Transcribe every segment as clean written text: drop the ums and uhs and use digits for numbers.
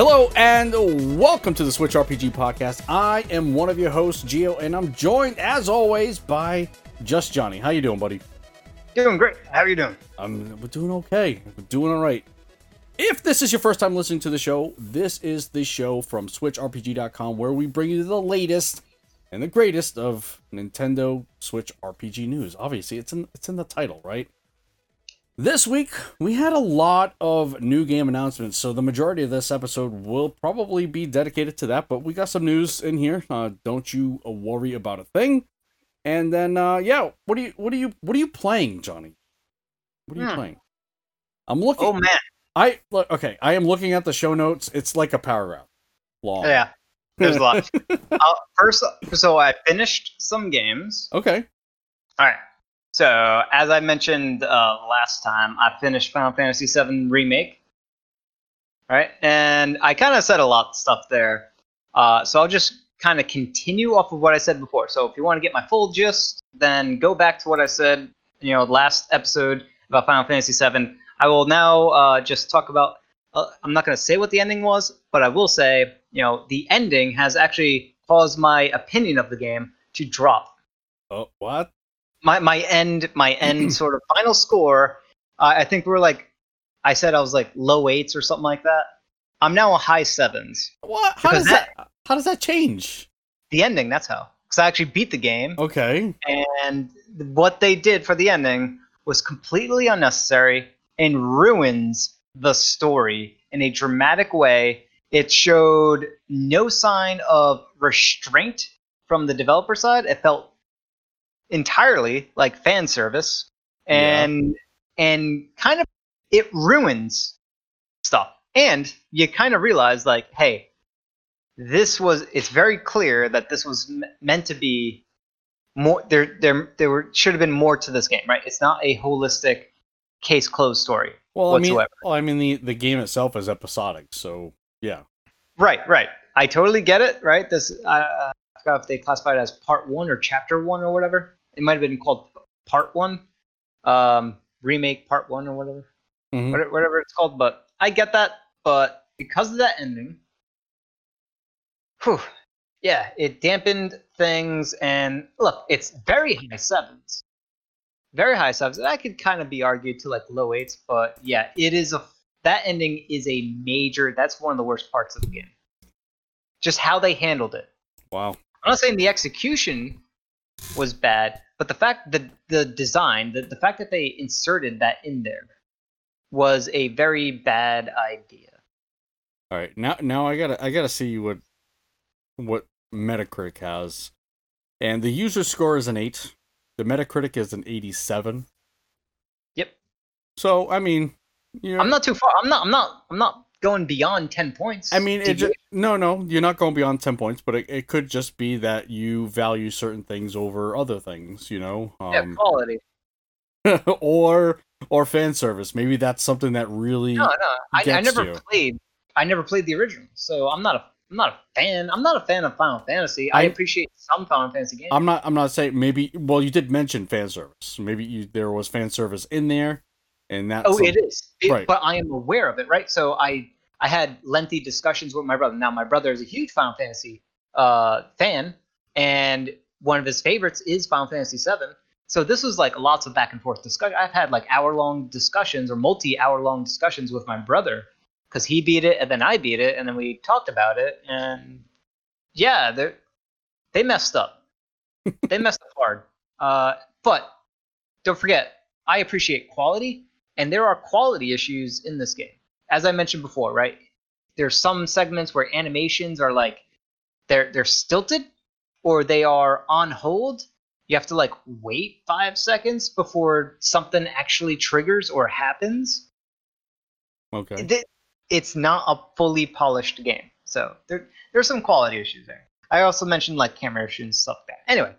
Hello and welcome to the Switch RPG Podcast. I am one of your hosts, Geo, and I'm joined, as always, by Just Johnny. How you doing, buddy? Doing great. How are you doing? We're doing okay. We're doing all right. If this is your first time listening to the show, this is the show from SwitchRPG.com, where we bring you the latest and the greatest of Nintendo Switch RPG news. Obviously, it's in the title, right? This week, we had a lot of new game announcements, so the majority of this episode will probably be dedicated to that, but we got some news in here. Don't you worry about a thing. And then, what are you playing, Johnny? What are you playing? I'm looking. Oh, man. I am looking at the show notes. It's like a paragraph long. Yeah, there's a lot. First, so I finished some games. Okay. All right. So, as I mentioned last time, I finished Final Fantasy VII Remake, right? And I kind of said a lot of stuff there, so I'll just kind of continue off of what I said before. So, if you want to get my full gist, then go back to what I said, last episode about Final Fantasy VII. I will now just talk about, I'm not going to say what the ending was, but I will say, the ending has actually caused my opinion of the game to drop. Oh, what? My end sort of final score, I think we were like, I said I was like low eights or something like that. I'm now a high sevens. What? How does that change? The ending, that's how. Because I actually beat the game. Okay. And what they did for the ending was completely unnecessary and ruins the story in a dramatic way. It showed no sign of restraint from the developer side. It felt entirely like fan service, and and kind of it ruins stuff, and you kind of realize like, hey, it's very clear that this was meant to be more. There should have been more to this game, right? It's not a holistic case closed story whatsoever. I mean the game itself is episodic, so yeah, right. I totally get it, right? This I forgot if they classified it as part one or chapter one or whatever. It might have been called part one, remake part one or whatever, whatever it's called. But I get that. But because of that ending, it dampened things. And look, it's very high sevens, That could kind of be argued to like low eights, but yeah, it is that ending is a major. That's one of the worst parts of the game. Just how they handled it. Wow. I'm not saying the execution was bad, but the fact that the design, the fact that they inserted that in there was a very bad idea. All right. Now I gotta see what Metacritic has. And the user score is an 8. The Metacritic is an 87. Yep. So, I mean, I'm not too far. I'm not going beyond 10 points. I mean, you're not going beyond 10 points, but it could just be that you value certain things over other things, quality. or fan service. Maybe that's something that really I never played the original, so I'm not a fan of Final Fantasy. I appreciate some Final Fantasy games. I'm not saying you did mention fan service. Maybe there was fan service in there. And that's it is. Right. But I am aware of it, right? So I had lengthy discussions with my brother. Now, my brother is a huge Final Fantasy fan, and one of his favorites is Final Fantasy VII. So this was like lots of back and forth discussion. I've had like hour-long discussions or multi-hour-long discussions with my brother because he beat it, and then I beat it, and then we talked about it. And yeah, they messed up. They messed up hard. But don't forget, I appreciate quality. And there are quality issues in this game. As I mentioned before, right? There's some segments where animations are like they're stilted or they are on hold. You have to like wait 5 seconds before something actually triggers or happens. Okay. It's not a fully polished game. So there's some quality issues there. I also mentioned like camera issues and stuff like that. Anyway,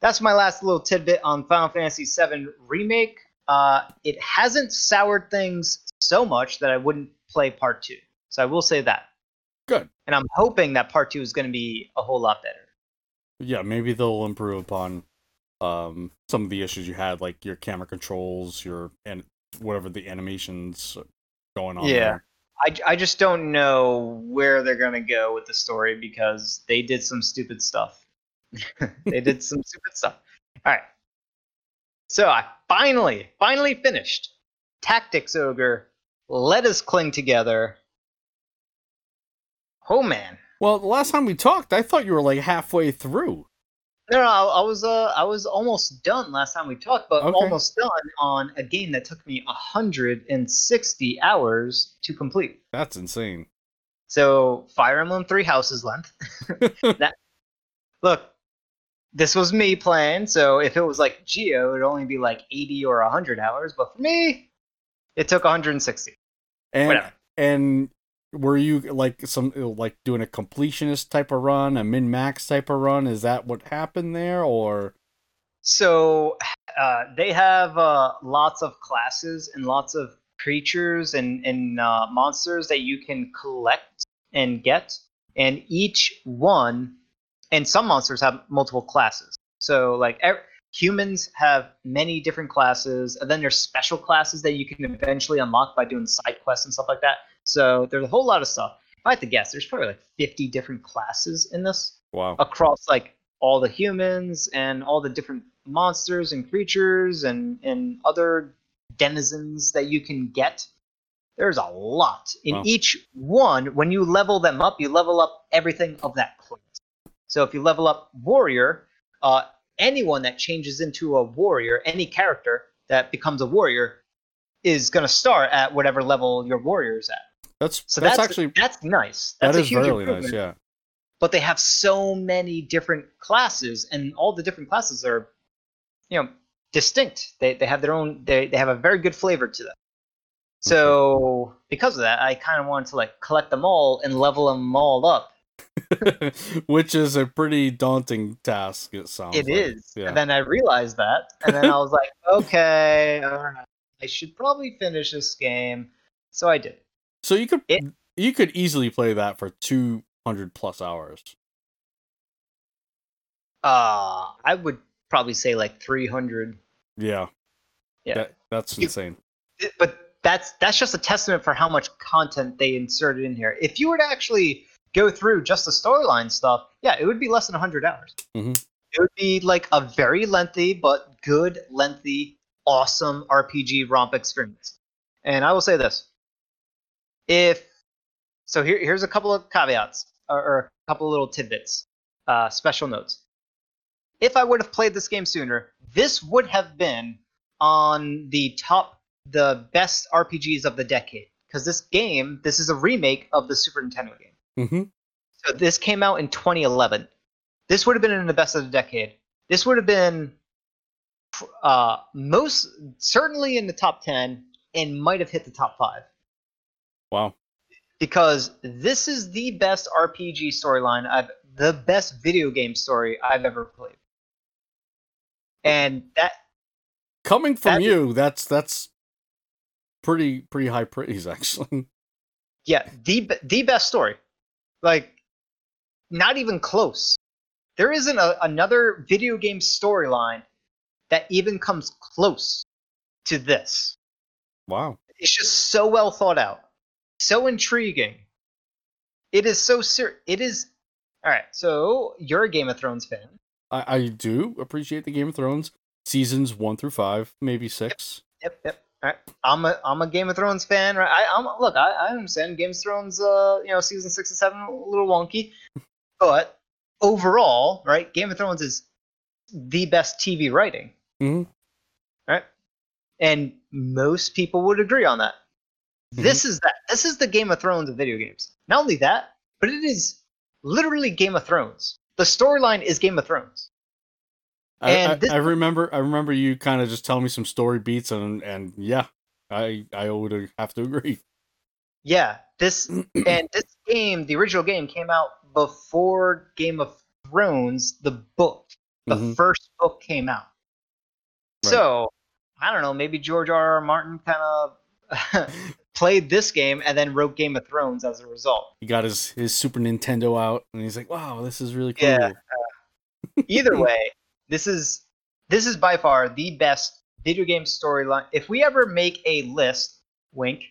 that's my last little tidbit on Final Fantasy VII Remake. It hasn't soured things so much that I wouldn't play Part 2. So I will say that. Good. And I'm hoping that Part 2 is going to be a whole lot better. Yeah, maybe they'll improve upon some of the issues you had, like your camera controls, your and whatever the animations going on. Yeah. There. I just don't know where they're going to go with the story because they did some stupid stuff. All right. So I finally finished Tactics Ogre: Let Us Cling Together. Oh, man. Well, the last time we talked, I thought you were like halfway through. No, I was almost done last time we talked, but okay. Almost done on a game that took me 160 hours to complete. That's insane. So, Fire Emblem Three Houses length. Look, this was me playing, so if it was like Geo, it'd only be like 80 or 100 hours, but for me, it took 160. And were you like doing a completionist type of run, a min-max type of run? Is that what happened there, or? So they have lots of classes and lots of creatures and monsters that you can collect and get, and each one, and some monsters have multiple classes. So like humans have many different classes, and then there's special classes that you can eventually unlock by doing side quests and stuff like that. So there's a whole lot of stuff. If I had to guess, there's probably like 50 different classes in this. Wow. Across like all the humans and all the different monsters and creatures and other denizens that you can get. There's a lot. In each one, when you level them up, you level up everything of that class. So if you level up warrior, anyone that changes into a warrior, any character that becomes a warrior, is going to start at whatever level your warrior is at. That's nice. That's a huge really improvement. Nice, yeah. But they have so many different classes, and all the different classes are, distinct. They have their own. They have a very good flavor to them. So because of that, I kind of wanted to like collect them all and level them all up. Which is a pretty daunting task, it sounds like. It is. Yeah. And then I realized that, and then I was like, okay, all right. I should probably finish this game. So I did. So you could easily play that for 200 plus hours. I would probably say like 300. Yeah. That's insane. But that's just a testament for how much content they inserted in here. If you were to actually go through just the storyline stuff, yeah, it would be less than 100 hours. Mm-hmm. It would be like a very lengthy but good lengthy awesome RPG romp experience. And I will say this. Here's a couple of caveats or a couple of little tidbits, special notes. If I would have played this game sooner, this would have been on the best RPGs of the decade. Because this is a remake of the Super Nintendo game. Mm-hmm. So this came out in 2011. This would have been in the best of the decade. This would have been most certainly in the top 10 and might have hit the top 5. Wow. Because this is the best RPG storyline, the best video game story I've ever played. And that coming from you, that's pretty high praise, actually. Yeah, the best story. Like, not even close. There isn't another video game storyline that even comes close to this. Wow. It's just so well thought out. So intriguing. It is so serious. It is... All right, so you're a Game of Thrones fan. I do appreciate the Game of Thrones. Seasons 1 through 5, maybe 6. Yep. All right. I'm a Game of Thrones fan. Right? I understand Game of Thrones, season 6 and 7, a little wonky. But overall, right, Game of Thrones is the best TV writing. Mm-hmm. Right? And most people would agree on that. Mm-hmm. This is the Game of Thrones of video games. Not only that, but it is literally Game of Thrones. The storyline is Game of Thrones. I remember you kind of just telling me some story beats and yeah, I would have to agree. Yeah, this game, the original game, came out before Game of Thrones, the book. the first book came out. Right. So, I don't know, maybe George R. R. Martin kind of played this game and then wrote Game of Thrones as a result. He got his Super Nintendo out and he's like, wow, this is really cool. Yeah. Either way, this is by far the best video game storyline. If we ever make a list, wink,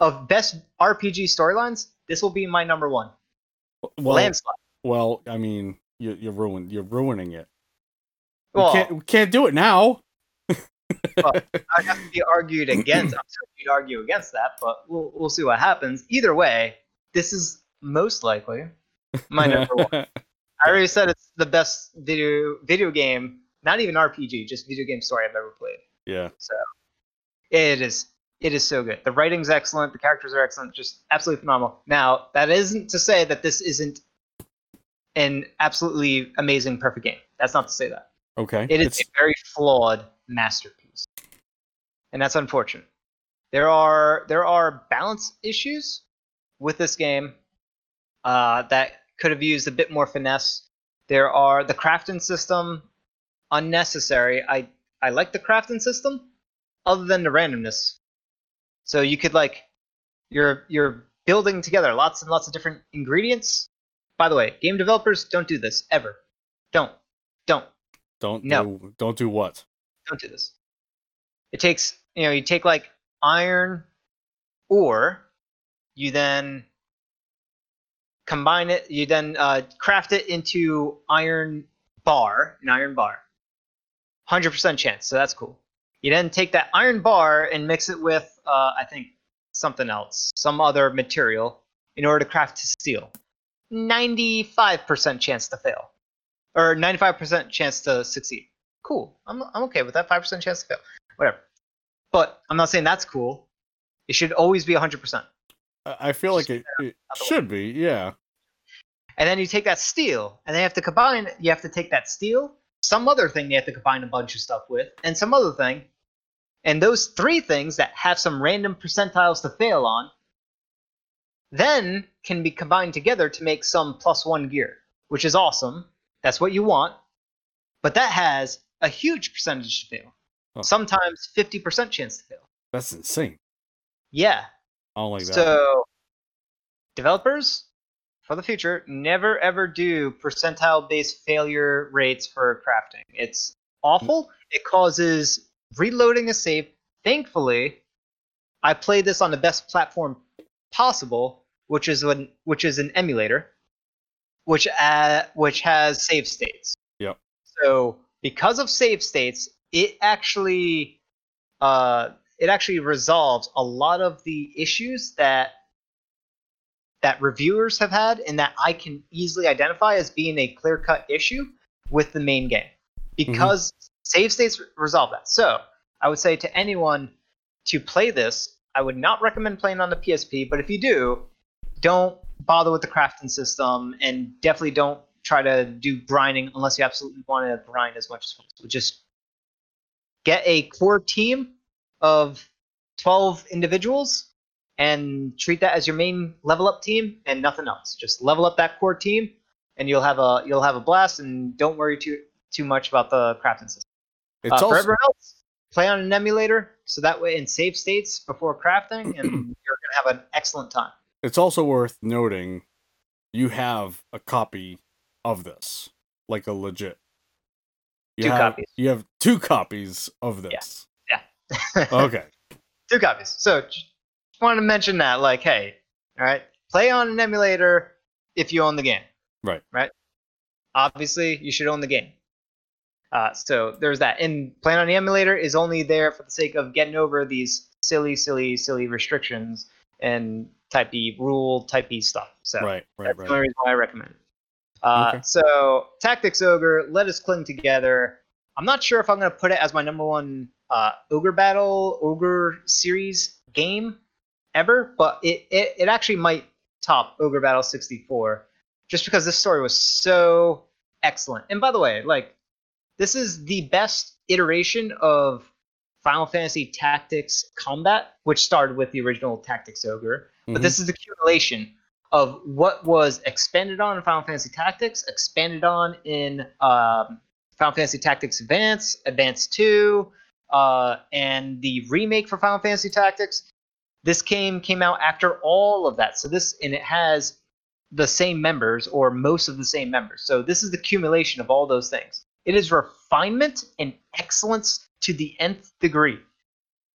of best RPG storylines, this will be my number one. Well, landslide. Well, I mean, you're ruining it. Well, we can't do it now. Well, I'd have to be argued against. I'm sure you'd argue against that, but we'll see what happens. Either way, this is most likely my number one. I already said it's the best video game, not even RPG, just video game story I've ever played. Yeah. So it is so good. The writing's excellent. The characters are excellent. Just absolutely phenomenal. Now, that isn't to say that this isn't an absolutely amazing, perfect game. That's not to say that. Okay. It is a very flawed masterpiece, and that's unfortunate. There are balance issues with this game that could have used a bit more finesse. There are the crafting system, unnecessary. I like the crafting system, other than the randomness. So you could you're building together lots and lots of different ingredients. By the way, game developers, don't do this ever. Don't do this. It takes, you take iron ore, you then combine it, you then craft it into an iron bar. 100% chance, so that's cool. You then take that iron bar and mix it with, I think, something else, some other material, in order to craft steel. 95% chance to fail, or 95% chance to succeed. Cool. I'm okay with that 5% chance to fail. Whatever. But I'm not saying that's cool. It should always be 100%. I feel like it should be, yeah. And then you take that steel, and they have to combine. You have to take that steel, some other thing they have to combine a bunch of stuff with, and some other thing. And those three things that have some random percentiles to fail on then can be combined together to make some +1 gear, which is awesome. That's what you want. But that has a huge percentage to fail. Oh. Sometimes 50% chance to fail. That's insane. Yeah. I don't like that. So, developers, for the future, never ever do percentile-based failure rates for crafting. It's awful. It causes reloading a save. Thankfully, I played this on the best platform possible, which is an emulator, which has save states. Yep. So, because of save states, it actually resolves a lot of the issues that reviewers have had, and that I can easily identify as being a clear-cut issue with the main game, because save states resolve that. So I would say to anyone to play this, I would not recommend playing on the PSP, but if you do, don't bother with the crafting system, and definitely don't try to do grinding unless you absolutely want to grind as much as possible. Just get a core team of 12 individuals and treat that as your main level up team and nothing else. Just level up that core team and you'll have a blast, and don't worry too much about the crafting system. For everyone else, play on an emulator, so that way in save states before crafting, and you're going to have an excellent time. It's also worth noting you have a copy of this, a legit. You have two copies of this. Yeah. Okay. Two copies. So just want to mention that, hey, all right, play on an emulator if you own the game. Right. Right. Obviously, you should own the game. So there's that. And playing on the emulator is only there for the sake of getting over these silly, silly, silly restrictions and Type B rule, Type B stuff. So that's the only reason why I recommend it. So Tactics Ogre, Let Us Cling Together. I'm not sure if I'm going to put it as my number one Ogre series game ever, but it actually might top Ogre Battle 64, just because this story was so excellent. And by the way, this is the best iteration of Final Fantasy Tactics Combat, which started with the original Tactics Ogre, but this is the accumulation of what was expanded on in Final Fantasy Tactics, expanded on in Final Fantasy Tactics Advance, Advance 2, and the remake for Final Fantasy Tactics. This game came out after all of that. So this, and it has the same members, or most of the same members. So this is the accumulation of all those things. It is refinement and excellence to the nth degree.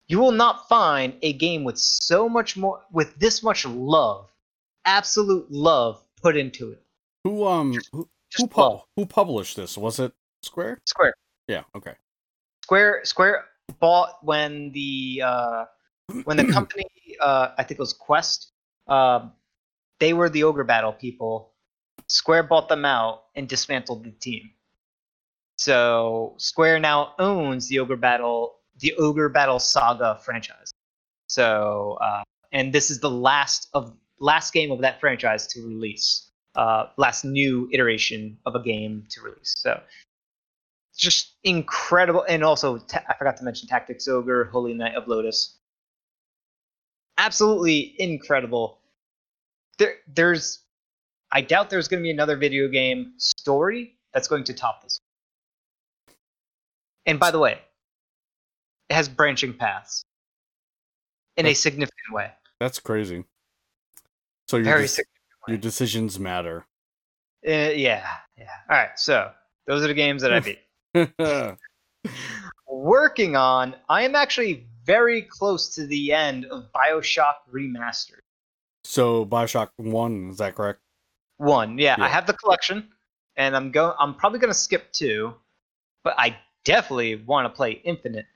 You will not find a game with so much more, with this much love, absolute love put into it. Who published this? Was it Square? Square. Yeah. Okay. Square bought when the company, I think it was Quest. They were the Ogre Battle people. Square bought them out and dismantled the team. So Square now owns the Ogre Battle Saga franchise. So, and this is the last game of that franchise to release. Last new iteration of a game to release. So, just incredible. And also, I forgot to mention Tactics Ogre, Holy Knight of Lotus. Absolutely incredible. There's, I doubt there's going to be another video game story that's going to top this. And by the way, it has branching paths in a significant way. That's crazy. So your decisions matter. Yeah. All right. So those are the games that I beat. Working on, I am actually very close to the end of Bioshock Remastered. So Bioshock 1, is that correct? 1, yeah. I have the collection, and I'm probably going to skip 2, but I definitely want to play Infinite.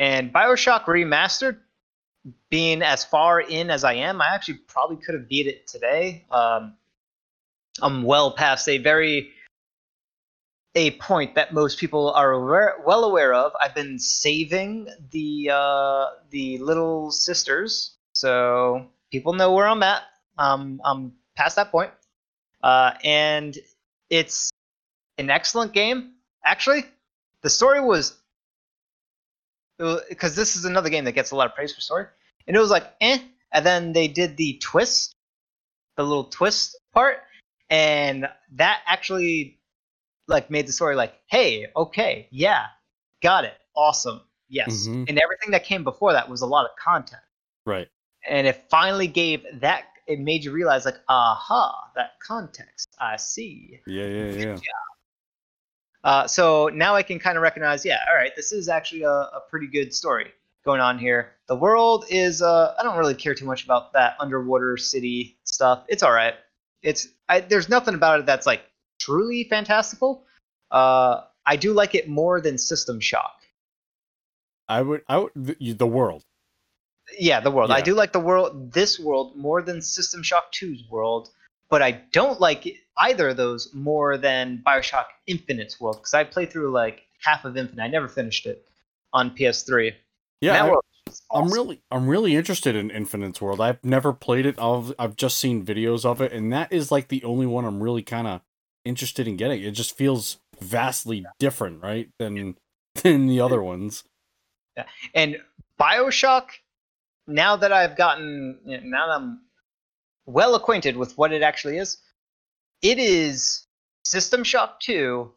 And Bioshock Remastered, being as far in as I am, I actually probably could have beat it today. I'm well past a point that most people are well aware of. I've been saving the Little Sisters, so people know where I'm at. I'm past that point. And it's an excellent game. Actually, the story was... Because this is another game that gets a lot of praise for story. And it was like, and then they did the twist, the little twist part, and that actually like made the story like, hey, okay, yeah, got it, awesome, yes. Mm-hmm. And everything that came before that was a lot of content. Right. And it finally gave that, it made you realize like, aha, that context, I see. Yeah. So now I can kind of recognize, all right, this is actually a pretty good story going on here. The world is, I don't really care too much about that underwater city stuff. It's all right. There's nothing about it that's like truly fantastical. I do like it more than System Shock. The world. Yeah, the world. Yeah. I do like this world more than System Shock 2's world. But I don't like either of those more than Bioshock Infinite's world, because I played through like half of Infinite. I never finished it on PS3. Yeah, awesome. I'm really interested in Infinite's world. I've never played it. I've just seen videos of it, and that is like the only one I'm really kind of interested in getting. It just feels vastly different, right, than the other ones. Yeah. And Bioshock, now that I'm well acquainted with what it actually is. It is System Shock 2,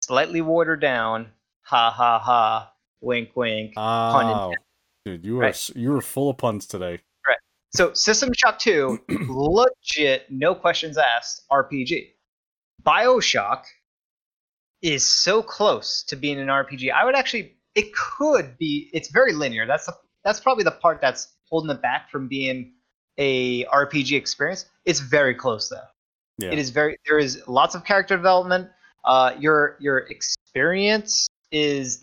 slightly watered down, ha ha ha, wink wink, pun intended. Dude, you were full of puns today. Right. So System Shock 2, legit, no questions asked, RPG. Bioshock is so close to being an RPG. It's very linear. That's probably the part that's holding it back from being a RPG experience. It's very close though. Yeah. It is very. There is lots of character development. Your experience is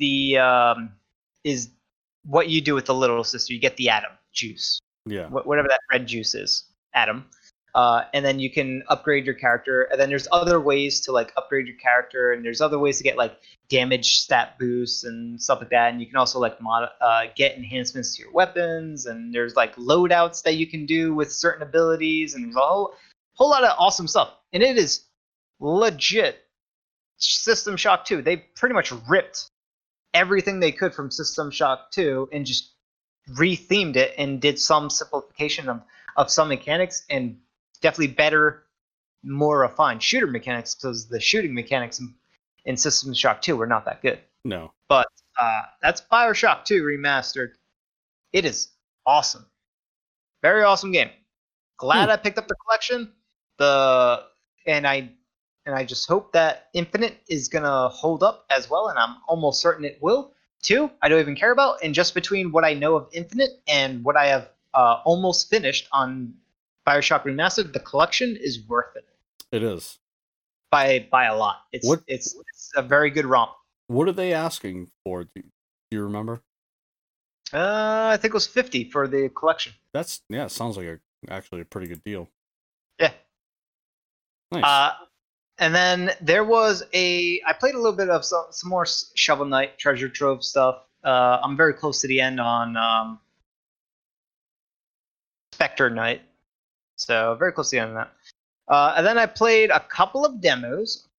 what you do with the Little Sister. You get the Atom juice. Yeah. Whatever that red juice is, Atom. And then you can upgrade your character. And then there's other ways to like upgrade your character. And there's other ways to get like damage stat boosts and stuff like that. And you can also like get enhancements to your weapons, and there's like loadouts that you can do with certain abilities, and there's a whole lot of awesome stuff. And it is legit System Shock 2. They pretty much ripped everything they could from System Shock 2 and just rethemed it and did some simplification of some mechanics and definitely better, more refined shooter mechanics, because the shooting mechanics in System Shock 2 were not that good. No. But that's Bioshock 2 Remastered. It is awesome. Very awesome game. Glad I picked up the collection. And I just hope that Infinite is going to hold up as well, and I'm almost certain it will, too. I don't even care about. And just between what I know of Infinite and what I have almost finished on Bioshock Remastered, the collection is worth it. It is. By a lot. It's a very good romp. What are they asking for? Do you remember? I think it was $50 for the collection. That's, yeah, it sounds like actually a pretty good deal. Yeah. Nice. And then there was I played a little bit of some more Shovel Knight Treasure Trove stuff. I'm very close to the end on Spectre Knight. So very close to the end of that. And then I played a couple of demos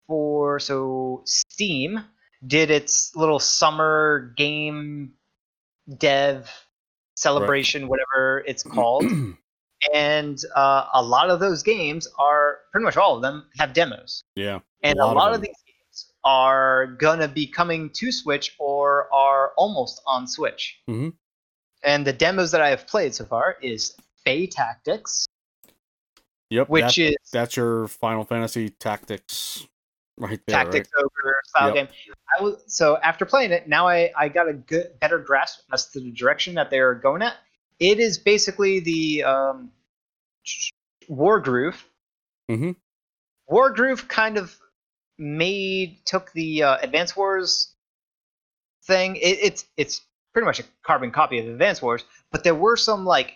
so Steam did its little summer game dev celebration, right, whatever it's called. And a lot of those games are, pretty much all of them, have demos. Yeah. And a lot of these games are going to be coming to Switch or are almost on Switch. Mm-hmm. And the demos that I have played so far is Fae Tactics. Yep, that's your Final Fantasy Tactics right there. Tactics Ogre style game. So after playing it, now I got a better grasp as to the direction that they're going at. It is basically the Wargroove. Mm-hmm. Wargroove kind of took the Advance Wars thing. It's pretty much a carbon copy of Advance Wars, but there were some like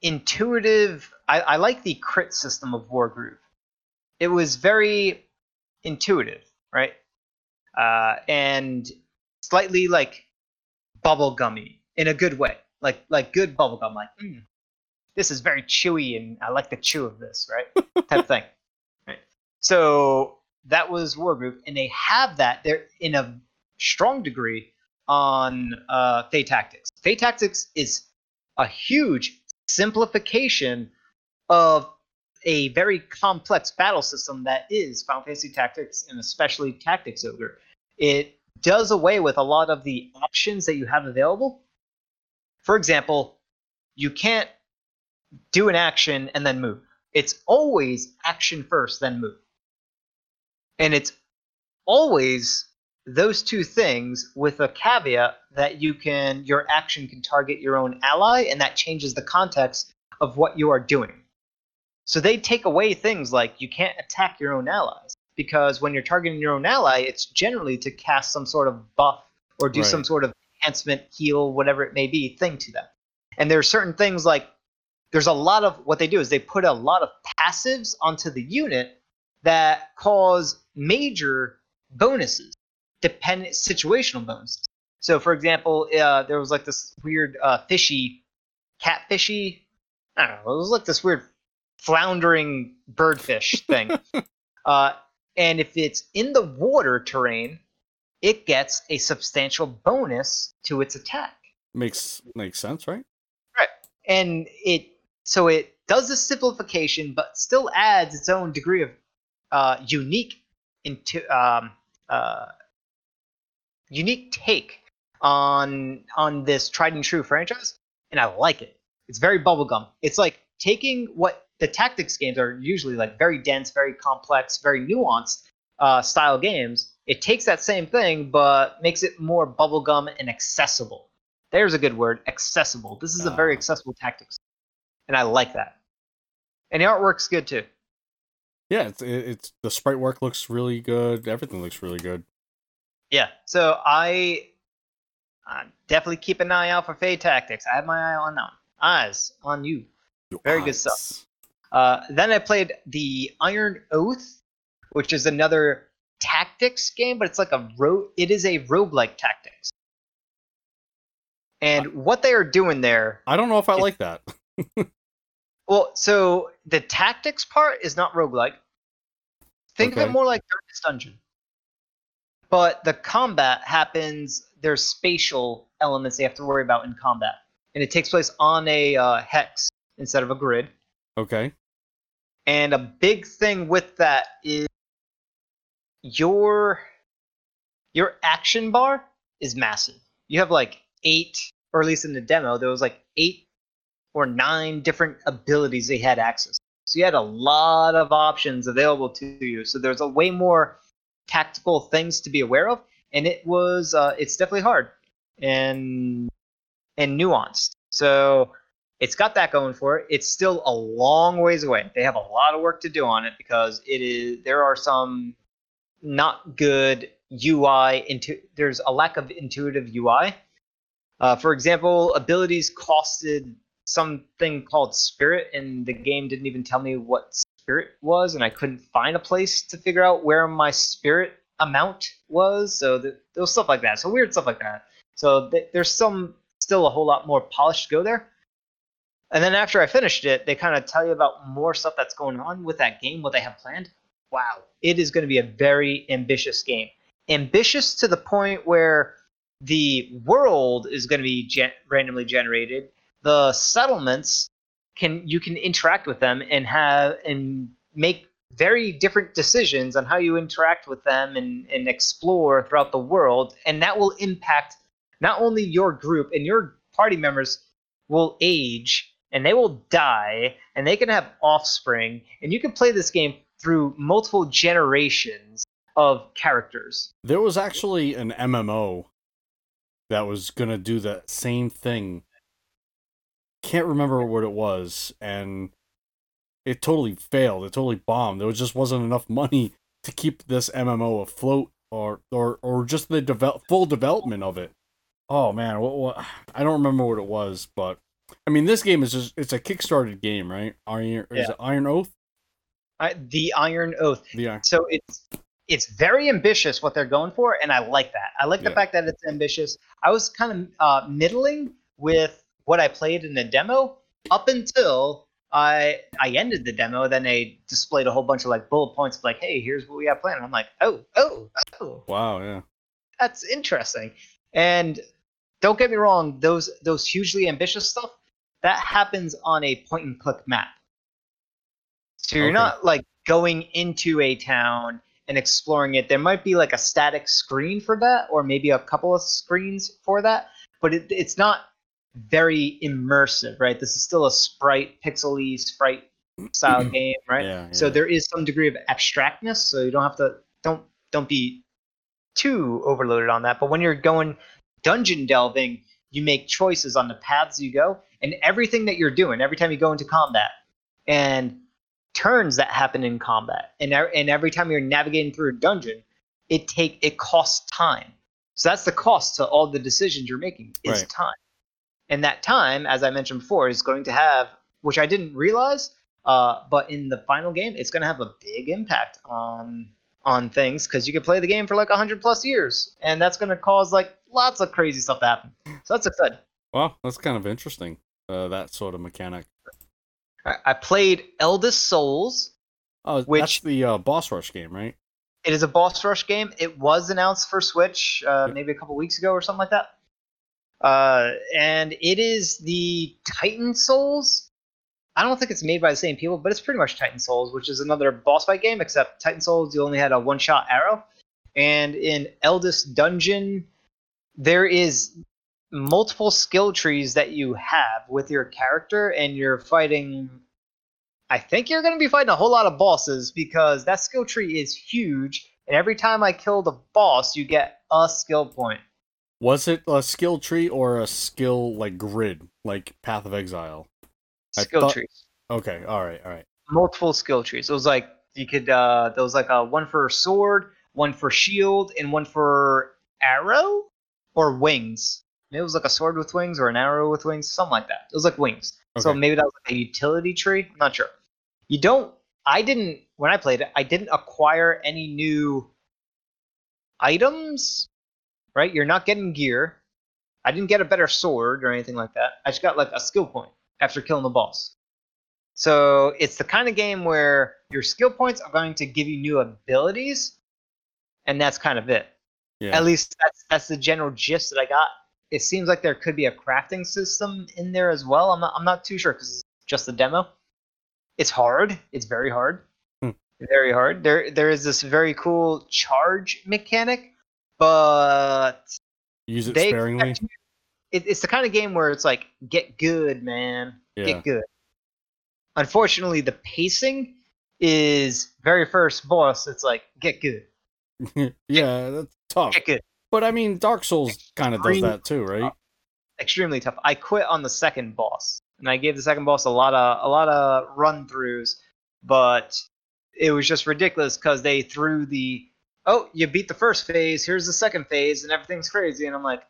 intuitive. I like the crit system of Wargroove. It was very intuitive, right? And slightly like bubblegummy in a good way, like good bubblegum. Like this is very chewy, and I like the chew of this, right? Type thing. Right. So that was Wargroove, and they have that there in a strong degree on Fae Tactics. Fae Tactics is a huge simplification of a very complex battle system that is Final Fantasy Tactics, and especially Tactics Ogre. It does away with a lot of the options that you have available. For example, you can't do an action and then move. It's always action first, then move. And it's always those two things, with a caveat that your action can target your own ally, and that changes the context of what you are doing. So they take away things like you can't attack your own allies, because when you're targeting your own ally, it's generally to cast some sort of buff or do some sort of enhancement, heal, whatever it may be, thing to them. And there are certain things like there's a lot of what they do is they put a lot of passives onto the unit that cause major bonuses, situational bonuses. So, for example, there was like this weird catfishy, I don't know, it was like this weird floundering birdfish thing. And if it's in the water terrain, it gets a substantial bonus to its attack. Makes sense, right? Right. And it does the simplification, but still adds its own degree of unique take on this tried and true franchise, and I like it. It's very bubblegum. It's like taking what the tactics games are usually like, very dense, very complex, very nuanced style games. It takes that same thing, but makes it more bubblegum and accessible. There's a good word, accessible. This is a very accessible tactics, and I like that. And the artwork's good too. Yeah, it's the sprite work looks really good. Everything looks really good. Yeah, so I definitely keep an eye out for Fae Tactics. I have my eye on that one. Eyes on you. Very good stuff. Then I played the Iron Oath, which is another tactics game, but it's like it is a roguelike tactics. And what they are doing there, I don't know if I like that. Well, so the tactics part is not roguelike. Think of it more like Darkest Dungeon. But the combat happens, there's spatial elements they have to worry about in combat. And it takes place on a hex instead of a grid. Okay. And a big thing with that is your action bar is massive. You have like 8, or at least in the demo, there was like 8 or 9 different abilities they had access to. So you had a lot of options available to you. So there's a way more tactical things to be aware of, and it was it's definitely hard and nuanced. So it's got that going for it. It's still a long ways away. They have a lot of work to do on it because it is there are some not good UI there's a lack of intuitive UI. For example, abilities costed something called Spirit, and the game didn't even tell me what Spirit was, and I couldn't find a place to figure out where my Spirit amount was. So there was stuff like that. So weird stuff like that. So there's still a whole lot more polish to go there. And then after I finished it, they kind of tell you about more stuff that's going on with that game, what they have planned. Wow, it is going to be a very ambitious game. Ambitious to the point where the world is going to be randomly generated. The settlements you can interact with them and make very different decisions on how you interact with them and explore throughout the world, and that will impact not only your group, and your party members will age and they will die and they can have offspring, and you can play this game through multiple generations of characters. There was actually an MMO that was gonna do the same thing. Can't remember what it was, and it totally failed. It totally bombed. There just wasn't enough money to keep this MMO afloat, or just the full development of it. Oh man, what? I don't remember what it was, but I mean, this game is it's a Kickstarted game, right? Is it Iron Oath? The Iron Oath. So it's very ambitious what they're going for, and I like that. I like the fact that it's ambitious. I was kind of middling with what I played in the demo up until I ended the demo. Then they displayed a whole bunch of like bullet points of like, hey, here's what we have planned. And I'm like, oh. Wow, yeah. That's interesting. And don't get me wrong, those hugely ambitious stuff, that happens on a point and click map. So you're not like going into a town and exploring it. There might be like a static screen for that, or maybe a couple of screens for that, but it's not very immersive, right? This is still a pixely sprite style game, right? Yeah, yeah. So there is some degree of abstractness, so you don't have to don't be too overloaded on that. But when you're going dungeon delving, you make choices on the paths you go and everything that you're doing every time you go into combat, and turns that happen in combat, and every time you're navigating through a dungeon, it costs time. So that's the cost to all the decisions you're making is time. And that time, as I mentioned before, is going to have, which I didn't realize, but in the final game, it's going to have a big impact on things, because you can play the game for like 100 plus years, and that's going to cause like lots of crazy stuff to happen. So that's exciting. Well, that's kind of interesting, that sort of mechanic. I played Eldest Souls. Oh, that's the boss rush game, right? It is a boss rush game. It was announced for Switch maybe a couple weeks ago or something like that. And it is the Titan Souls. I don't think it's made by the same people, but it's pretty much Titan Souls, which is another boss fight game, except Titan Souls, you only had a one-shot arrow. And in Eldest Dungeon, there is multiple skill trees that you have with your character, and you're fighting... I think you're going to be fighting a whole lot of bosses, because that skill tree is huge, and every time I kill the boss, you get a skill point. Was it a skill tree or a skill like grid, like Path of Exile? Skill trees. Okay, all right. Multiple skill trees. It was like you could. There was like a one for sword, one for shield, and one for arrow or wings. Maybe it was like a sword with wings or an arrow with wings, something like that. It was like wings. Okay. So maybe that was like a utility tree. I'm not sure. When I played it, I didn't acquire any new items. Right, you're not getting gear. I didn't get a better sword or anything like that. I just got like a skill point after killing the boss. So it's the kind of game where your skill points are going to give you new abilities, and that's kind of it. Yeah. At least that's the general gist that I got. It seems like there could be a crafting system in there as well. I'm not too sure because it's just a demo. It's hard. It's very hard. Very hard. There is this very cool charge mechanic, but use it sparingly. It's the kind of game where it's like, get good, man. Yeah. Get good. Unfortunately, the pacing is very first boss. It's like, get good. Yeah, that's tough. Get good. But I mean, Dark Souls kind of does that too, right? Tough. Extremely tough. I quit on the second boss, and I gave the second boss a lot of run throughs, but it was just ridiculous because they threw the, oh, you beat the first phase, here's the second phase, and everything's crazy. And I'm like,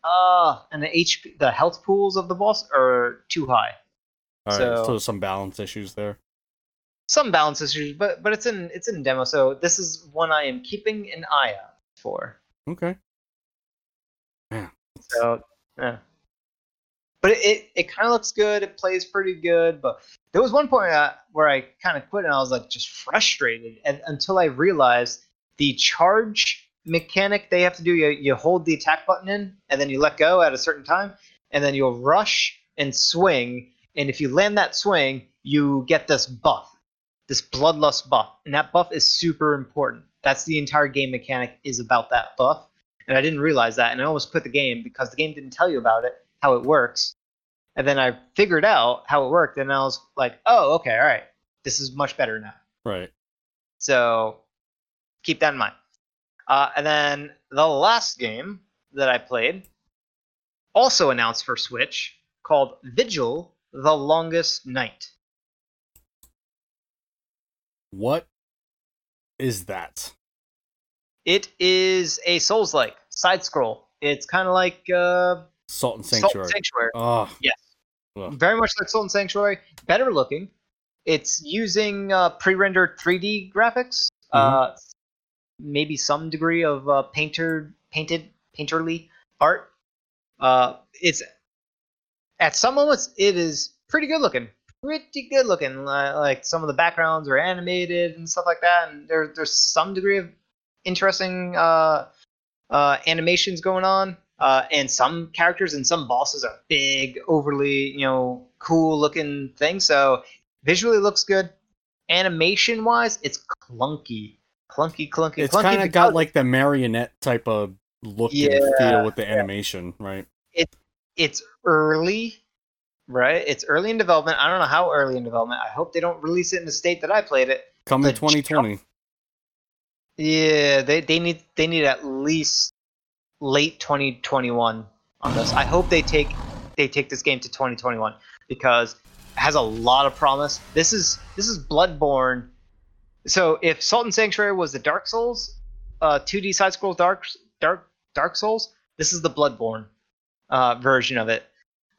and the HP, the health pools of the boss are too high. All right, so some balance issues there. Some balance issues, but it's in demo, so this is one I am keeping an eye out for. Okay. Yeah. So, yeah. But it kind of looks good. It plays pretty good. But there was one point where I kind of quit, and I was like just frustrated. And until I realized the charge mechanic they have to do, you hold the attack button in, and then you let go at a certain time, and then you'll rush and swing. And if you land that swing, you get this buff, this bloodlust buff. And that buff is super important. That's the entire game mechanic is about that buff. And I didn't realize that, and I almost quit the game because the game didn't tell you about it. How it works, and then I figured out how it worked, and I was like, oh, okay, all right, this is much better now. Right. So keep that in mind. And then the last game that I played, also announced for Switch, called Vigil: The Longest Night. What is that? It is a Souls-like side-scroll. It's kind of like... Salt and Sanctuary. Salt and Sanctuary. Oh. Yes. Well. Very much like Salt and Sanctuary. Better looking. It's using pre-rendered 3D graphics. Mm-hmm. Maybe some degree of painterly art. It's at some moments it is pretty good looking. Pretty good looking. Like some of the backgrounds are animated and stuff like that. And there's some degree of interesting animations going on. And some characters and some bosses are big, overly, cool-looking things. So visually looks good. Animation-wise, it's clunky. Clunky. It's kind of got like the marionette type of look and feel with the animation, right? It's early, right? It's early in development. I don't know how early in development. I hope they don't release it in the state that I played it. Come in 2020. Yeah, they need at least... late 2021 on this. I hope they take this game to 2021 because it has a lot of promise. This is Bloodborne. So if Salt and Sanctuary was the Dark Souls, 2D side scroll Dark Souls, this is the Bloodborne version of it.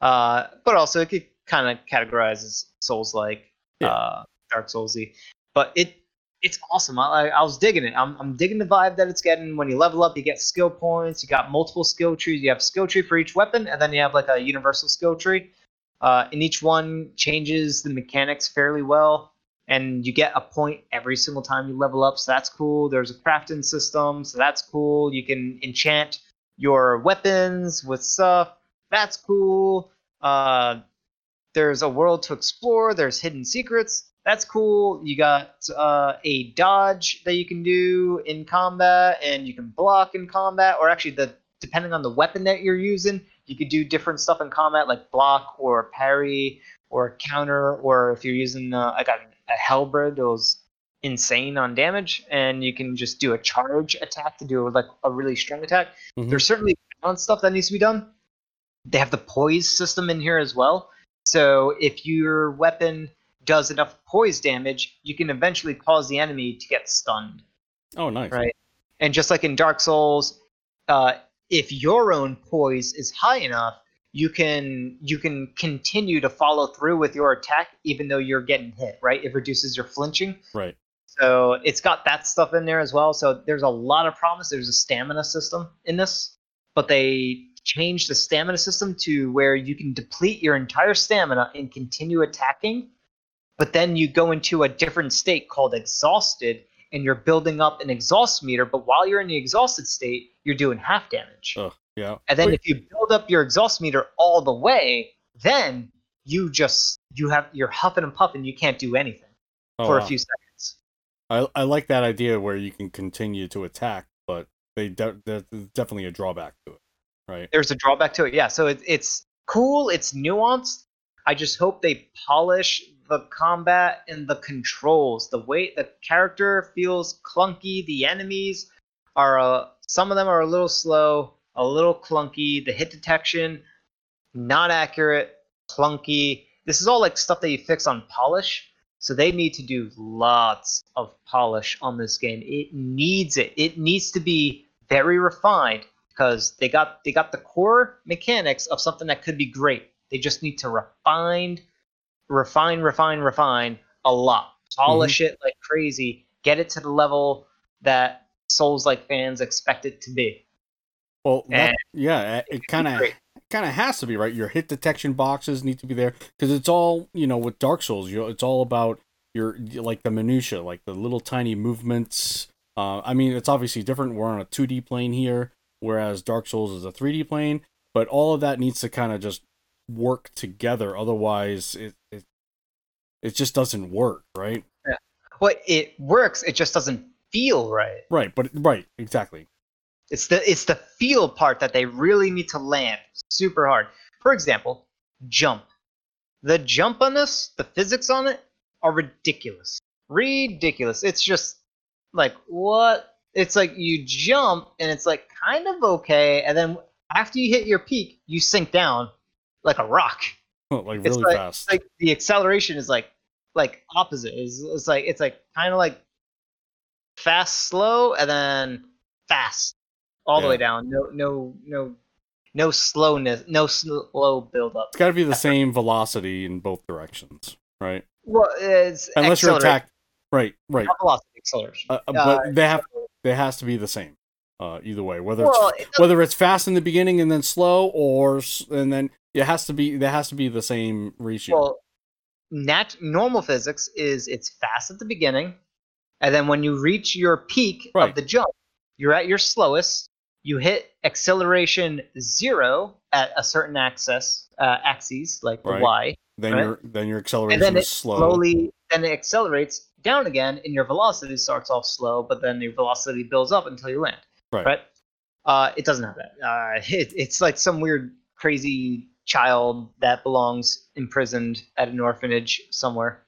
But also it could kind of categorize as Souls-like, Dark Souls-y. But it's awesome. I was digging it. I'm digging the vibe that it's getting. When you level up, you get skill points. You got multiple skill trees. You have a skill tree for each weapon, and then you have like a universal skill tree. And each one changes the mechanics fairly well. And you get a point every single time you level up, so that's cool. There's a crafting system, so that's cool. You can enchant your weapons with stuff. That's cool. There's a world to explore. There's hidden secrets. That's cool. You got a dodge that you can do in combat, and you can block in combat, or actually, depending on the weapon that you're using, you could do different stuff in combat, like block or parry or counter, or if you're using I got a halberd, those insane on damage, and you can just do a charge attack to do like a really strong attack. Mm-hmm. There's certainly balance stuff that needs to be done. They have the poise system in here as well, so if your weapon does enough poise damage, you can eventually cause the enemy to get stunned. Oh, nice. Right? And just like in Dark Souls, if your own poise is high enough, you can continue to follow through with your attack even though you're getting hit, right? It reduces your flinching. Right. So it's got that stuff in there as well. So there's a lot of promise. There's a stamina system in this, but they changed the stamina system to where you can deplete your entire stamina and continue attacking. But then you go into a different state called exhausted, and you're building up an exhaust meter. But while you're in the exhausted state, you're doing half damage. Oh, yeah. And then if you build up your exhaust meter all the way, then you have you're huffing and puffing. You can't do anything. for a few seconds. I like that idea where you can continue to attack, but there's definitely a drawback to it, right? There's a drawback to it, yeah. So it's cool, it's nuanced. I just hope they polish the combat and the controls. The way the character feels clunky, the enemies are some of them are a little slow, a little clunky. The hit detection, not accurate, clunky. This is all like stuff that you fix on polish. So they need to do lots of polish on this game. It needs it. It needs to be very refined because they got the core mechanics of something that could be great. They just need to refine a lot. Polish it like crazy. Get it to the level that Souls-like fans expect it to be. Well, it kind of has to be, right? Your hit detection boxes need to be there because it's all, with Dark Souls, it's all about your like the minutia, like the little tiny movements. I mean, it's obviously different. We're on a 2D plane here, whereas Dark Souls is a 3D plane, but all of that needs to kind of just work together. Otherwise, it just doesn't work, right? Yeah. Well, it works. It just doesn't feel right. Right, exactly. It's the feel part that they really need to land super hard. For example, jump. The jump on this, the physics on it, are ridiculous. It's just like, what? It's like you jump, and it's like kind of okay, and then after you hit your peak, you sink down like a rock. Fast. Like the acceleration is like opposite. It's like kind of like fast, slow, and then fast. All the way down, no slowness, no slow build up. It's got to be the same velocity in both directions, right? Well, it's unless you're attacked, right. Not velocity, acceleration. But it has to be the same, either way. Whether it's fast in the beginning and then slow, and then there has to be the same ratio. Well, normal physics is it's fast at the beginning, and then when you reach your peak of the jump, you're at your slowest. You hit acceleration 0 at a certain axes, like the Y. Then your acceleration is slow. Then it accelerates down again, and your velocity starts off slow, but then your velocity builds up until you land. Right? It doesn't have that. It's like some weird, crazy child that belongs imprisoned at an orphanage somewhere.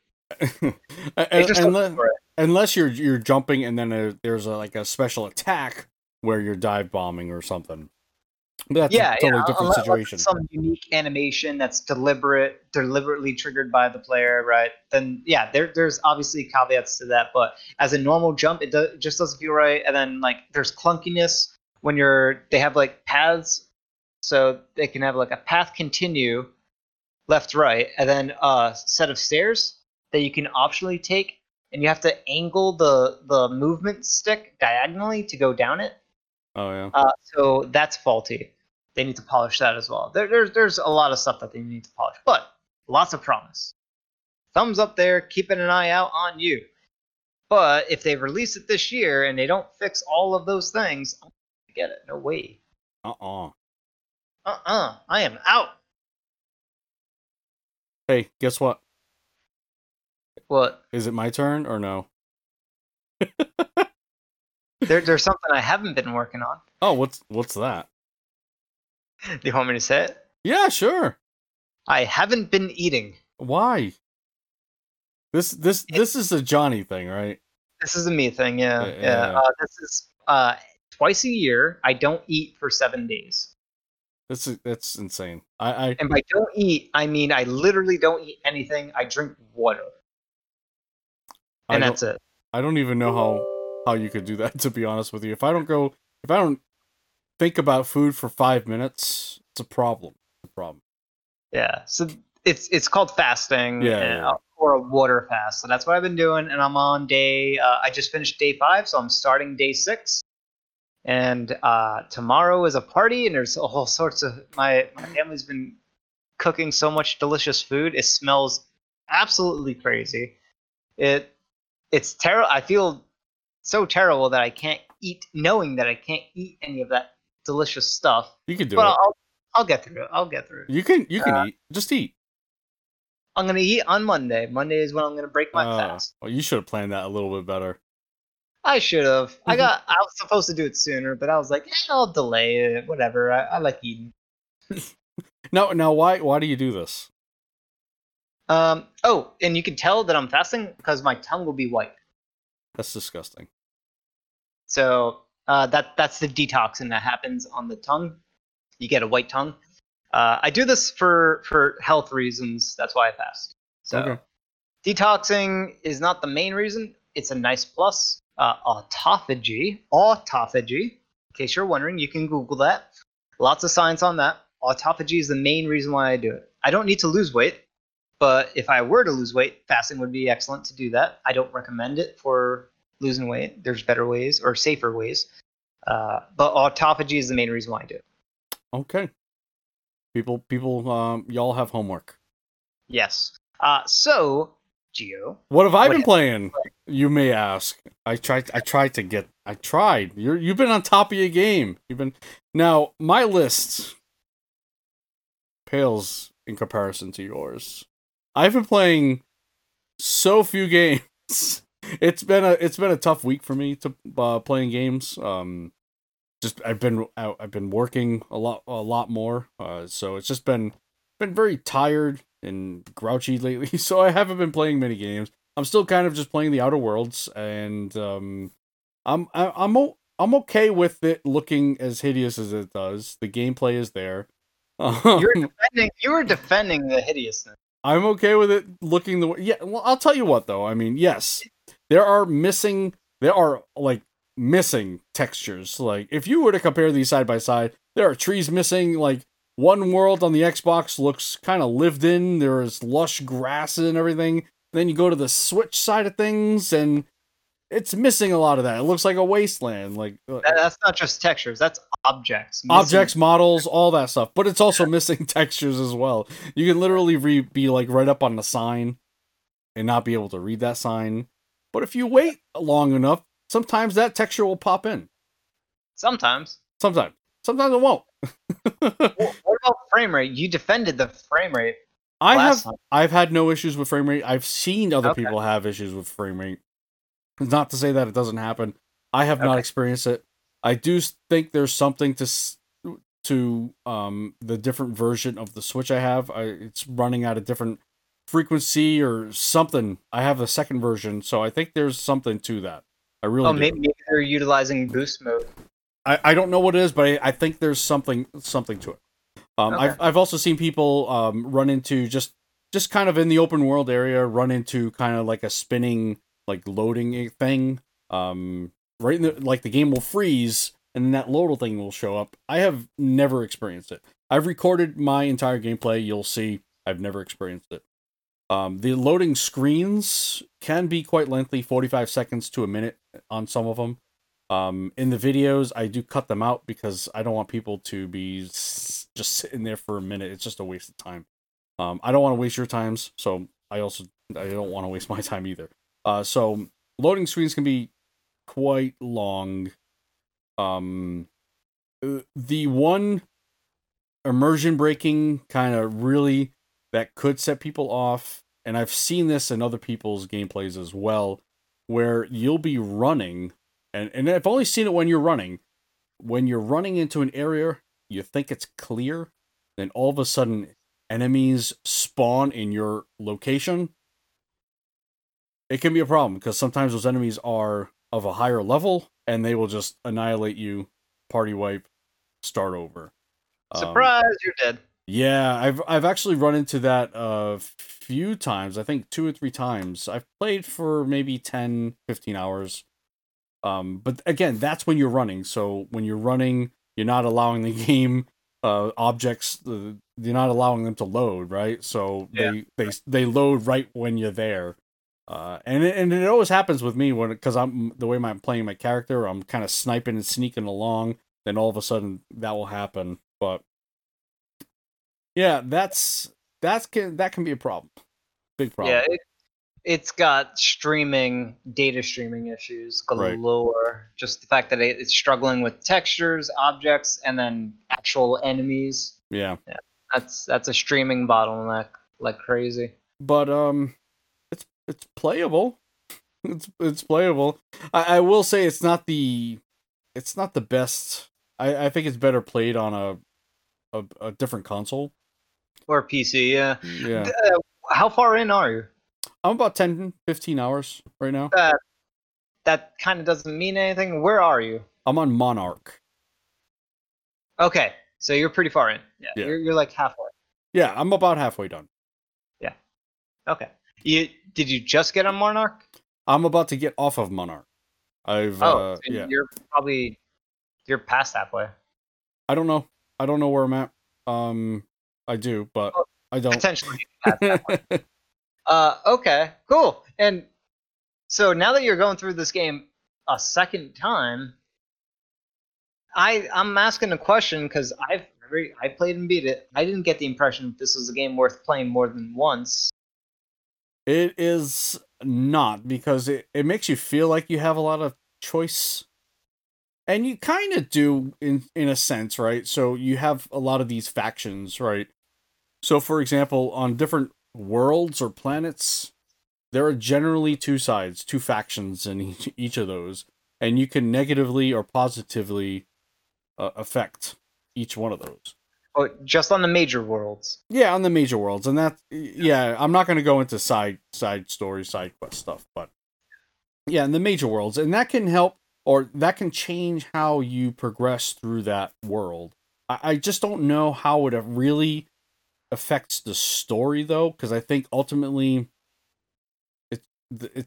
Unless you're jumping, and then there's a special attack where you're dive bombing or something. But that's a totally different situation. Some unique animation that's deliberately triggered by the player, right? Then there's obviously caveats to that, but as a normal jump, it just doesn't feel right. And then there's clunkiness when they have paths, so they can have a path continue, left, right, and then a set of stairs that you can optionally take. And you have to angle the movement stick diagonally to go down it. Oh, yeah. So that's faulty. They need to polish that as well. There's a lot of stuff that they need to polish. But lots of promise. Thumbs up there, keeping an eye out on you. But if they release it this year and they don't fix all of those things, I'm not going to get it. No way. I am out. Hey, guess what? What? Is it my turn or no? There's something I haven't been working on. Oh, what's that? Do you want me to say it? Yeah, sure. I haven't been eating. Why? This is a Johnny thing, right? This is a me thing, yeah. This is twice a year. I don't eat for 7 days. That's insane. And by don't eat, I mean I literally don't eat anything. I drink water. And that's it. I don't even know how you could do that, to be honest with you. If I don't think about food for 5 minutes, it's a problem. Yeah. So it's called fasting. Yeah. Or a water fast. So that's what I've been doing, and I'm on day. I just finished day 5, so I'm starting day 6. And tomorrow is a party, and there's all sorts of my family's been cooking so much delicious food. It smells absolutely crazy. It's terrible. I feel so terrible that I can't eat, knowing that I can't eat any of that delicious stuff. You can do it. I'll get through it. You can eat. Just eat. I'm going to eat on Monday. Monday is when I'm going to break my fast. Well, you should have planned that a little bit better. I should have. Mm-hmm. I was supposed to do it sooner, but I was like, I'll delay it. Whatever. I like eating. Now, why do you do this? Oh, and you can tell that I'm fasting because my tongue will be white. That's disgusting. So that's the detoxing that happens on the tongue. You get a white tongue. I do this for health reasons. That's why I fast. So Detoxing is not the main reason. It's a nice plus. Autophagy. In case you're wondering, you can Google that. Lots of science on that. Autophagy is the main reason why I do it. I don't need to lose weight. But if I were to lose weight, fasting would be excellent to do that. I don't recommend it for losing weight. There's better ways or safer ways. But autophagy is the main reason why I do it. Okay. People, y'all have homework. Yes. So, Gio, what have I been playing? You may ask. I tried. You've been on top of your game. Now, my list pales in comparison to yours. I've been playing so few games. It's been a tough week for me to playing games. I've been working a lot more. So it's just been very tired and grouchy lately. So I haven't been playing many games. I'm still kind of just playing The Outer Worlds, and I'm okay with it looking as hideous as it does. The gameplay is there. You were defending the hideousness. I'm okay with it looking the way. Yeah, well, I'll tell you what though. I mean, yes, there are missing textures. Like if you were to compare these side by side, there are trees missing. Like one world on the Xbox looks kind of lived in. There is lush grass and everything. Then you go to the Switch side of things, and it's missing a lot of that. It looks like a wasteland. Like that's not just textures. That's objects, models, all that stuff. But it's also missing textures as well. You can literally be like right up on the sign and not be able to read that sign. But if you wait long enough, sometimes that texture will pop in. Sometimes it won't. Well, what about frame rate? You defended the frame rate. I've had no issues with frame rate. I've seen other people have issues with frame rate. Not to say that it doesn't happen. I have not experienced it. I do think there's something to the different version of the Switch I have. It's running at a different frequency or something. I have a second version, so I think there's something to that. I really do. Maybe they're utilizing boost mode. I don't know what it is, but I think there's something to it. I've also seen people run into just kind of in the open world area, run into kind of like a spinning like loading thing. Right in the, like the game will freeze and then that loadal thing will show up. I have never experienced it. I've recorded my entire gameplay. You'll see I've never experienced it. The loading screens can be quite lengthy, 45 seconds to a minute on some of them. In the videos, I do cut them out because I don't want people to be just sitting there for a minute. It's just a waste of time. I don't want to waste your times. So I don't want to waste my time either. So loading screens can be quite long. The one immersion breaking kind of really that could set people off, and I've seen this in other people's gameplays as well, where you'll be running, and I've only seen it when you're running. When you're running into an area, you think it's clear, then all of a sudden enemies spawn in your location. It can be a problem because sometimes those enemies are of a higher level, and they will just annihilate you, party wipe, start over. Surprise, you're dead. Yeah, I've actually run into that a few times. I think 2 or 3 times. I've played for maybe 10, 15 hours. But again, that's when you're running. So when you're running, you're not allowing the game objects. You're not allowing them to load, right? So they load right when you're there. And it always happens with me because I'm the way I'm playing my character, I'm kind of sniping and sneaking along. Then all of a sudden that will happen. But yeah, that can be a problem, big problem. Yeah, it's got data streaming issues galore. Right. Just the fact that it's struggling with textures, objects, and then actual enemies. Yeah, that's a streaming bottleneck like crazy. but it's playable. It's playable. I will say it's not the best. I think it's better played on a different console or PC. Yeah. How far in are you? I'm about 10, 15 hours right now. That kind of doesn't mean anything. Where are you? I'm on Monarch. Okay, so you're pretty far in. Yeah. You're like halfway. Yeah, I'm about halfway done. Yeah. Okay. Did you just get on Monarch? I'm about to get off of Monarch. You're probably past halfway. I don't know where I'm at. I do, but I don't. Potentially past halfway. Okay, cool. And so now that you're going through this game a second time, I'm asking a question because I played and beat it. I didn't get the impression that this was a game worth playing more than once. It is not, because it makes you feel like you have a lot of choice. And you kind of do in a sense, right? So you have a lot of these factions, right? So for example, on different worlds or planets, there are generally two sides, two factions in each of those. And you can negatively or positively affect each one of those. Oh, just on the major worlds. Yeah, on the major worlds. And that, yeah, I'm not going to go into side story, side quest stuff, but yeah, in the major worlds. And that can help, or that can change how you progress through that world. I just don't know how it really affects the story, though, because I think ultimately you're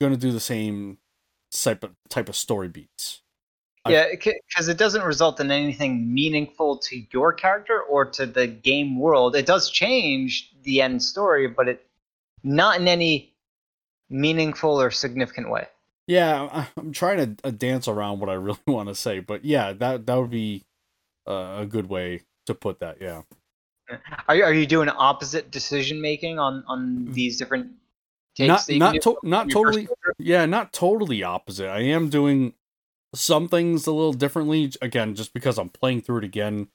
gonna do the same type of story beats. Yeah, because it doesn't result in anything meaningful to your character or to the game world. It does change the end story, but it not in any meaningful or significant way. Yeah, I'm trying to dance around what I really want to say, but yeah, that would be a good way to put that. Yeah. Are you doing opposite decision making on these different? Not totally opposite. I am doing some things a little differently. Again, just because I'm playing through it again,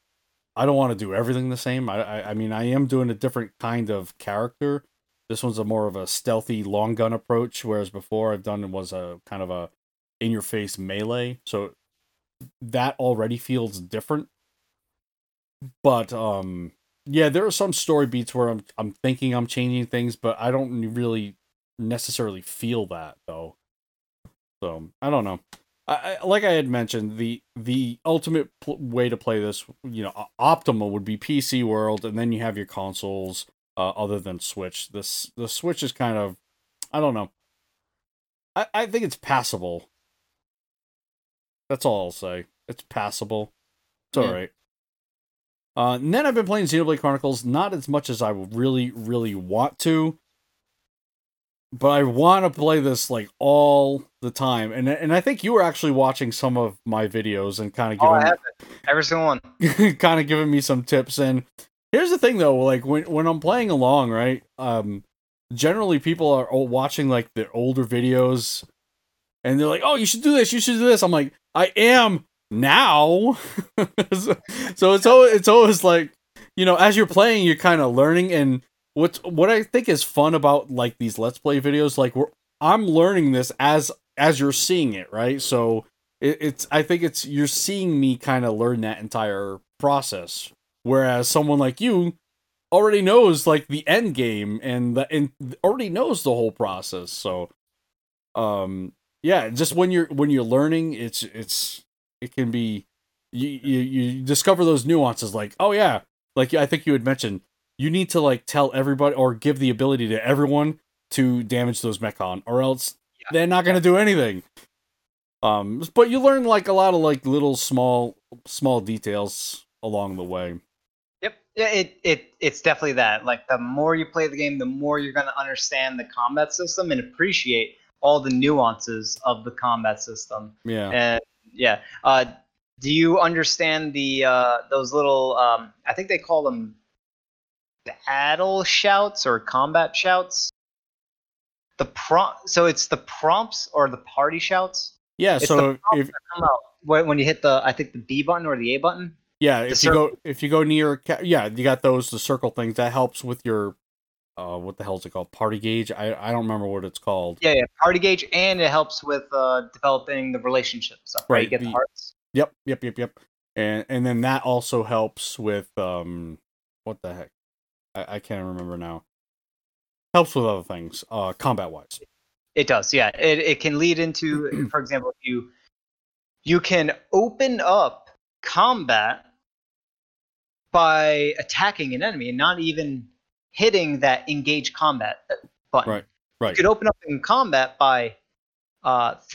I don't want to do everything the same. I mean, I am doing a different kind of character. This one's a more of a stealthy long gun approach, whereas before I've done was a kind of a in-your-face melee. So that already feels different. But yeah, there are some story beats where I'm thinking I'm changing things, but I don't really necessarily feel that, though. So I don't know. I like I had mentioned, the ultimate way to play this, you know, optimal would be PC world, and then you have your consoles other than Switch. The Switch is kind of, I don't know. I think it's passable. That's all I'll say. It's passable. It's all right. And then I've been playing Xenoblade Chronicles, not as much as I really, really want to. But I want to play this like all the time, and I think you were actually watching some of my videos and kind of giving I have it. Every single one, kind of giving me some tips. And here's the thing, though, like when I'm playing along, right? Generally people are watching like the older videos, and they're like, "Oh, you should do this, you should do this." I'm like, "I am now," so it's always like, you know, as you're playing, you're kind of learning. And What I think is fun about like these Let's Play videos, like I'm learning this as you're seeing it, right? So I think you're seeing me kind of learn that entire process, whereas someone like you already knows like the end game and already knows the whole process. So yeah, just when you're learning, it can be you discover those nuances, like, oh yeah, like I think you had mentioned. You need to like tell everybody or give the ability to everyone to damage those Mechon, or else they're not going to do anything. But you learn like a lot of like little small details along the way. Yep. Yeah. It's definitely that. Like the more you play the game, the more you're going to understand the combat system and appreciate all the nuances of the combat system. Yeah. And yeah. Do you understand the those little? I think they call them battle shouts or combat shouts. So it's the prompts or the party shouts. Yeah. It's so that come out when you hit the, I think the B button or the A button. Yeah. If you go near, yeah, you got those, the circle things that helps with your what the hell is it called? Party Gauge? I don't remember what it's called. Yeah, Party Gauge, and it helps with developing the relationships. Right. You get the hearts. Yep. And then that also helps with, what the heck? I can't remember now. Helps with other things, combat-wise. It does, yeah. It can lead into, for example, if you can open up combat by attacking an enemy and not even hitting that engage combat button. Right. You could open up in combat by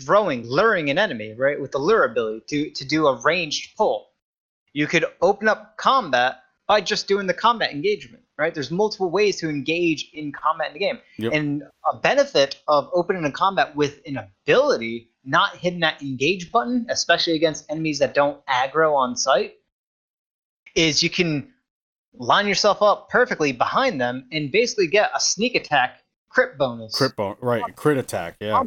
luring an enemy, right, with the lure ability to do a ranged pull. You could open up combat by just doing the combat engagement, right? There's multiple ways to engage in combat in the game. Yep. And a benefit of opening a combat with an ability, not hitting that engage button, especially against enemies that don't aggro on sight, is you can line yourself up perfectly behind them and basically get a sneak attack crit bonus. Crit attack, yeah.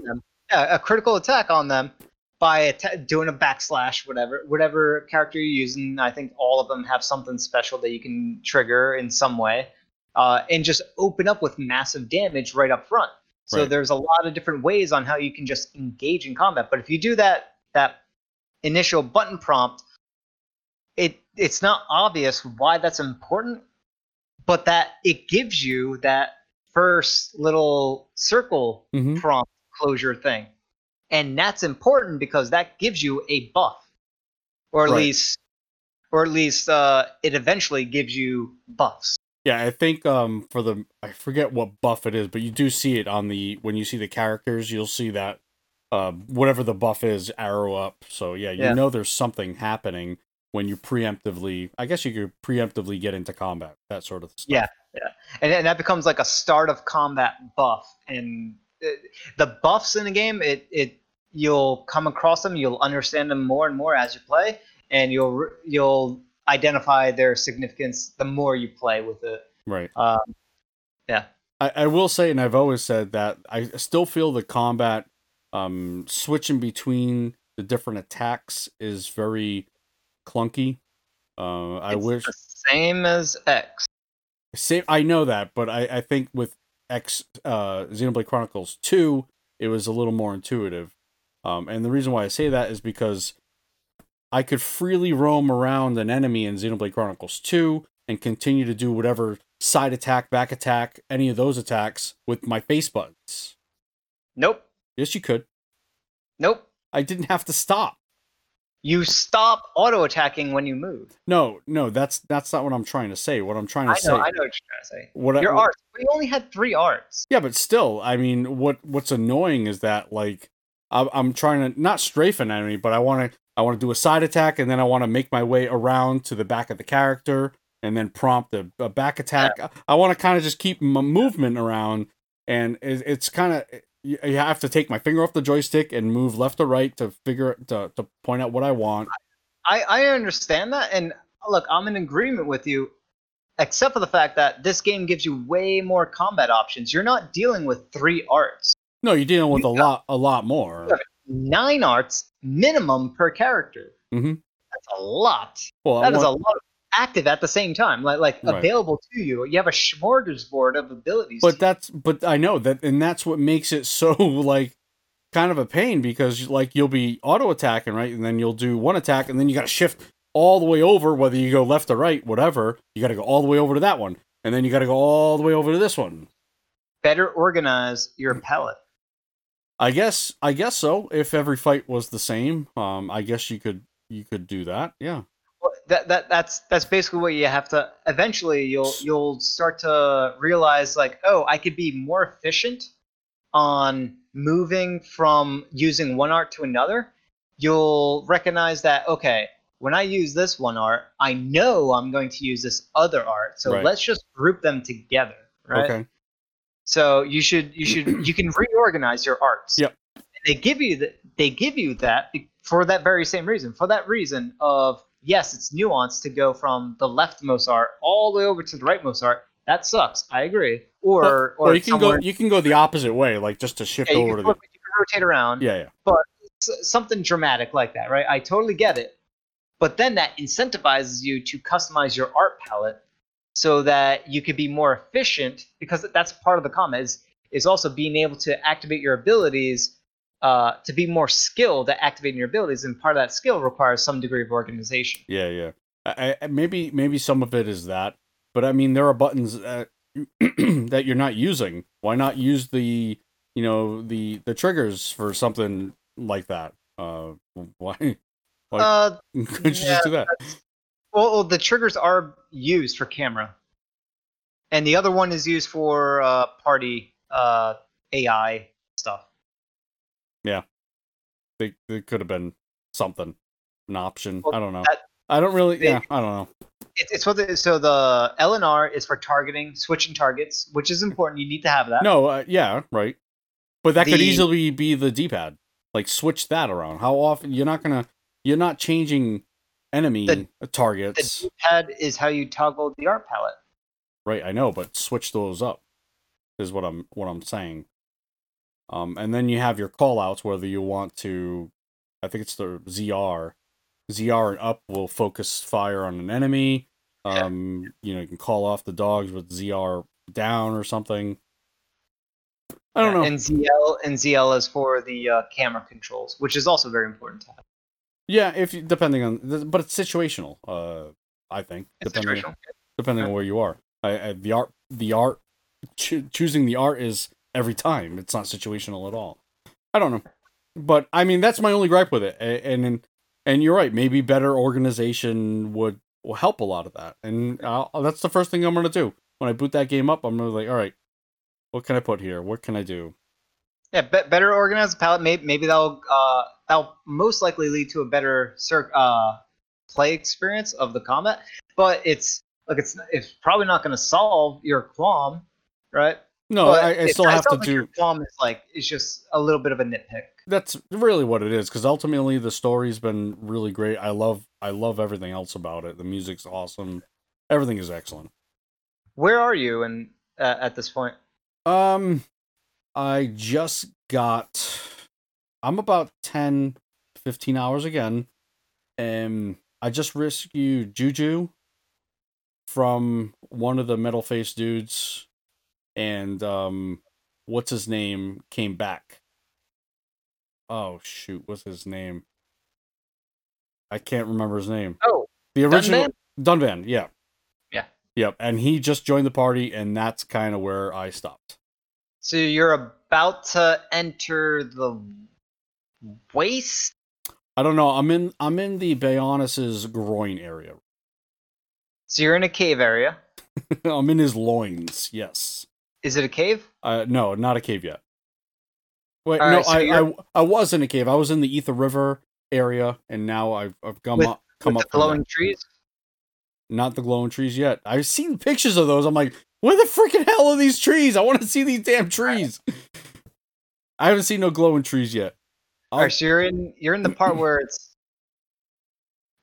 A critical attack on them by doing a backslash, whatever character you're using. I think all of them have something special that you can trigger in some way, and just open up with massive damage right up front. So There's a lot of different ways on how you can just engage in combat. But if you do that initial button prompt, it's not obvious why that's important, but that it gives you that first little circle prompt closure thing. And that's important because that gives you a buff, or at least it eventually gives you buffs. Yeah, I think I forget what buff it is, but you do see it when you see the characters, you'll see that whatever the buff is, arrow up. So yeah, you know there's something happening when you preemptively get into combat, that sort of stuff. Yeah, and that becomes like a start of combat buff, and the buffs in the game, you'll come across them, you'll understand them more and more as you play, and you'll identify their significance the more you play with it. Right. Yeah. I will say, and I've always said that I still feel the combat switching between the different attacks is very clunky. I wish the same as X. Same. I know that, but I think with X, Xenoblade Chronicles 2, it was a little more intuitive. And the reason why I say that is because I could freely roam around an enemy in Xenoblade Chronicles 2 and continue to do whatever side attack, back attack, any of those attacks with my face buttons. Nope. Yes, you could. Nope. I didn't have to stop. You stop auto-attacking when you move. No, that's not what I'm trying to say. What I'm trying to say... I know what you're trying to say. Your arts. We only had 3 arts. Yeah, but still, I mean, what's annoying is that, like, I'm trying to not strafe an enemy, but I want to do a side attack, and then I want to make my way around to the back of the character, and then prompt a back attack. Yeah. I want to kind of just keep my movement around, and it's kind of... You have to take my finger off the joystick and move left or right to point out what I want. I understand that, and look, I'm in agreement with you, except for the fact that this game gives you way more combat options. You're not dealing with 3 arts. No, you're dealing with a lot more. 9 arts minimum per character. Mm-hmm. That's a lot. Well, that is a lot of active at the same time, like available to you. You have a smorgasbord of abilities. But I know that, and that's what makes it so like kind of a pain, because like you'll be auto attacking, right, and then you'll do one attack, and then you got to shift all the way over. Whether you go left or right, whatever, you got to go all the way over to that one, and then you got to go all the way over to this one. Better organize your palette. I guess so. If every fight was the same, I guess you could do that. Yeah. That's basically what you have to. Eventually, you'll start to realize, like, oh, I could be more efficient on moving from using one art to another. You'll recognize that, okay, when I use this one art, I know I'm going to use this other art. So let's just group them together, right? Okay. So you can reorganize your arts. Yep. And they give you that for that very same reason. For that reason of, yes, it's nuanced to go from the leftmost art all the way over to the rightmost art. That sucks. I agree. Or you can go the opposite way, like just to shift over to the... You can rotate around. Yeah. But something dramatic like that, right? I totally get it. But then that incentivizes you to customize your art palette so that you could be more efficient, because that's part of the combat is also being able to activate your abilities, to be more skilled at activating your abilities, and part of that skill requires some degree of organization. Yeah, yeah. Maybe some of it is that, but I mean, there are buttons that you're not using. Why not use the triggers for something like that? Why could you just do that? Well, the triggers are used for camera, and the other one is used for party AI stuff. Yeah, they could have been something, an option. Well, I don't know. I don't know. It's what so the LNR is for targeting, switching targets, which is important. You need to have that. No, yeah, right. But that could easily be the D-pad. Like, switch that around. How often you're not changing enemy targets. The D-pad is how you toggle the art palette. Right, I know, but switch those up is what I'm saying. And then you have your callouts, whether you want to. I think it's the ZR and up will focus fire on an enemy. You can call off the dogs with ZR down or something. I don't know. And ZL is for the camera controls, which is also very important to have. Yeah, but it's situational. I think it's depending situational. On where you are. Choosing the art is every time. It's not situational at all. I don't know, but I mean that's my only gripe with it. And you're right. Maybe better organization will help a lot of that. And that's the first thing I'm going to do when I boot that game up. I'm going to be like, all right, what can I put here? What can I do? Yeah, better organized palette. Maybe that'll most likely lead to a better play experience of the combat. But it's probably not going to solve your qualm, right? No, but I still have to do. Your qualm is it's just a little bit of a nitpick. That's really what it is, because ultimately the story's been really great. I love everything else about it. The music's awesome. Everything is excellent. Where are you at this point? I just got... I'm about 10, 15 hours again, and I just rescued Juju from one of the metal-faced dudes, and what's-his-name came back. Oh, shoot. What's his name? I can't remember his name. Oh, the original Dunvan. Yeah. Yeah. Yep. And he just joined the party, and that's kind of where I stopped. So you're about to enter the waste? I don't know. I'm in the Bayonis' groin area. So you're in a cave area? I'm in his loins, yes. Is it a cave? No, not a cave yet. Wait, all no, right, so I was in a cave. I was in the Ether River area, and now I've come up. The glowing trees? Not the glowing trees yet. I've seen pictures of those. I'm like, where the freaking hell are these trees? I want to see these damn trees. Right. I haven't seen no glowing trees yet. All right, so you're in the part where it's.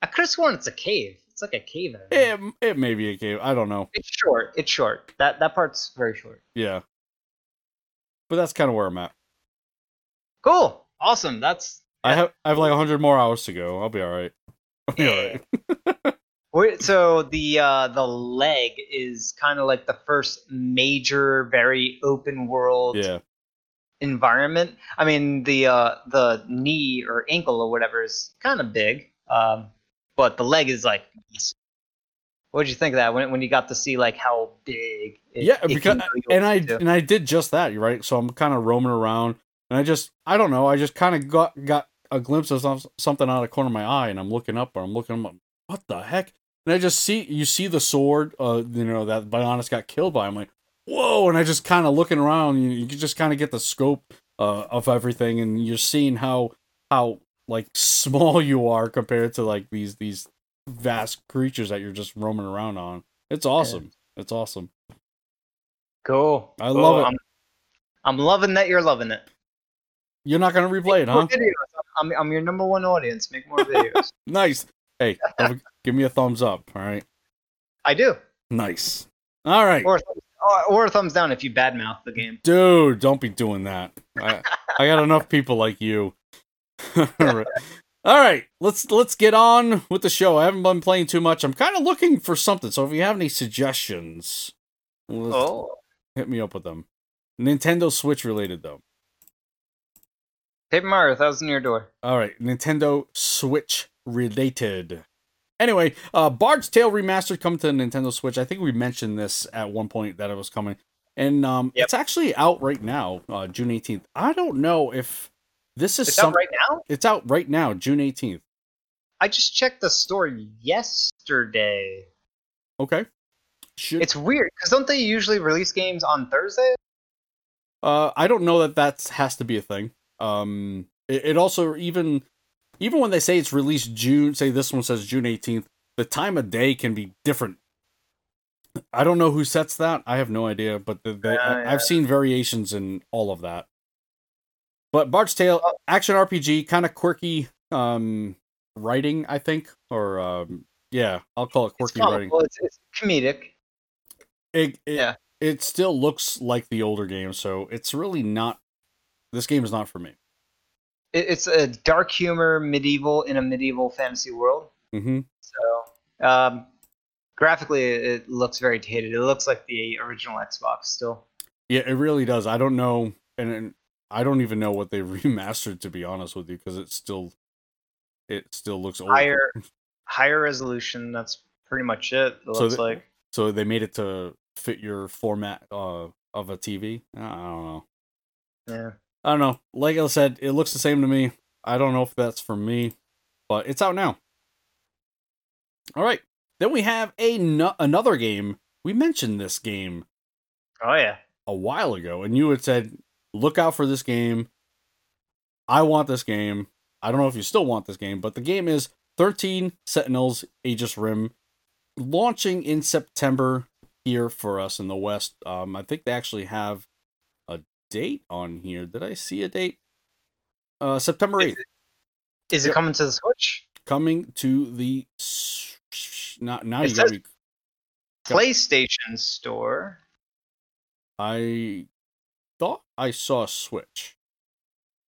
I could have sworn it's a cave. It's like a cave area. It may be a cave. I don't know. It's short. That part's very short. Yeah. But that's kind of where I'm at. Cool. Awesome. I have like 100 more hours to go. I'll be all right. Wait, so the leg is kind of like the first major, very open world environment. I mean, the knee or ankle or whatever is kind of big, but the leg is like. What did you think of that when you got to see like how big? I did just that. You're right. So I'm kind of roaming around. And I just kind of got a glimpse of something out of the corner of my eye, and I'm looking up, what the heck? And I just see the sword, that Bionis got killed by. I'm like, whoa! And I just kind of looking around, you can just kind of get the scope of everything, and you're seeing how like small you are compared to like these vast creatures that you're just roaming around on. It's awesome. Yeah. It's awesome. Cool. I love it. I'm loving that you're loving it. You're not going to replay it, huh? Videos. I'm your number one audience. Make more videos. Nice. Hey, give me a thumbs up, all right? I do. Nice. All right. Or a thumbs down if you badmouth the game. Dude, don't be doing that. I got enough people like you. All right. All right, let's get on with the show. I haven't been playing too much. I'm kind of looking for something, so if you have any suggestions, hit me up with them. Nintendo Switch related, though. Paper Mario, 1,000 Year Door. All right, Nintendo Switch related. Anyway, Bard's Tale Remastered coming to the Nintendo Switch. I think we mentioned this at one point that it was coming. And It's actually out right now, June 18th. I don't know if this is something... It's out right now? It's out right now, June 18th. I just checked the store yesterday. Okay. It's weird, because don't they usually release games on Thursday? I don't know that has to be a thing. It also, even when they say it's released June, say this one says June 18th, the time of day can be different. I don't know who sets that. I have no idea, but I've seen variations in all of that. But Bard's Tale, action RPG, kind of quirky writing, I think. Or, I'll call it quirky writing. Well, it's comedic. It still looks like the older game, so it's really not... This game is not for me. It's a dark humor medieval in a medieval fantasy world. Mm-hmm. So... graphically, it looks very dated. It looks like the original Xbox still. Yeah, it really does. I don't know, and I don't even know what they remastered, to be honest with you, because it still looks old. Higher resolution. That's pretty much it. It looks like. So they made it to fit your format of a TV. I don't know. Yeah. I don't know. Like I said, it looks the same to me. I don't know if that's for me, but it's out now. All right. Then we have another game. We mentioned this game. Oh, yeah. A while ago. And you had said, look out for this game. I want this game. I don't know if you still want this game, but the game is 13 Sentinels Aegis Rim, launching in September here for us in the West. I think they actually have a date on here. Did I see a date? September 8th. Is it coming to the Switch? Coming to the Switch. Now you gotta be... PlayStation Store. I thought I saw Switch.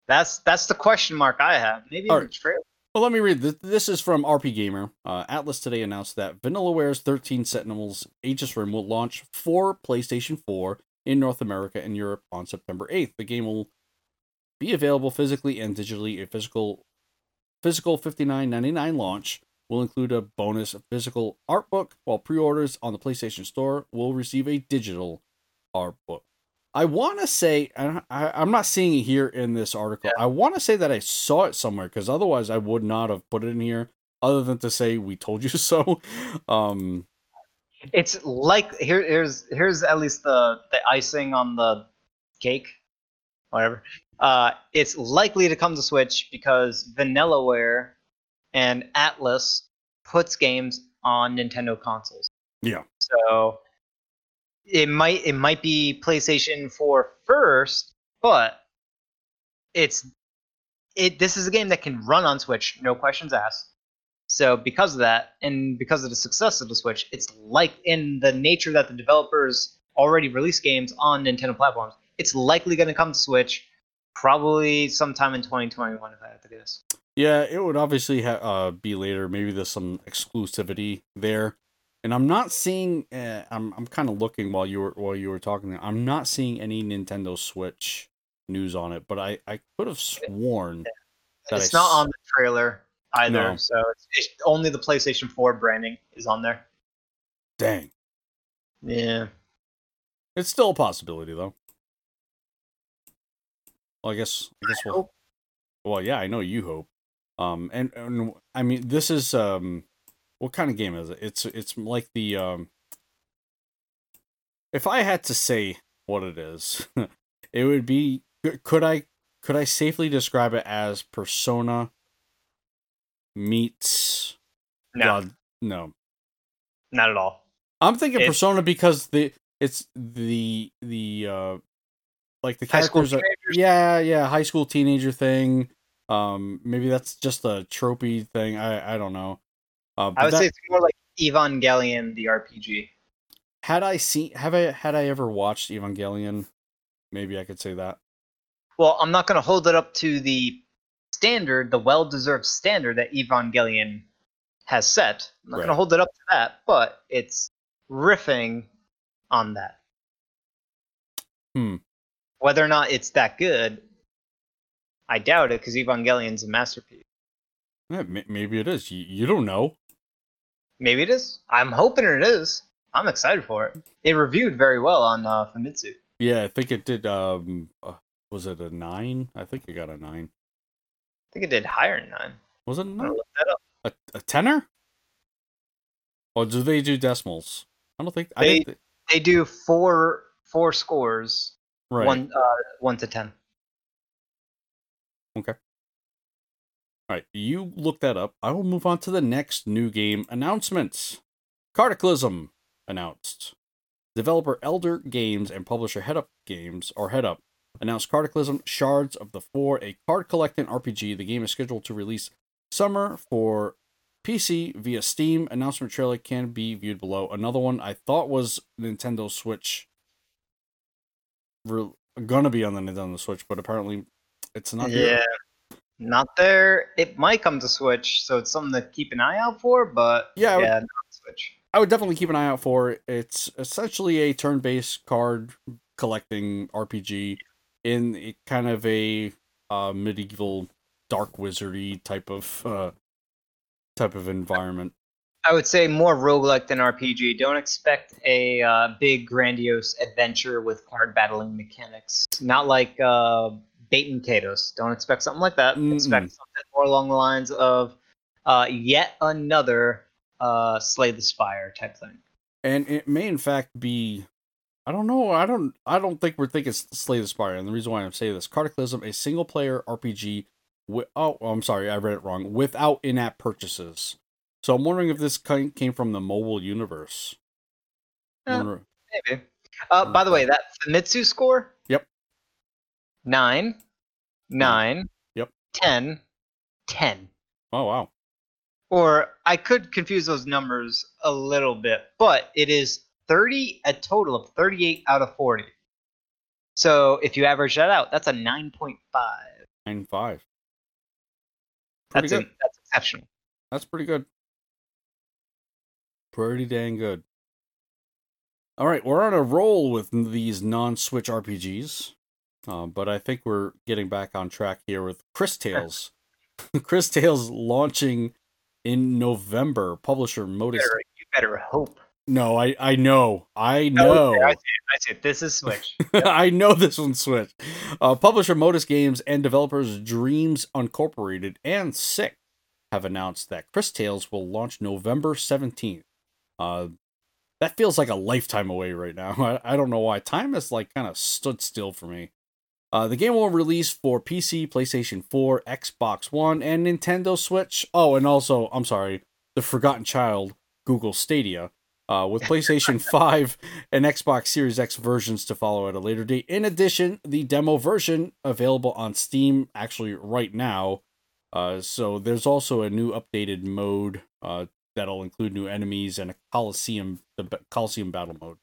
That's the question mark I have. Maybe in the trailer. Well, let me read. This is from RP Gamer. Atlas today announced that VanillaWare's 13 Sentinels Aegis Rim will launch for PlayStation 4 in North America and Europe on September 8th. The game will be available physically and digitally. A physical $59.99 launch will include a bonus physical art book, while pre-orders on the PlayStation Store will receive a digital art book. I want to say, I'm not seeing it here in this article. Yeah. I want to say that I saw it somewhere, because otherwise I would not have put it in here, other than to say we told you so. It's like here's at least the icing on the cake, whatever. It's likely to come to Switch because VanillaWare and Atlas puts games on Nintendo consoles. Yeah. So it might be PlayStation 4 first, but this is a game that can run on Switch, no questions asked. So because of that, and because of the success of the Switch, it's like in the nature that the developers already release games on Nintendo platforms, it's likely going to come to Switch probably sometime in 2021 if I had to guess. Yeah, it would obviously be later. Maybe there's some exclusivity there, and I'm not seeing. I'm kind of looking while you were talking. I'm not seeing any Nintendo Switch news on it, but I could have sworn that it's not on the trailer either. No. So it's only the PlayStation 4 branding is on there. Dang. Yeah, it's still a possibility though. Well, I guess we'll. Well, yeah, I know you hope. And I mean, this is what kind of game is it? It's like the if I had to say what it is, it would be could I safely describe it as Persona meets God? No, not at all. I'm thinking Persona because it's the like the characters are high school teenager thing. Maybe that's just a tropey thing. I don't know. I would say it's more like Evangelion, the RPG. Had I ever watched Evangelion? Maybe I could say that. Well, I'm not going to hold it up to the standard, the well-deserved standard that Evangelion has set. I'm not going to hold it up to that, but it's riffing on that. Whether or not it's that good, I doubt it, because Evangelion's a masterpiece. Yeah, maybe it is. You don't know. Maybe it is. I'm hoping it is. I'm excited for it. It reviewed very well on Famitsu. Yeah, I think it did. Was it a 9? I think it got a 9. I think it did higher than 9. Was it a 9? I looked that up. A tenner? Or do they do decimals? I don't think they do four scores. Right. 1 to 10. Okay. All right, you look that up. I will move on to the next new game announcements. Cartaclysm announced. Developer Elder Games and publisher Head Up announced Cartaclysm: Shards of the Four, a card-collecting RPG. The game is scheduled to release summer for PC via Steam. Announcement trailer can be viewed below. Another one I thought was Nintendo Switch. Gonna be on the Nintendo Switch, but apparently it's not there. Yeah, not there. It might come to Switch, so it's something to keep an eye out for, but yeah, not Switch. I would definitely keep an eye out for it. It's essentially a turn-based card collecting RPG in kind of a medieval dark wizardy type of environment. I would say more roguelike than RPG. Don't expect a big grandiose adventure with card battling mechanics. Not like Bait and Kados. Don't expect something like that. Expect something more along the lines of yet another Slay the Spire type thing. And it may in fact be, I don't know, I don't think we're thinking Slay the Spire, and the reason why I'm saying this, Cartaclysm, a single player RPG I read it wrong, without in-app purchases. So I'm wondering if this came from the mobile universe. Maybe. By the way, that Famitsu score? Yep. 9. Yep. 10. Oh, wow. Or I could confuse those numbers a little bit, but it is a total of 38 out of 40. So if you average that out, that's a 9.5. 9.5. That's exceptional. That's pretty good. Pretty dang good. All right, we're on a roll with these non-Switch RPGs, but I think we're getting back on track here with Cris Tales. Cris Tales launching in November. Publisher Modus. You better hope. No, I know. I said this is Switch. Yep. I know this one's Switch. Publisher Modus Games and developers Dreams Incorporated and Sick have announced that Cris Tales will launch November 17th. That feels like a lifetime away right now. I don't know why. Time has kind of stood still for me. The game will release for PC, PlayStation 4, Xbox One, and Nintendo Switch. Oh, and also, I'm sorry, the forgotten child, Google Stadia, with PlayStation 5 and Xbox Series X versions to follow at a later date. In addition, the demo version available on Steam actually right now. So there's also a new updated mode that'll include new enemies and a Coliseum battle mode.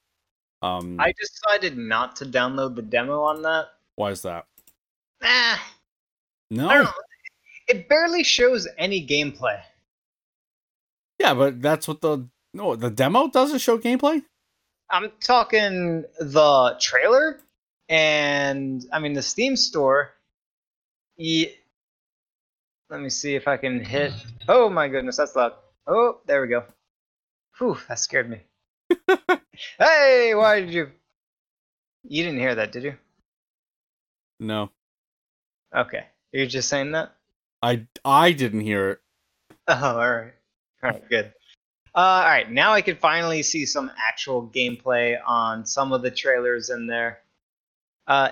I decided not to download the demo on that. Why is that? No. I don't know. It barely shows any gameplay. Yeah, but that's what the demo doesn't show gameplay? I'm talking the trailer and the Steam store. Yeah. Let me see if I can hit. Oh my goodness, that's loud. Oh, there we go. Whew, that scared me. Hey, why did you? You didn't hear that, did you? No. Okay, you're just saying that? I didn't hear it. Oh, all right, good. All right, now I can finally see some actual gameplay on some of the trailers in there. Man,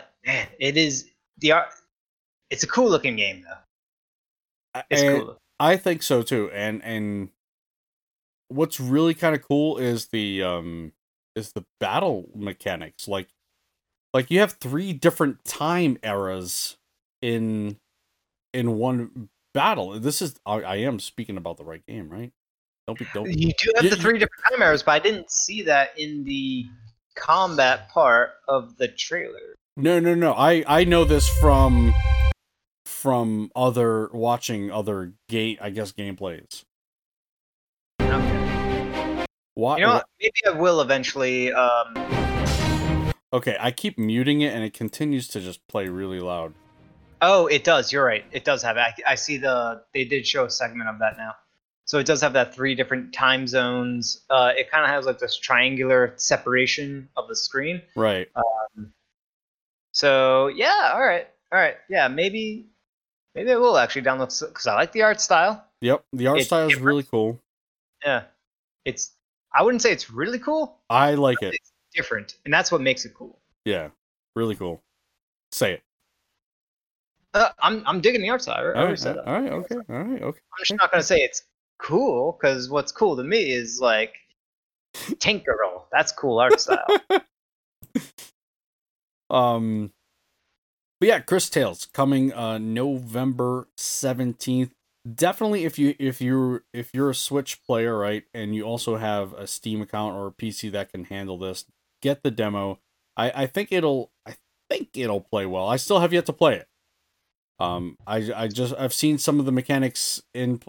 it is it's a cool looking game though. It's cool. I think so too. And what's really kind of cool is the battle mechanics. Like you have 3 different time eras in one battle. This is I am speaking about the right game, right? Don't. You do have the 3 different time eras, but I didn't see that in the combat part of the trailer. No. I know this from from other watching other gameplays. Okay. What? You know what? Maybe I will eventually. Okay, I keep muting it, and it continues to just play really loud. Oh, it does. You're right. It does have it. I see the. They did show a segment of that now. So it does have that three different time zones. It kind of has like this triangular separation of the screen. Right. So yeah, all right, yeah, maybe I will actually download because I like the art style. Yep, the art style is really cool. Yeah, it's. I wouldn't say it's really cool. I like it. It's different, and that's what makes it cool. Yeah, really cool. Say it. I'm digging the art style. I already said that. All right, okay. I'm just not gonna say it's cool because what's cool to me is like Tinkerell. That's cool art style. But yeah, Cris Tales coming November 17th. Definitely, if you're a Switch player, right, and you also have a Steam account or a PC that can handle this, get the demo. I think it'll play well. I still have yet to play it. I've seen some of the mechanics in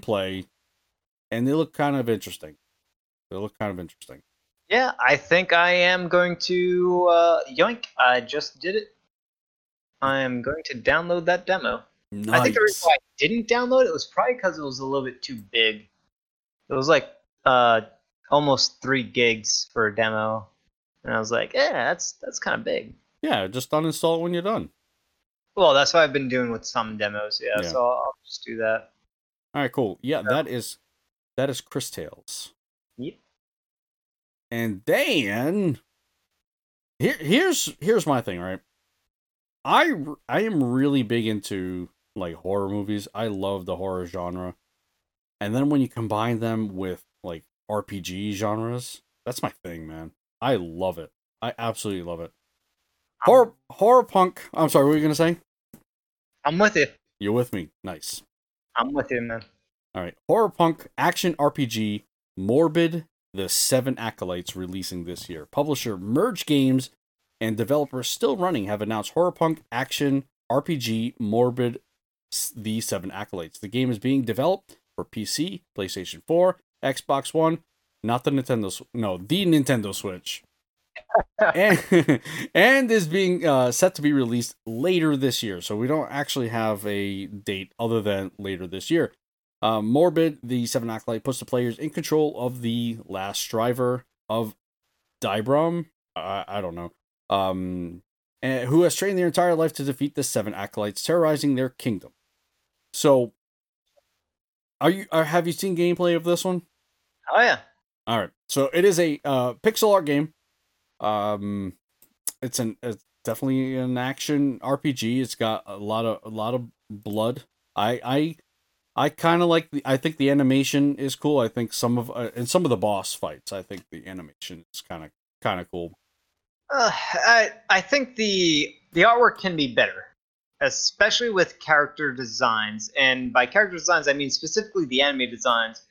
play, and they look kind of interesting. Yeah, I think I am going to yoink. I just did it. I am going to download that demo. Nice. I think the reason why I didn't download it was probably because it was a little bit too big. It was like almost 3 gigs for a demo, and I was like, yeah, that's kind of big. Yeah, just uninstall it when you're done. Well, that's what I've been doing with some demos. Yeah. So I'll just do that. All right, cool. Yeah, that is Cris Tales. Yep. And then, here's my thing, right? I am really big into like horror movies. I love the horror genre, and then when you combine them with like RPG genres, that's my thing, man. I love it. I absolutely love it. Horror punk. I'm sorry. What were you gonna say? I'm with you. You're with me. Nice. I'm with you, man. All right. Horror punk action RPG. Morbid. The Seven Acolytes releasing this year. Publisher Merge Games and developer Still Running have announced horrorpunk action RPG Morbid The Seven Acolytes. The game is being developed for PC, PlayStation 4, Xbox One, the Nintendo Switch, and is being set to be released later this year. So we don't actually have a date other than later this year. Morbid, the Seven Acolyte, puts the players in control of the last striver of Dibrom. I don't know. Who has trained their entire life to defeat the Seven Acolytes, terrorizing their kingdom. So, have you seen gameplay of this one? Oh yeah. All right. So it is a pixel art game. It's definitely an action RPG. It's got a lot of blood. I kind of like I think the animation is cool. I think some of the boss fights, I think the animation is kind of cool. I think the artwork can be better, especially with character designs. And by character designs, I mean specifically the anime designs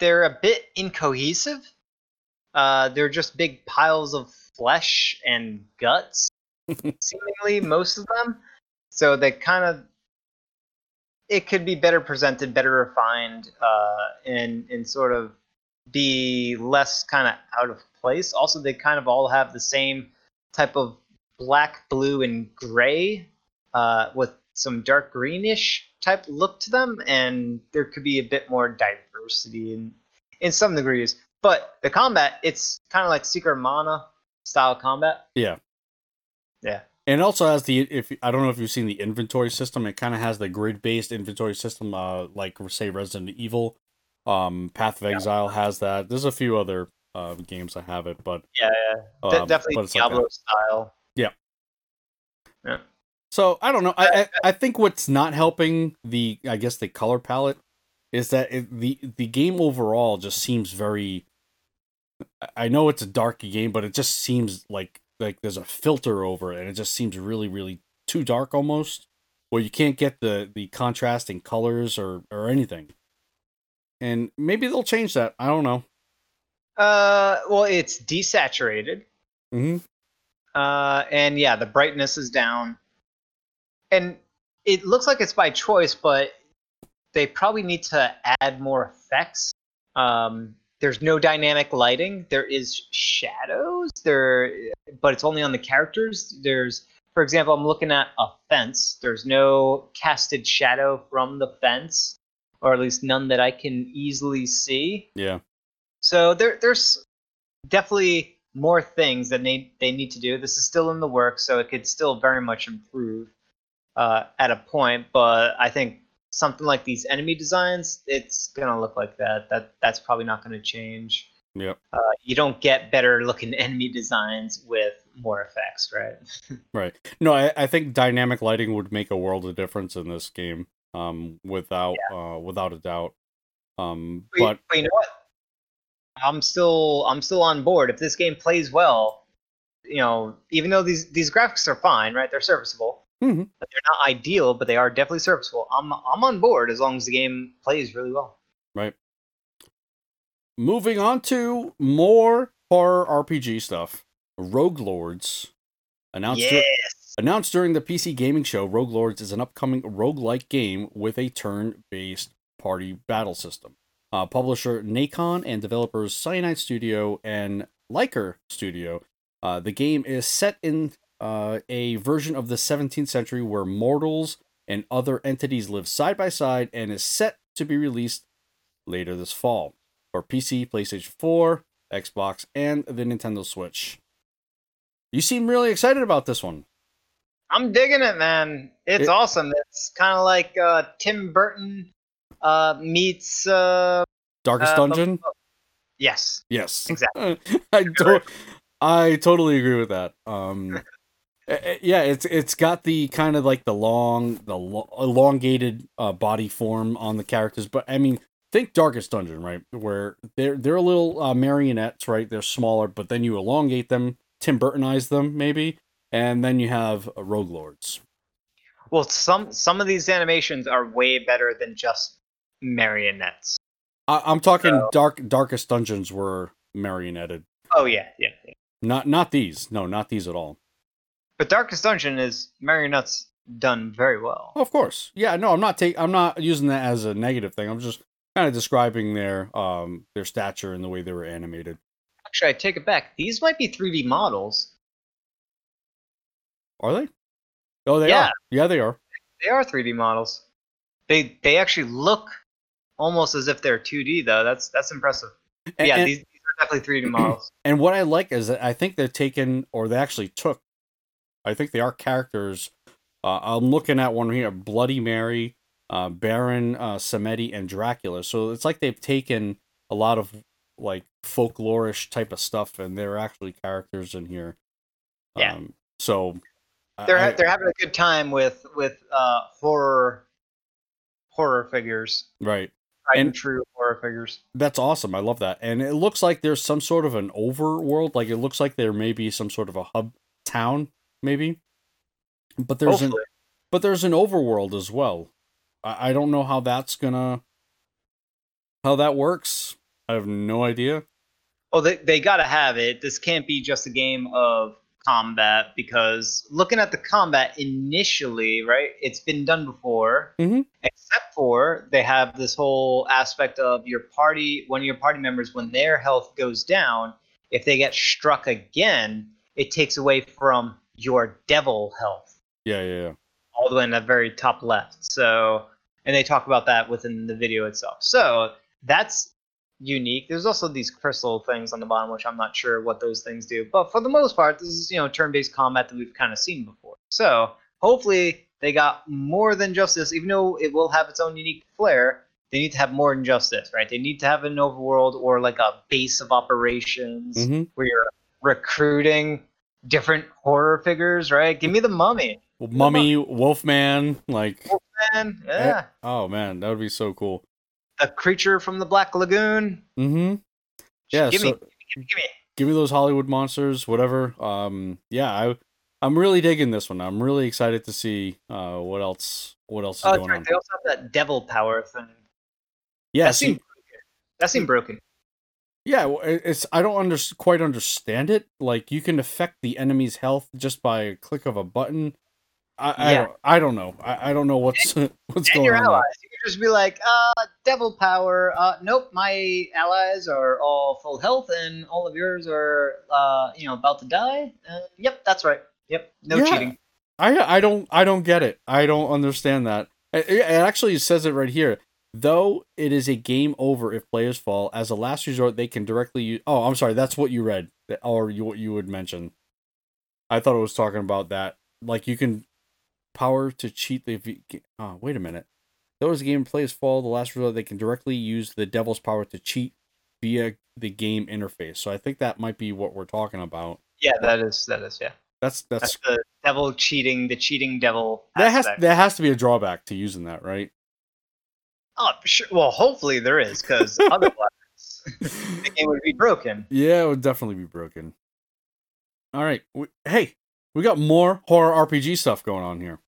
they're a bit incohesive. They're just big piles of flesh and guts, seemingly most of them. So they kind of. It could be better presented, better refined, and sort of be less kind of out of place. Also, they kind of all have the same type of black, blue, and gray with some dark greenish type look to them, and there could be a bit more diversity in some degrees. But the combat, it's kind of like Secret of Mana style combat. Yeah. Yeah. And also has I don't know if you've seen the inventory system, it kind of has the grid-based inventory system, like, say, Resident Evil, Path of Exile has that. There's a few other games that have it, but... Yeah. Definitely Diablo style. Yeah. So, I don't know. I think what's not helping the color palette is that the game overall just seems very... I know it's a dark game, but it just seems like there's a filter over it, and it just seems really, really too dark almost, where you can't get the contrasting colors or anything. And maybe they'll change that. I don't know. Well, it's desaturated. Mm-hmm. And yeah, the brightness is down. And it looks like it's by choice, but they probably need to add more effects. There's no dynamic lighting. There is shadows there, but it's only on the characters. There's, for example, I'm looking at a fence. There's no casted shadow from the fence, or at least none that I can easily see. Yeah. So there's definitely more things that they need to do. This is still in the works, so it could still very much improve at a point, but I think something like these enemy designs, it's gonna look like that. That's probably not gonna change. Yep. You don't get better looking enemy designs with more effects, right? Right. No, I think dynamic lighting would make a world of difference in this game, without a doubt. But you know what? I'm still on board. If this game plays well, you know, even though these graphics are fine, right? They're serviceable. Mm-hmm. But they're not ideal, but they are definitely serviceable. I'm on board as long as the game plays really well. Right. Moving on to more horror RPG stuff. Rogue Lords announced during the PC gaming show. Rogue Lords is an upcoming roguelike game with a turn-based party battle system. Publisher Nacon and developers Cyanide Studio and Liker Studio. The game is set in a version of the 17th century where mortals and other entities live side by side, and is set to be released later this fall for PC, PlayStation 4, Xbox, and the Nintendo Switch. You seem really excited about this one. I'm digging it, man. It's awesome. It's kind of like Tim Burton meets Darkest Dungeon. Yes, exactly. I totally agree with that. Yeah, it's got the kind of like the elongated body form on the characters, but I mean, think Darkest Dungeon, right? Where they're little marionettes, right? They're smaller, but then you elongate them, Tim Burtonize them, maybe, and then you have Rogue Lords. Well, some of these animations are way better than just marionettes. I'm talking Darkest Dungeons were marionetted. Oh yeah. Not these. No, not these at all. But Darkest Dungeon is marionettes done very well. Of course. Yeah, no, I'm not using that as a negative thing. I'm just kind of describing their stature and the way they were animated. Actually, I take it back. These might be 3D models. Are they? Oh, they are. Yeah, they are. They are 3D models. They actually look almost as if they're 2D though. That's impressive. These are definitely 3D models. And what I like is that I think I think they are characters. I'm looking at one here, Bloody Mary, Baron Samedi, and Dracula. So it's like they've taken a lot of like folklorish type of stuff, and they're actually characters in here. Yeah. So they're having a good time with horror figures. Right. And true horror figures. That's awesome. I love that. And it looks like there's some sort of an overworld. Like it looks like there may be some sort of a hub town. Maybe, but there's an overworld as well. I don't know how that works. I have no idea. Oh, they gotta have it. This can't be just a game of combat, because looking at the combat initially, right? It's been done before, mm-hmm. Except for they have this whole aspect of your party. One of your party members, when their health goes down, if they get struck again, it takes away from your devil health. Yeah. All the way in the very top left. So, and they talk about that within the video itself. So that's unique. There's also these crystal things on the bottom, which I'm not sure what those things do. But for the most part, this is, turn-based combat that we've kind of seen before. So hopefully they got more than just this, even though it will have its own unique flair. They need to have more than just this, right? They need to have an overworld or like a base of operations, mm-hmm. where you're recruiting different horror figures, right? Give me the Mummy. Well, Mummy, Wolfman, Wolfman, yeah. Oh, man, that would be so cool. A creature from the Black Lagoon. Mm-hmm. Yeah, give me those Hollywood monsters, whatever. Yeah, I'm really digging this one. I'm really excited to see what else is going on. They also have that devil power thing. Yeah, that seemed broken. Yeah, it's I don't quite understand it. Like, you can affect the enemy's health just by a click of a button. I don't know. I don't know what's going on. Allies. You can just be like, devil power. Nope, my allies are all full health, and all of yours are, about to die. Yep, that's right. Yep, no cheating. I don't get it. I don't understand that. It actually says it right here. Though it is a game over if players fall, as a last resort, they can directly use... Oh, I'm sorry, that's what you read, or what you would mention. I thought it was talking about that. Like, you can power to cheat the... Oh, wait a minute. Though as a game players fall, the last resort, they can directly use the devil's power to cheat via the game interface. So I think that might be what we're talking about. Yeah, that is, yeah. That's the devil cheating, the cheating devil aspect. That has to be a drawback to using that, right? Oh, sure. Well, hopefully there is, because otherwise the game would be broken. Yeah, it would definitely be broken. All right. We got more horror RPG stuff going on here.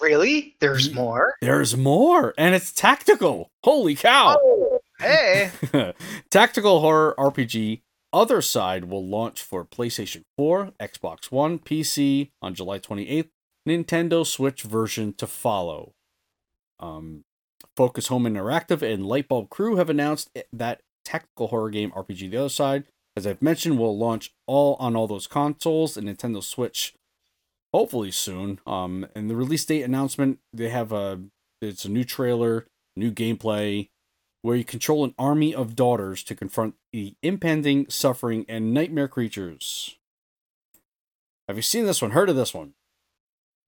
Really? There's more? There's more, and it's tactical. Holy cow. Oh, hey. Tactical horror RPG Other Side will launch for PlayStation 4, Xbox One, PC on July 28th, Nintendo Switch version to follow. Focus Home Interactive and Lightbulb Crew have announced that tactical horror game RPG The Other Side, as I've mentioned, will launch on all those consoles and Nintendo Switch hopefully soon. And the release date announcement, they have it's a new trailer, new gameplay, where you control an army of daughters to confront the impending suffering and nightmare creatures. Have you seen this one? Heard of this one?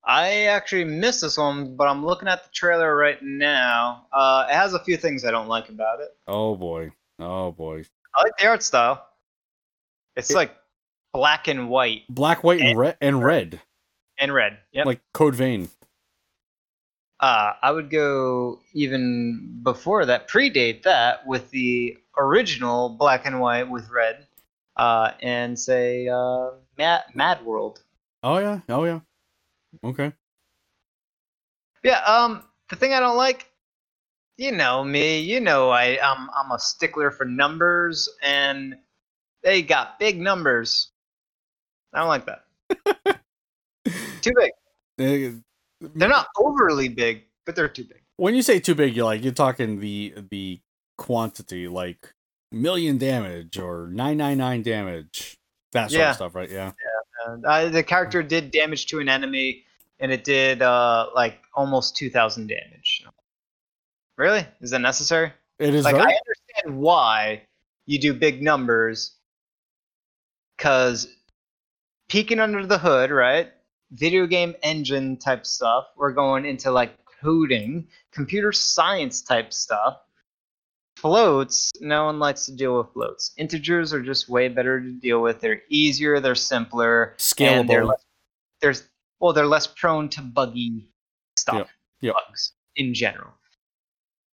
I actually missed this one, but I'm looking at the trailer right now. It has a few things I don't like about it. Oh boy. I like the art style. It's like black and white. Black, white, and red. And red. Yep. Like Code Vein. I would go even before that, predate that with the original black and white with red, and say Mad World. Oh yeah. Okay. Yeah. The thing I don't like, you know me, I'm a stickler for numbers, and they got big numbers. I don't like that. Too big. They're not overly big, but they're too big. When you say too big, you're talking the quantity, like million damage or 999 damage, that sort of stuff, right? Yeah. The character did damage to an enemy, and it did almost 2,000 damage. Really? Is that necessary? It is. I understand why you do big numbers, because peeking under the hood, right? Video game engine type stuff. We're going into coding, computer science type stuff. Floats, no one likes to deal with floats. Integers are just way better to deal with. They're easier, they're simpler, scalable. And they're less prone to buggy stuff, bugs in general.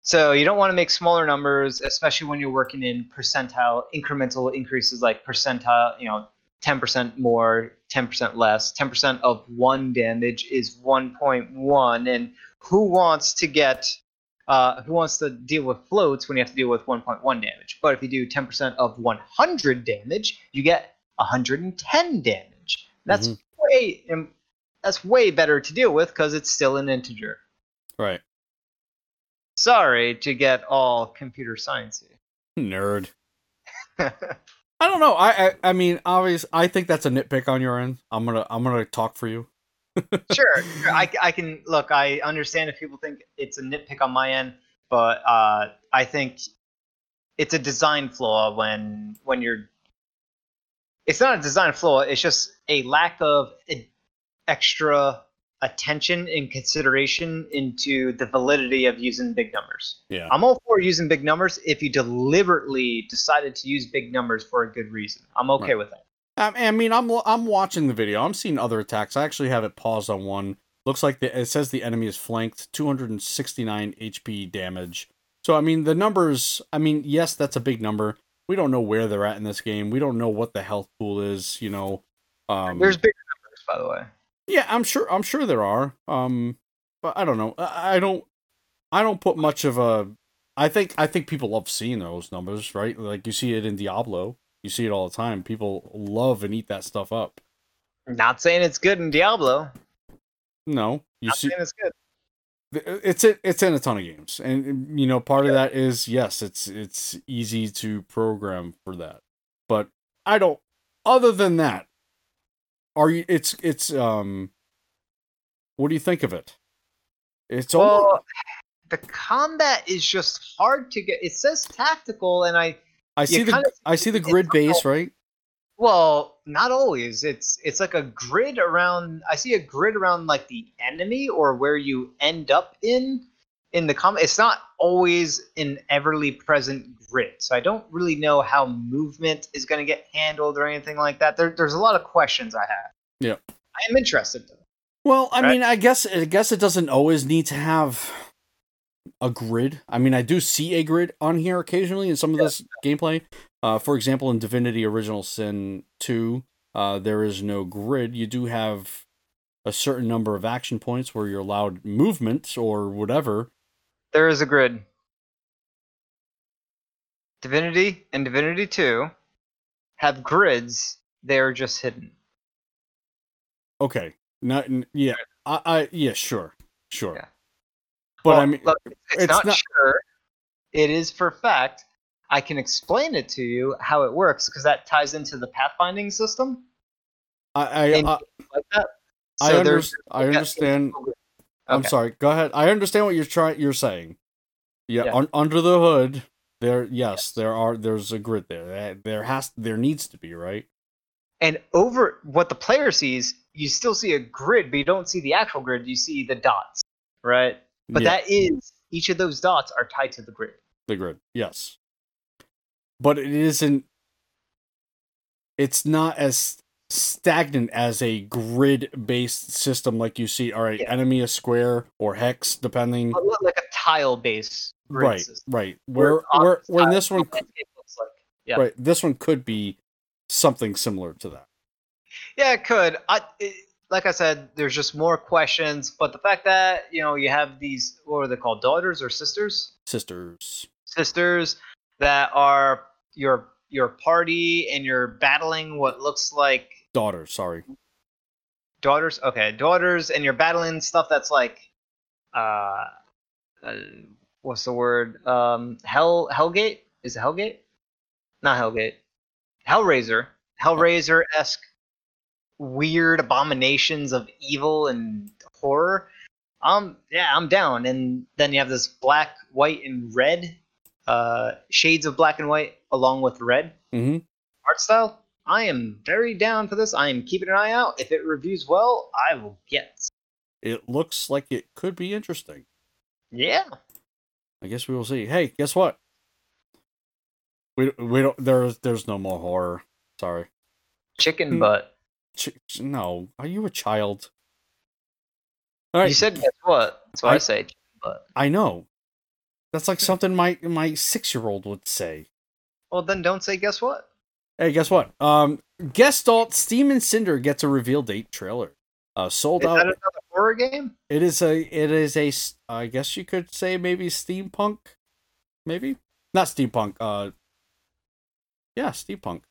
So you don't want to make smaller numbers, especially when you're working in percentile incremental increases, like percentile, 10% more, 10% less. 10% of one damage is 1.1, and who wants to deal with floats when you have to deal with 1.1 damage? But if you do 10% of 100 damage, you get 110 damage. That's way better to deal with, because it's still an integer. Right. Sorry to get all computer science-y. Nerd. I don't know. I mean, obviously, I think that's a nitpick on your end. I'm gonna talk for you. Sure. I can look. I understand if people think it's a nitpick on my end, but I think it's a design flaw when you're. It's not a design flaw. It's just a lack of extra attention and consideration into the validity of using big numbers. Yeah, I'm all for using big numbers if you deliberately decided to use big numbers for a good reason. I'm okay with that. I mean, I'm watching the video. I'm seeing other attacks. I actually have it paused on one. Looks like it says the enemy is flanked, 269 HP damage. So, I mean, the numbers, yes, that's a big number. We don't know where they're at in this game. We don't know what the health pool is, There's bigger numbers, by the way. Yeah, I'm sure there are. But I don't know. I don't put much of a I think people love seeing those numbers, right? Like, you see it in Diablo. You see it all the time. People love and eat that stuff up. Not saying it's good in Diablo. No. Not saying it's good. It's in a ton of games. And, you know, part of that is, yes, it's easy to program for that. But I don't... Other than that, what do you think of it? It's all... Well, the combat is just hard to get. It says tactical, and I see the grid base, right? Well, not always. It's like a grid around. I see a grid around like the enemy or where you end up in the combat. It's not always an everly present grid, so I don't really know how movement is going to get handled or anything like that. There's a lot of questions I have. Yeah, I am interested though. Well, I mean, I guess it doesn't always need to have a grid. I mean, I do see a grid on here occasionally in some of this gameplay. For example, in Divinity: Original Sin 2, there is no grid. You do have a certain number of action points where you're allowed movements or whatever. There is a grid. Divinity and Divinity 2 have grids. They are just hidden. Okay. Not, yeah. Yeah. Sure. Sure. Yeah. But well, I mean, look, it's not sure. It is for fact. I can explain it to you how it works because that ties into the pathfinding system. I understand. Okay. I'm sorry. Go ahead. I understand what you're saying. Yeah. Under the hood, there. Yes, there are. There's a grid there. There needs to be, right. And over what the player sees, you still see a grid, but you don't see the actual grid. You see the dots, right? But that is, each of those dots are tied to the grid. The grid, yes. But it isn't, it's not as stagnant as a grid-based system like you see, all right, enemy is square or hex, depending. Like a tile-based grid system. Right, where this one, right, this one could be something similar to that. Yeah, it could. Like I said, there's just more questions, but the fact that, you know, you have these, what are they called, daughters or sisters? Sisters that are your party, and you're battling what looks like... Daughters, okay. Daughters, and you're battling stuff that's like... what's the word? Hellgate? Is it Hellgate? Not Hellgate. Hellraiser. Hellraiser-esque. Weird abominations of evil and horror. I'm down. And then you have this black, white, and red, shades of black and white along with red art style. I am very down for this. I am keeping an eye out. If it reviews well, I will get. It looks like it could be interesting. Yeah. I guess we will see. Hey, guess what? We don't. There's no more horror. Sorry. Chicken butt. No, are you a child? All right. You said guess what? That's what I say. But I know that's like something my 6-year-old would say. Well, then don't say guess what. Hey, guess what? Gestalt: Steam and Cinder gets a reveal date trailer. Sold out. Is that another horror game? It is a. I guess you could say maybe steampunk. Maybe not steampunk. Yeah, steampunk.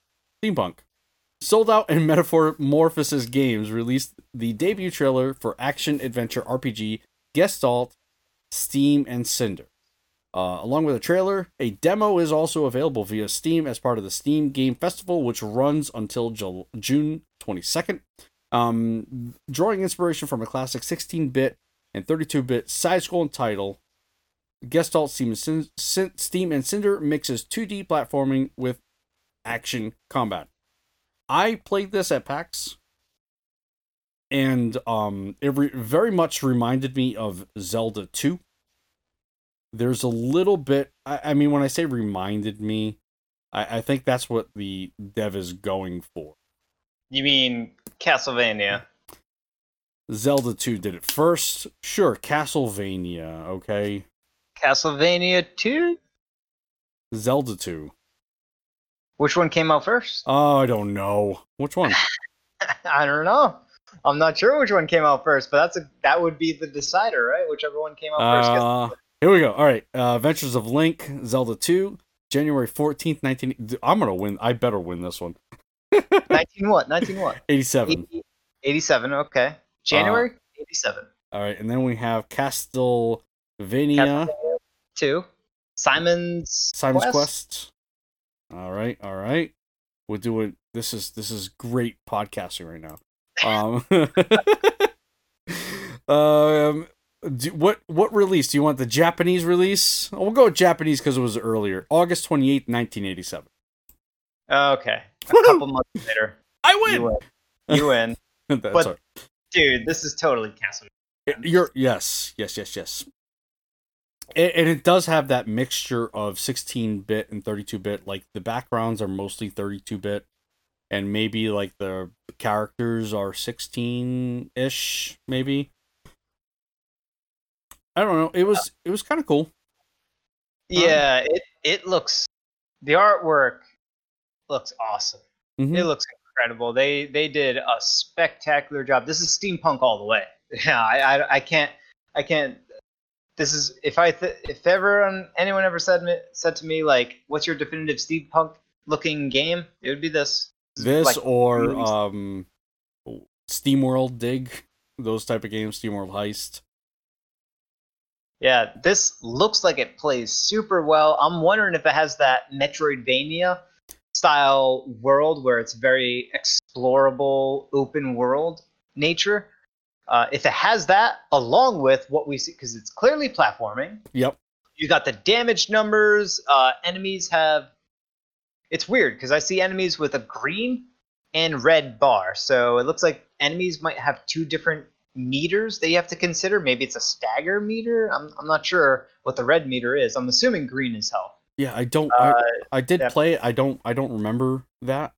Sold Out and Metamorphosis Games released the debut trailer for action-adventure RPG Gestalt, Steam, and Cinder. Along with a trailer, a demo is also available via Steam as part of the Steam Game Festival, which runs until June 22nd. Drawing inspiration from a classic 16-bit and 32-bit side-scrolling title, Gestalt, Steam, and Cinder mixes 2D platforming with action combat. I played this at PAX, and it very much reminded me of Zelda 2. There's a little bit... I mean, when I say reminded me, I think that's what the dev is going for. You mean Castlevania? Zelda 2 did it first. Sure, Castlevania, okay? Castlevania 2? Zelda 2. Which one came out first? Oh, I don't know. Which one? I don't know. I'm not sure which one came out first, but that would be the decider, right? Whichever one came out first. Here we go. All right. Adventures of Link, Zelda 2, January 14th, 19... I'm going to win. I better win this one. 19 what? 19 what? 87. 87, okay. January 87. All right. And then we have Castlevania 2. Simon's Quest. All right. All right. We'll do it. This is great podcasting right now. What release do you want? The Japanese release? We'll go with Japanese because it was earlier. August 28th, 1987. Okay, a couple months later. I win. You win. But right. Dude, this is totally canceled. Yes. And it does have that mixture of 16-bit and 32-bit. Like, the backgrounds are mostly 32-bit. And maybe, like, the characters are 16-ish, maybe. I don't know. It was kind of cool. Yeah, it looks... The artwork looks awesome. Mm-hmm. It looks incredible. They did a spectacular job. This is steampunk all the way. Yeah, I can't... This is if anyone ever said to me, like, what's your definitive steampunk looking game? It would be this. This like, or SteamWorld Dig, those type of games, SteamWorld Heist. Yeah, this looks like it plays super well. I'm wondering if it has that Metroidvania style world where it's very explorable, open world nature. If it has that, along with what we see, because it's clearly platforming. Yep. You got the damage numbers. Enemies have... It's weird, because I see enemies with a green and red bar. So it looks like enemies might have two different meters that you have to consider. Maybe it's a stagger meter. I'm not sure what the red meter is. I'm assuming green is health. Yeah, I don't... I did play it. I don't remember that.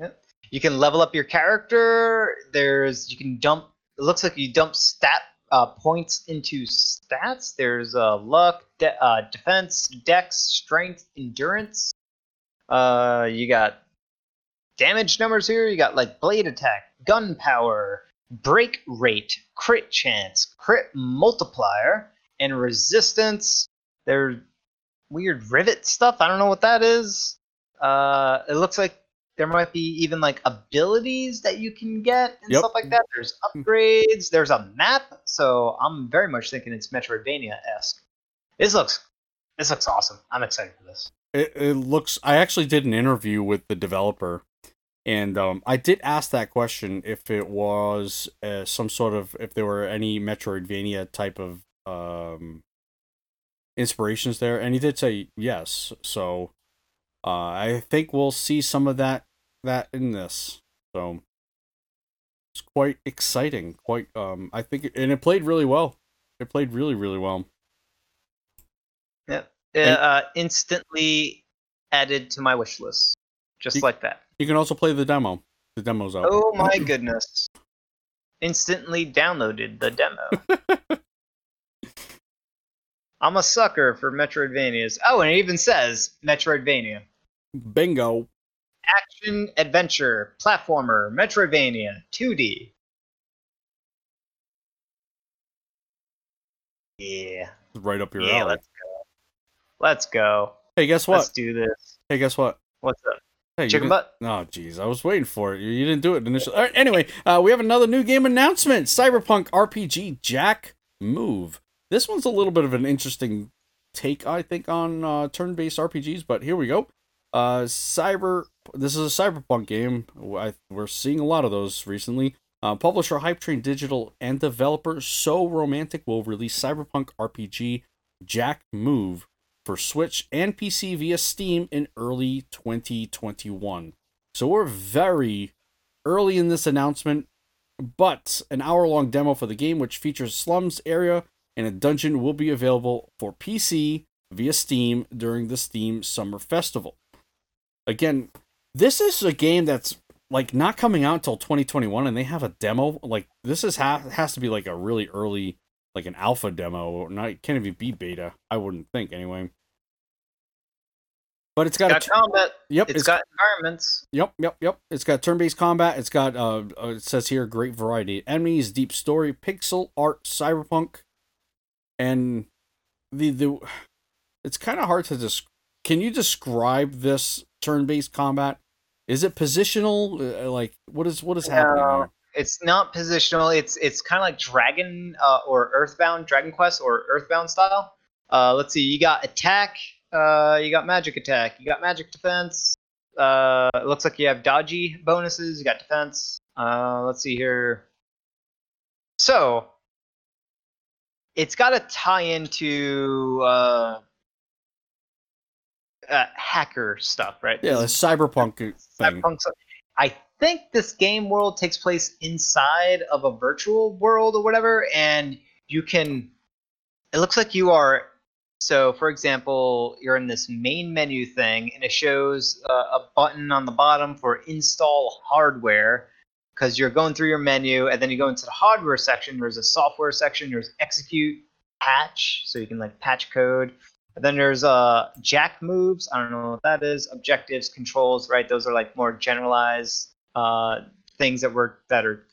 Yeah. You can level up your character. You can dump... It looks like you dump stat points into stats. There's luck, defense, dex, strength, endurance. You got damage numbers here. You got like blade attack, gun power, break rate, crit chance, crit multiplier, and resistance. There's weird rivet stuff. I don't know what that is. It looks like there might be even, like, abilities that you can get and stuff like that. There's upgrades. There's a map. So I'm very much thinking it's Metroidvania-esque. This looks awesome. I'm excited for this. It looks... I actually did an interview with the developer, and I did ask that question if it was some sort of... If there were any Metroidvania type of inspirations there, and he did say yes, so... I think we'll see some of that in this, so it's quite exciting. Quite, I think, and it played really well. It played really, really well. Yeah, and instantly added to my wish list, like that. You can also play the demo. The demo's out. Oh my goodness! Instantly downloaded the demo. I'm a sucker for Metroidvanias. Oh, and it even says Metroidvania. Bingo. Action, adventure, platformer, Metroidvania, 2D. Yeah. Right up your alley. Let's go. Hey, guess what? Let's do this. Hey, guess what? What's up? Hey, chicken butt? Oh, jeez. I was waiting for it. You didn't do it initially. All right, anyway, we have another new game announcement. Cyberpunk RPG Jack Move. This one's a little bit of an interesting take, I think, on turn-based RPGs, but here we go. This is a cyberpunk game. We're seeing a lot of those recently. Publisher Hype Train Digital and developer So Romantic will release Cyberpunk RPG Jack Move for Switch and PC via Steam in early 2021. So we're very early in this announcement, but an hour-long demo for the game, which features slums area, and a dungeon will be available for PC via Steam during the Steam Summer Festival. Again, this is a game that's like not coming out until 2021, and they have a demo. Like this is has to be like a really early, like an alpha demo. It can't even be beta, I wouldn't think anyway. But it's got combat. Yep, it's got environments. Yep. It's got turn-based combat. It's got it says here great variety of enemies, deep story, pixel art, cyberpunk. And the it's kind of hard to describe. Can you describe this turn-based combat? Is it positional? Like, what is happening here? It's not positional. It's kind of like Dragon or Earthbound, Dragon Quest or Earthbound style. Let's see. You got attack. You got magic attack. You got magic defense. It looks like you have dodgy bonuses. You got defense. Let's see here. So it's got to tie into hacker stuff, right? Yeah, the cyberpunk thing. I think this game world takes place inside of a virtual world or whatever, and you can... It looks like you are... So, for example, you're in this main menu thing, and it shows a button on the bottom for install hardware, because you're going through your menu, and then you go into the hardware section, there's a software section, there's execute, patch, so you can like patch code, and then there's Jack Moves, I don't know what that is, objectives, controls, right? Those are like more generalized things that are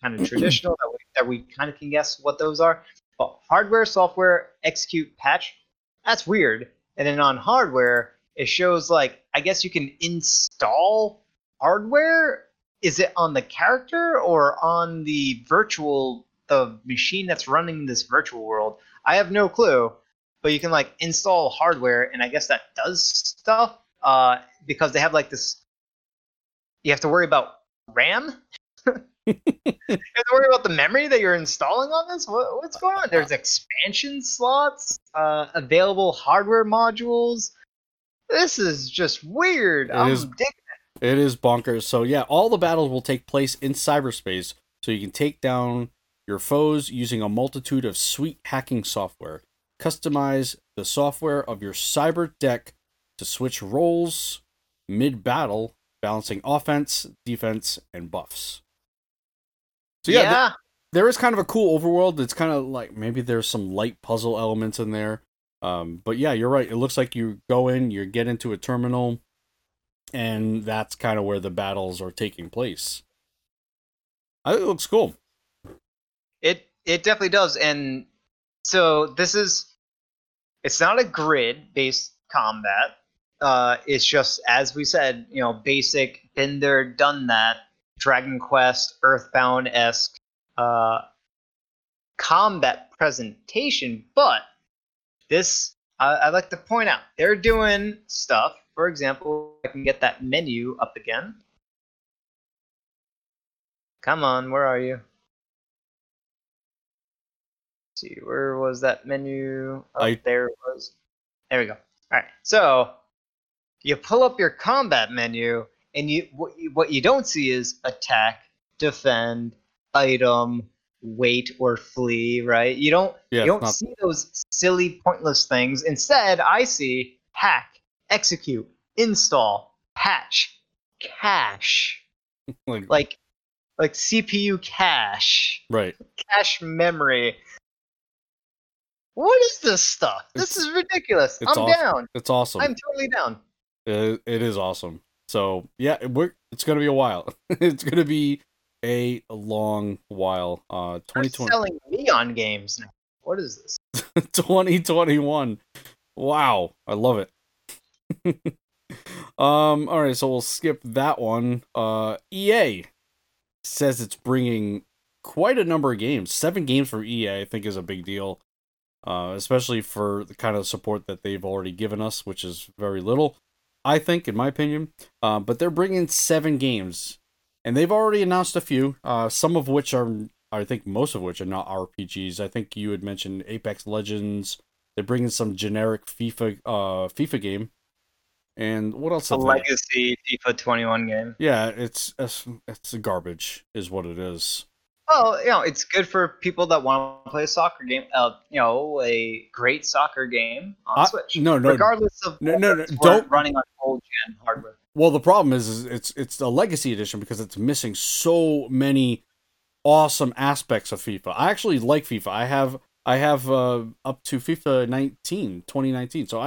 kind of traditional, that we kind of can guess what those are. But hardware, software, execute, patch. That's weird. And then on hardware, it shows like, I guess you can install hardware. Is it on the character or on the machine that's running this virtual world? I have no clue, but you can like install hardware. And I guess that does stuff because they have like this. You have to worry about RAM. You have to worry about the memory that you're installing on this? What's going on? There's expansion slots, available hardware modules. This is just weird. I'm digging it. It is bonkers. So yeah, all the battles will take place in cyberspace, so you can take down your foes using a multitude of sweet hacking software. Customize the software of your cyber deck to switch roles mid-battle, balancing offense, defense, and buffs. So yeah. There is kind of a cool overworld that's kind of like maybe there's some light puzzle elements in there. But yeah, you're right. It looks like you go in, you get into a terminal, and that's kind of where the battles are taking place. I think it looks cool. It definitely does. And so it's not a grid-based combat. It's just, as we said, you know, basic, been there, done that. Dragon Quest, Earthbound-esque combat presentation, but this, I'd like to point out, they're doing stuff. For example, I can get that menu up again. Come on, where are you? Let's see, where was that menu? Oh, there it was. There we go. All right, so you pull up your combat menu, and what you don't see is attack, defend, item, wait, or flee, right? You don't see those silly, pointless things. Instead, I see hack, execute, install, patch, cache. like CPU cache. Right. Cache memory. What is this stuff? This is ridiculous. I'm awesome. Down. It's awesome. I'm totally down. It is awesome. So, yeah, it's going to be a while. It's going to be a long while. 2020. They're selling neon games now. What is this? 2021. Wow. I love it. All right, so we'll skip that one. EA says it's bringing quite a number of games. 7 games from EA, I think, is a big deal, especially for the kind of support that they've already given us, which is very little. I think, in my opinion, but they're bringing 7 games, and they've already announced a few, some of which are, I think most of which are not RPGs. I think you had mentioned Apex Legends. They're bringing some generic FIFA game, and what else? A legacy FIFA 21 game. Yeah, it's garbage, is what it is. Well, you know, it's good for people that want to play a soccer game. You know, a great soccer game on Switch. No, regardless of don't running on old gen hardware. Well, the problem is it's a legacy edition because it's missing so many awesome aspects of FIFA. I actually like FIFA. I have up to FIFA 2019. So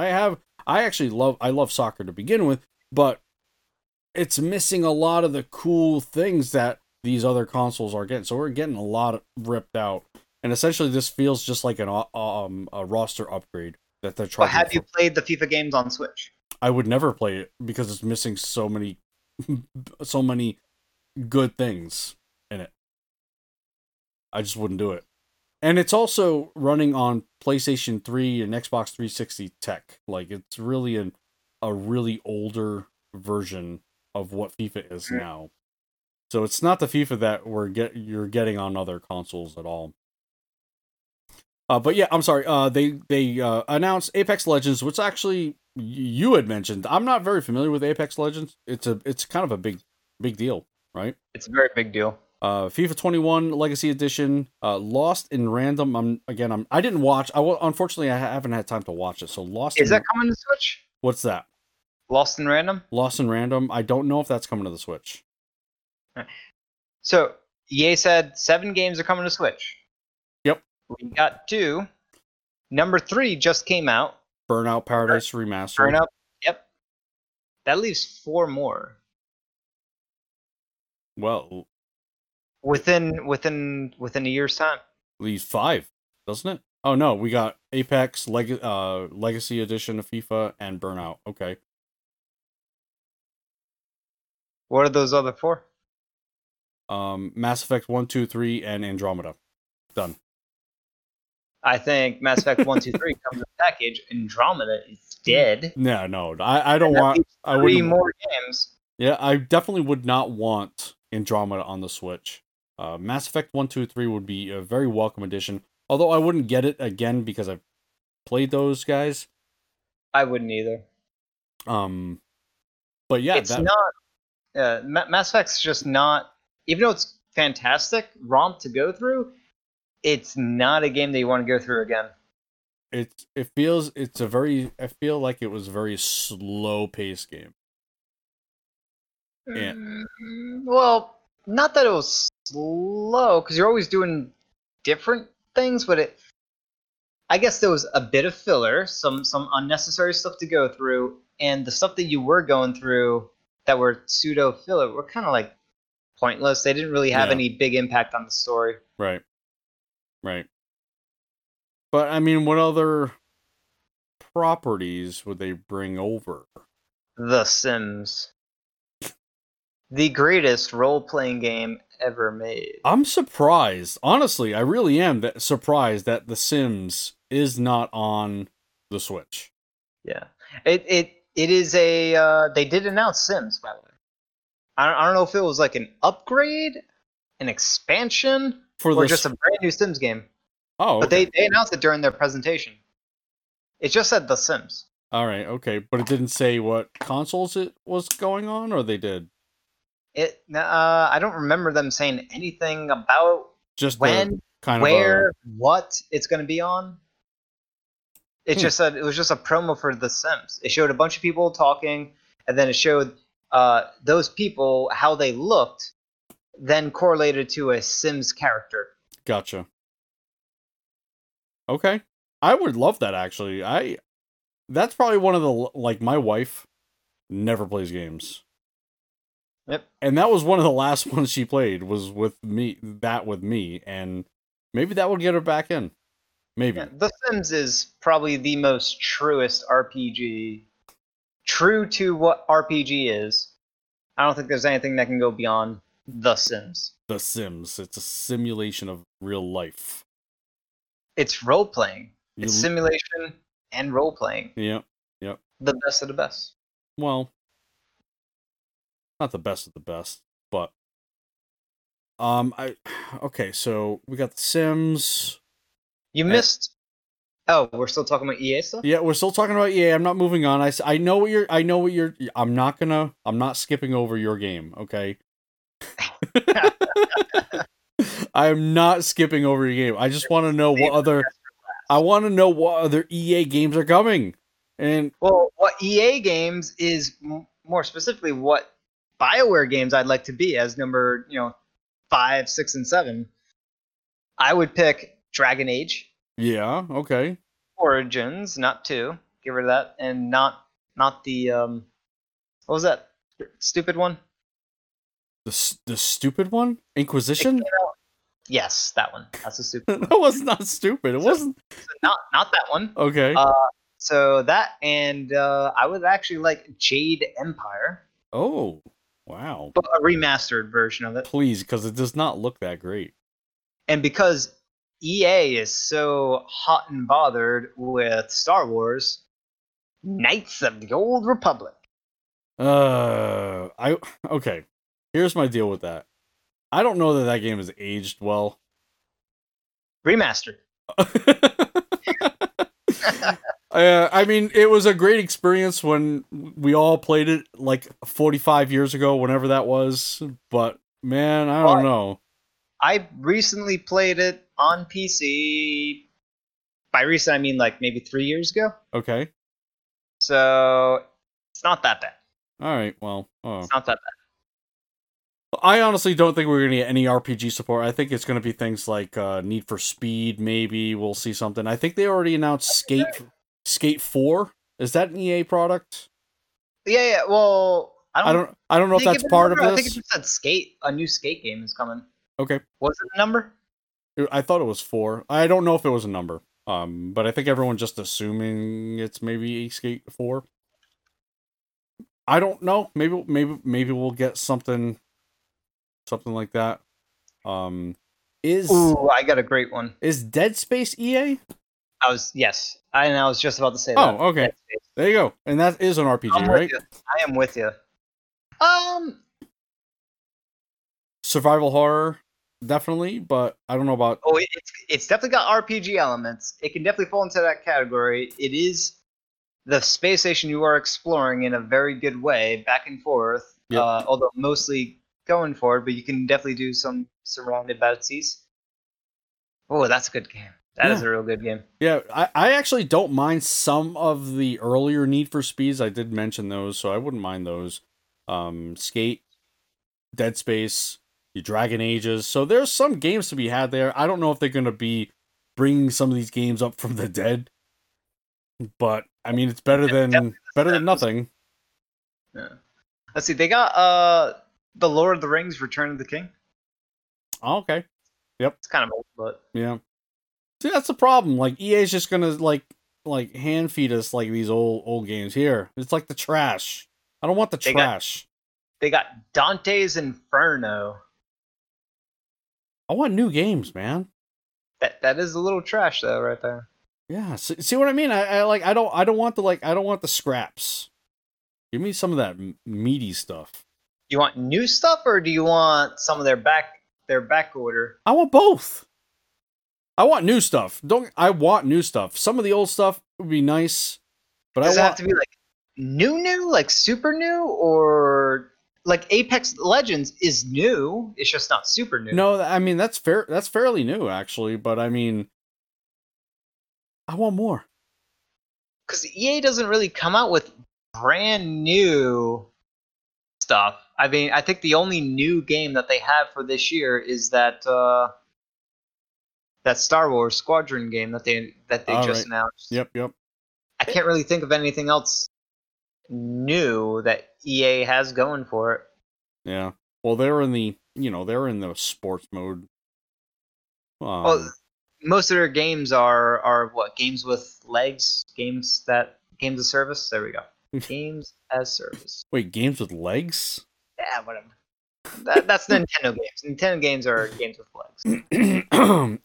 I love soccer to begin with, but it's missing a lot of the cool things that these other consoles are getting. So we're getting a lot ripped out. And essentially this feels just like a roster upgrade that they're trying. But have you played the FIFA games on Switch? I would never play it because it's missing so many good things in it. I just wouldn't do it. And it's also running on PlayStation 3 and Xbox 360 tech. Like, it's really a really older version of what FIFA is now. So it's not the FIFA that you're getting on other consoles at all. But yeah, I'm sorry. They announced Apex Legends, which actually you had mentioned. I'm not very familiar with Apex Legends. It's kind of a big deal, right? It's a very big deal. FIFA 21 Legacy Edition, Lost in Random. I didn't watch. Unfortunately, I haven't had time to watch it. So Lost. Is that coming to Switch? What's that? Lost in Random. Lost in Random. I don't know if that's coming to the Switch. So EA said 7 games are coming to Switch. Yep. We got 2. Number 3 just came out. Burnout Paradise Remastered. Burnout. Yep. That leaves 4 more. Well. Within a year's time. At least 5, doesn't it? Oh no, we got Apex Legacy Edition of FIFA and Burnout. Okay. What are those other 4? Mass Effect 1, 2, 3, and Andromeda. Done. I think Mass Effect 1, 2, 3 comes in a package. Andromeda is dead. No. I don't want... 3 more games. Yeah, I definitely would not want Andromeda on the Switch. Mass Effect 1, 2, 3 would be a very welcome addition. Although I wouldn't get it again because I've played those guys. I wouldn't either. But yeah, it's not... Mass Effect's just not... Even though it's fantastic romp to go through, it's not a game that you want to go through again. I feel like it was a very slow-paced game. Yeah. Well, not that it was slow, because you're always doing different things, but I guess there was a bit of filler, some unnecessary stuff to go through, and the stuff that you were going through that were pseudo-filler were kind of like pointless. They didn't really have any big impact on the story. Right. But I mean, what other properties would they bring over? The Sims. The greatest role-playing game ever made. I'm surprised. Honestly, I really am surprised that The Sims is not on the Switch. Yeah. It is a... they did announce Sims, by the way. I don't know if it was like an upgrade, an expansion, or just a brand new Sims game. Oh, okay. But they announced it during their presentation. It just said The Sims. All right, okay, but it didn't say what consoles it was going on, or they did. I don't remember them saying anything about just when, what it's going to be on. It just said it was just a promo for The Sims. It showed a bunch of people talking, and then it showed. Those people, how they looked, then correlated to a Sims character. Gotcha. Okay. I would love that, actually. That's probably one of the... Like, my wife never plays games. Yep. And that was one of the last ones she played, was with me, and maybe that will get her back in. Maybe. Yeah, The Sims is probably the most truest RPG... True to what RPG is. I don't think there's anything that can go beyond The Sims. The Sims. It's a simulation of real life. It's role-playing. It's simulation and role-playing. Yep. The best of the best. Well, not the best of the best, but... Okay, so we got The Sims. You missed... Oh, we're still talking about EA stuff? Yeah, we're still talking about EA. I'm not moving on. I know what you're. I'm not skipping over your game. Okay. I'm not skipping over your game. I just want to know what other. I want to know what other EA games are coming. And well, what EA games is more specifically what BioWare games I'd like to be as number 5, 6, and 7. I would pick Dragon Age. Yeah, okay. Origins, not 2. Get rid of that. And not the, what was that stupid one? The stupid one? Inquisition? Yes, that one. That's a stupid one. That was not stupid. It wasn't. Not that one. Okay. So that, and I would actually like Jade Empire. Oh, wow. But a remastered version of it. Please, because it does not look that great. And because EA is so hot and bothered with Star Wars, Knights of the Old Republic. Okay. Here's my deal with that. I don't know that that game has aged well. Remastered. I mean, it was a great experience when we all played it like 45 years ago, whenever that was. But, man, I don't know. I recently played it on PC. By recent, I mean like maybe 3 years ago. Okay. So, it's not that bad. All right, well. It's not that bad. I honestly don't think we're going to get any RPG support. I think it's going to be things like Need for Speed, maybe. We'll see something. I think they already announced Skate 4. Is that an EA product? Yeah, well, I don't know if that's part of this. I think it just said Skate. A new Skate game is coming. Okay. Was it a number? I thought it was 4. I don't know if it was a number. But I think everyone's just assuming it's maybe Skate 4. I don't know. Maybe we'll get something like that. Ooh, I got a great one. Is Dead Space EA? I was just about to say that. Oh, okay. There you go. And that is an RPG, right? I am with you. Survival horror, definitely, but I don't know about... Oh, it's definitely got RPG elements. It can definitely fall into that category. It is the space station you are exploring in a very good way, back and forth, yep. Although mostly going forward, but you can definitely do some surrounded bounties. Oh, that's a good game. That is a real good game. Yeah, I actually don't mind some of the earlier Need for Speeds. I did mention those, so I wouldn't mind those. Skate, Dead Space... Your Dragon Ages. So there's some games to be had there. I don't know if they're going to be bringing some of these games up from the dead. But, I mean, it's better than nothing. Yeah. Let's see. They got The Lord of the Rings Return of the King. Oh, okay. Yep. It's kind of old, but... Yeah. See, that's the problem. Like, EA's just going to, like hand feed us, like, these old games here. It's like the trash. I don't want the trash. They got Dante's Inferno. I want new games, man. That is a little trash, though, right there. Yeah, see what I mean? I don't want the scraps. Give me some of that meaty stuff. You want new stuff, or do you want some of their back order? I want both. I want new stuff. I want new stuff. Some of the old stuff would be nice, but does it have to be like new, like super new, or? Like, Apex Legends is new. It's just not super new. No, I mean, that's fair. That's fairly new, actually. But, I mean, I want more. Because EA doesn't really come out with brand new stuff. I mean, I think the only new game that they have for this year is that Star Wars Squadron game that they just announced. Yep. I can't really think of anything else new that EA has going for it. Yeah. Well, they're in the sports mode. Well, most of their games are what? Games with legs? Games as service? There we go. Games as service. Wait, games with legs? Yeah, whatever. That's Nintendo games. Nintendo games are games with legs.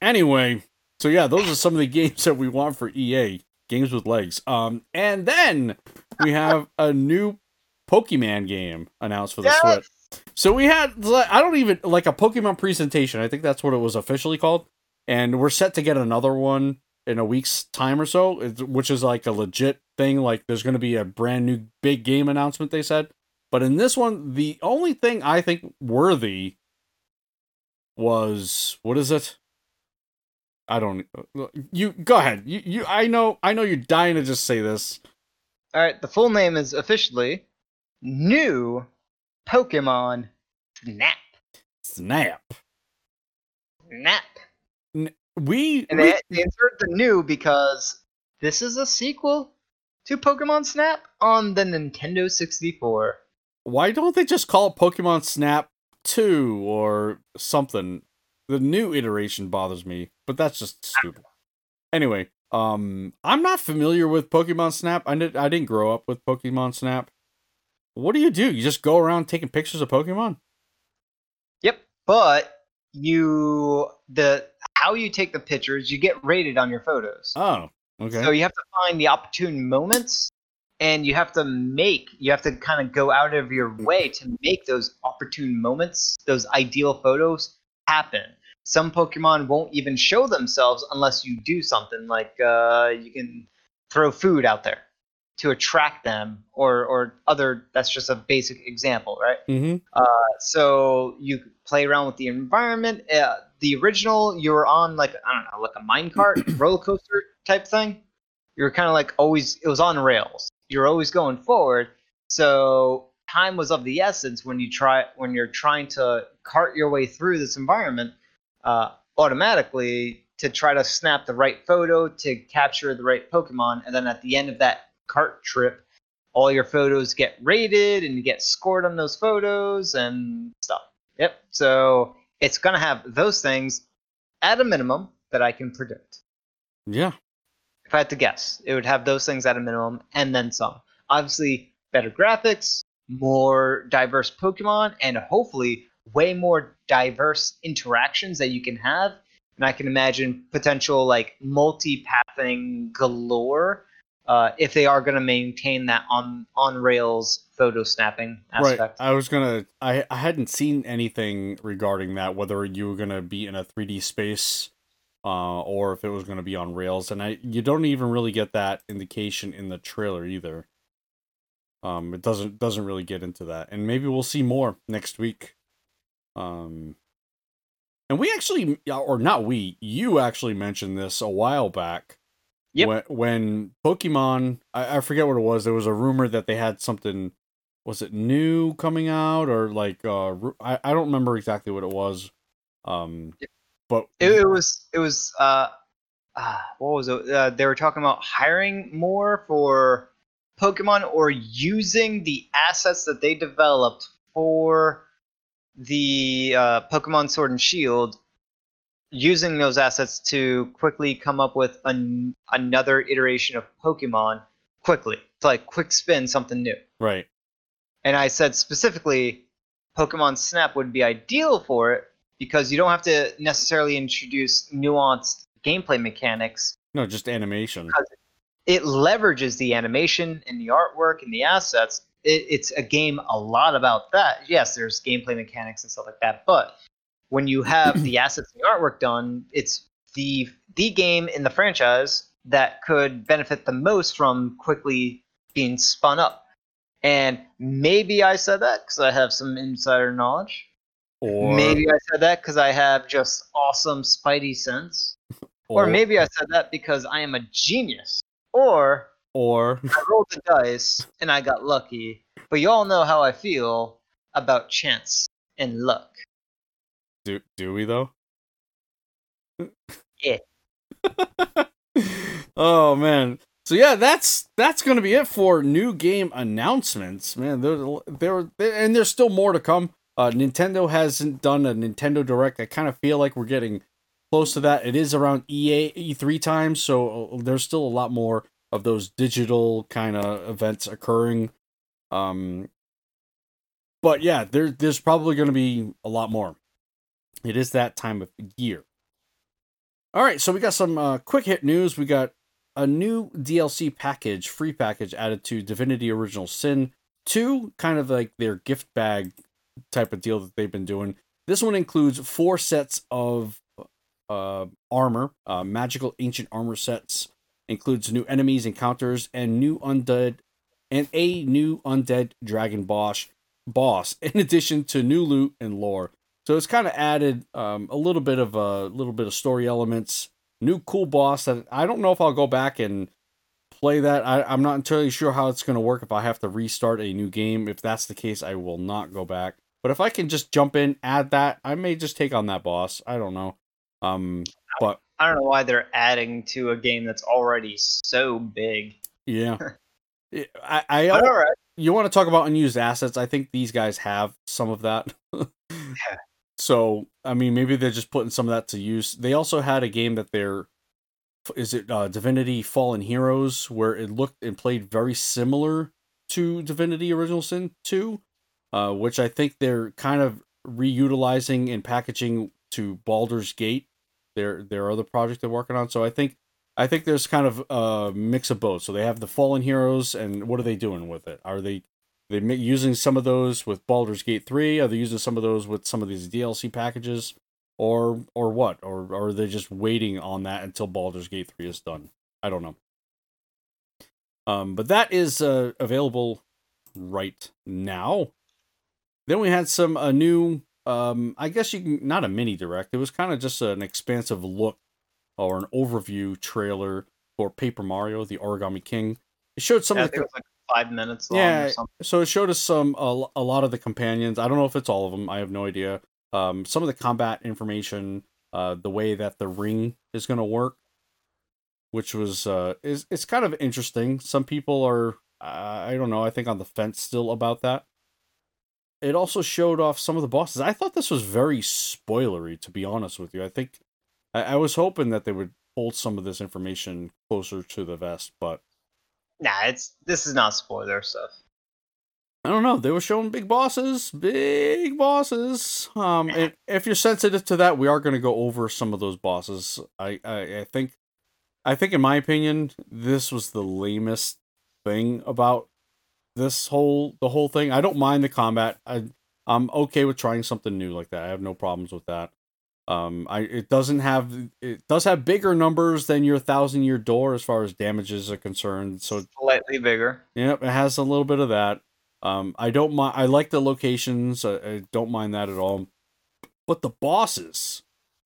Anyway, so yeah, those are some of the games that we want for EA. Games with legs. And then we have a new Pokemon game announced for the Switch. So we had, a Pokemon presentation. I think that's what it was officially called. And we're set to get another one in a week's time or so, which is like a legit thing. Like there's going to be a brand new big game announcement, they said. But in this one, the only thing I think worthy was, what is it? I don't. You go ahead. You. I know. You're dying to just say this. All right. The full name is officially New Pokémon Snap. They insert the new because this is a sequel to Pokémon Snap on the Nintendo 64. Why don't they just call it Pokémon Snap 2 or something? The new iteration bothers me, but that's just stupid. Anyway, I'm not familiar with Pokemon Snap. I didn't grow up with Pokemon Snap. What do? You just go around taking pictures of Pokemon? Yep, but how you take the pictures, you get rated on your photos. Oh, okay. So you have to find the opportune moments, and you have to kind of go out of your way to make those opportune moments, those ideal photos happen. Some Pokemon won't even show themselves unless you do something, like you can throw food out there to attract them, or other. That's just a basic example, right? Mm-hmm. So you play around with the environment. The original, you were on like a minecart, roller coaster type thing. You were kind of like it was on rails. You're always going forward. So time was of the essence when you're trying to cart your way through this environment automatically to try to snap the right photo to capture the right Pokemon. And then at the end of that cart trip, all your photos get rated and you get scored on those photos and stuff. Yep. So it's going to have those things at a minimum that I can predict. Yeah. If I had to guess, it would have those things at a minimum and then some. Obviously, better graphics, more diverse Pokemon, and hopefully way more diverse interactions that you can have. And I can imagine potential like multi-pathing galore. If they are going to maintain that on rails photo snapping aspect. Right. I hadn't seen anything regarding that, whether you were going to be in a 3D space or if it was going to be on rails. And you don't even really get that indication in the trailer either. It doesn't really get into that. And maybe we'll see more next week. And we actually, or not we, you actually mentioned this a while back. Yep. When Pokemon, I forget what it was, there was a rumor that they had something, was it new coming out? Or like, I don't remember exactly what it was. But It was what was it? They were talking about hiring more for Pokemon or using the assets that they developed for the Pokemon Sword and Shield, using those assets to quickly come up with another iteration of Pokemon quickly. It's like quick spin, something new. Right. And I said specifically Pokemon Snap would be ideal for it because you don't have to necessarily introduce nuanced gameplay mechanics. No, just animation. It leverages the animation and the artwork and the assets. It's a game a lot about that. Yes, there's gameplay mechanics and stuff like that, but when you have the assets and the artwork done, it's the game in the franchise that could benefit the most from quickly being spun up. And maybe I said that because I have some insider knowledge. Or maybe I said that because I have just awesome spidey sense. Or maybe I said that because I am a genius. Or I rolled the dice and I got lucky. But you all know how I feel about chance and luck. Do we though? Yeah. Oh man. So yeah, that's gonna be it for new game announcements. Man, there's still more to come. Nintendo hasn't done a Nintendo Direct. I kind of feel like we're getting close to that. It is around E3 time, so there's still a lot more of those digital kind of events occurring. But yeah, there's probably gonna be a lot more. It is that time of year. All right, so we got some quick hit news. We got a new DLC package, free package added to Divinity: Original Sin 2, kind of like their gift bag type of deal that they've been doing. This one includes 4 sets of armor, magical ancient armor sets, includes new enemies, encounters, and a new undead dragon boss, in addition to new loot and lore. So it's kind of added a little bit of story elements, new cool boss that I don't know if I'll go back and play that. I'm not entirely sure how it's going to work if I have to restart a new game. If that's the case, I will not go back. But if I can just jump in, add that, I may just take on that boss. I don't know. But I don't know why they're adding to a game that's already so big. Yeah. But all right. You want to talk about unused assets? I think these guys have some of that. So, I mean, maybe they're just putting some of that to use. They also had a game that they're is it Divinity Fallen Heroes, where it looked and played very similar to Divinity Original Sin 2, which I think they're kind of reutilizing and packaging to Baldur's Gate, their other project they're working on. So I think there's kind of a mix of both. So they have the Fallen Heroes, and what are they doing with it? Are they using some of those with Baldur's Gate 3? Are they using some of those with some of these DLC packages? Or what? Or are they just waiting on that until Baldur's Gate 3 is done? I don't know. But that is available right now. Then we had some new, I guess you can, not a mini direct. It was kind of just an expansive look or an overview trailer for Paper Mario, the Origami King. It showed some of the, it was like 5 minutes long or something. So it showed us some a lot of the companions. I don't know if it's all of them. I have no idea. Some of the combat information, the way that the ring is going to work, which was it's kind of interesting. Some people are I don't know, I think on the fence still about that. It also showed off some of the bosses. I thought this was very spoilery, to be honest with you. I think I was hoping that they would hold some of this information closer to the vest, but nah, this is not spoiler stuff. I don't know. They were showing big bosses. And if you're sensitive to that, we are going to go over some of those bosses. I think in my opinion, this was the lamest thing about this whole thing. I don't mind the combat. I'm okay with trying something new like that. I have no problems with that. It does have bigger numbers than your 1,000-year door as far as damages are concerned. So slightly bigger. Yep, it has a little bit of that. I don't mind. I like the locations. I don't mind that at all. But the bosses,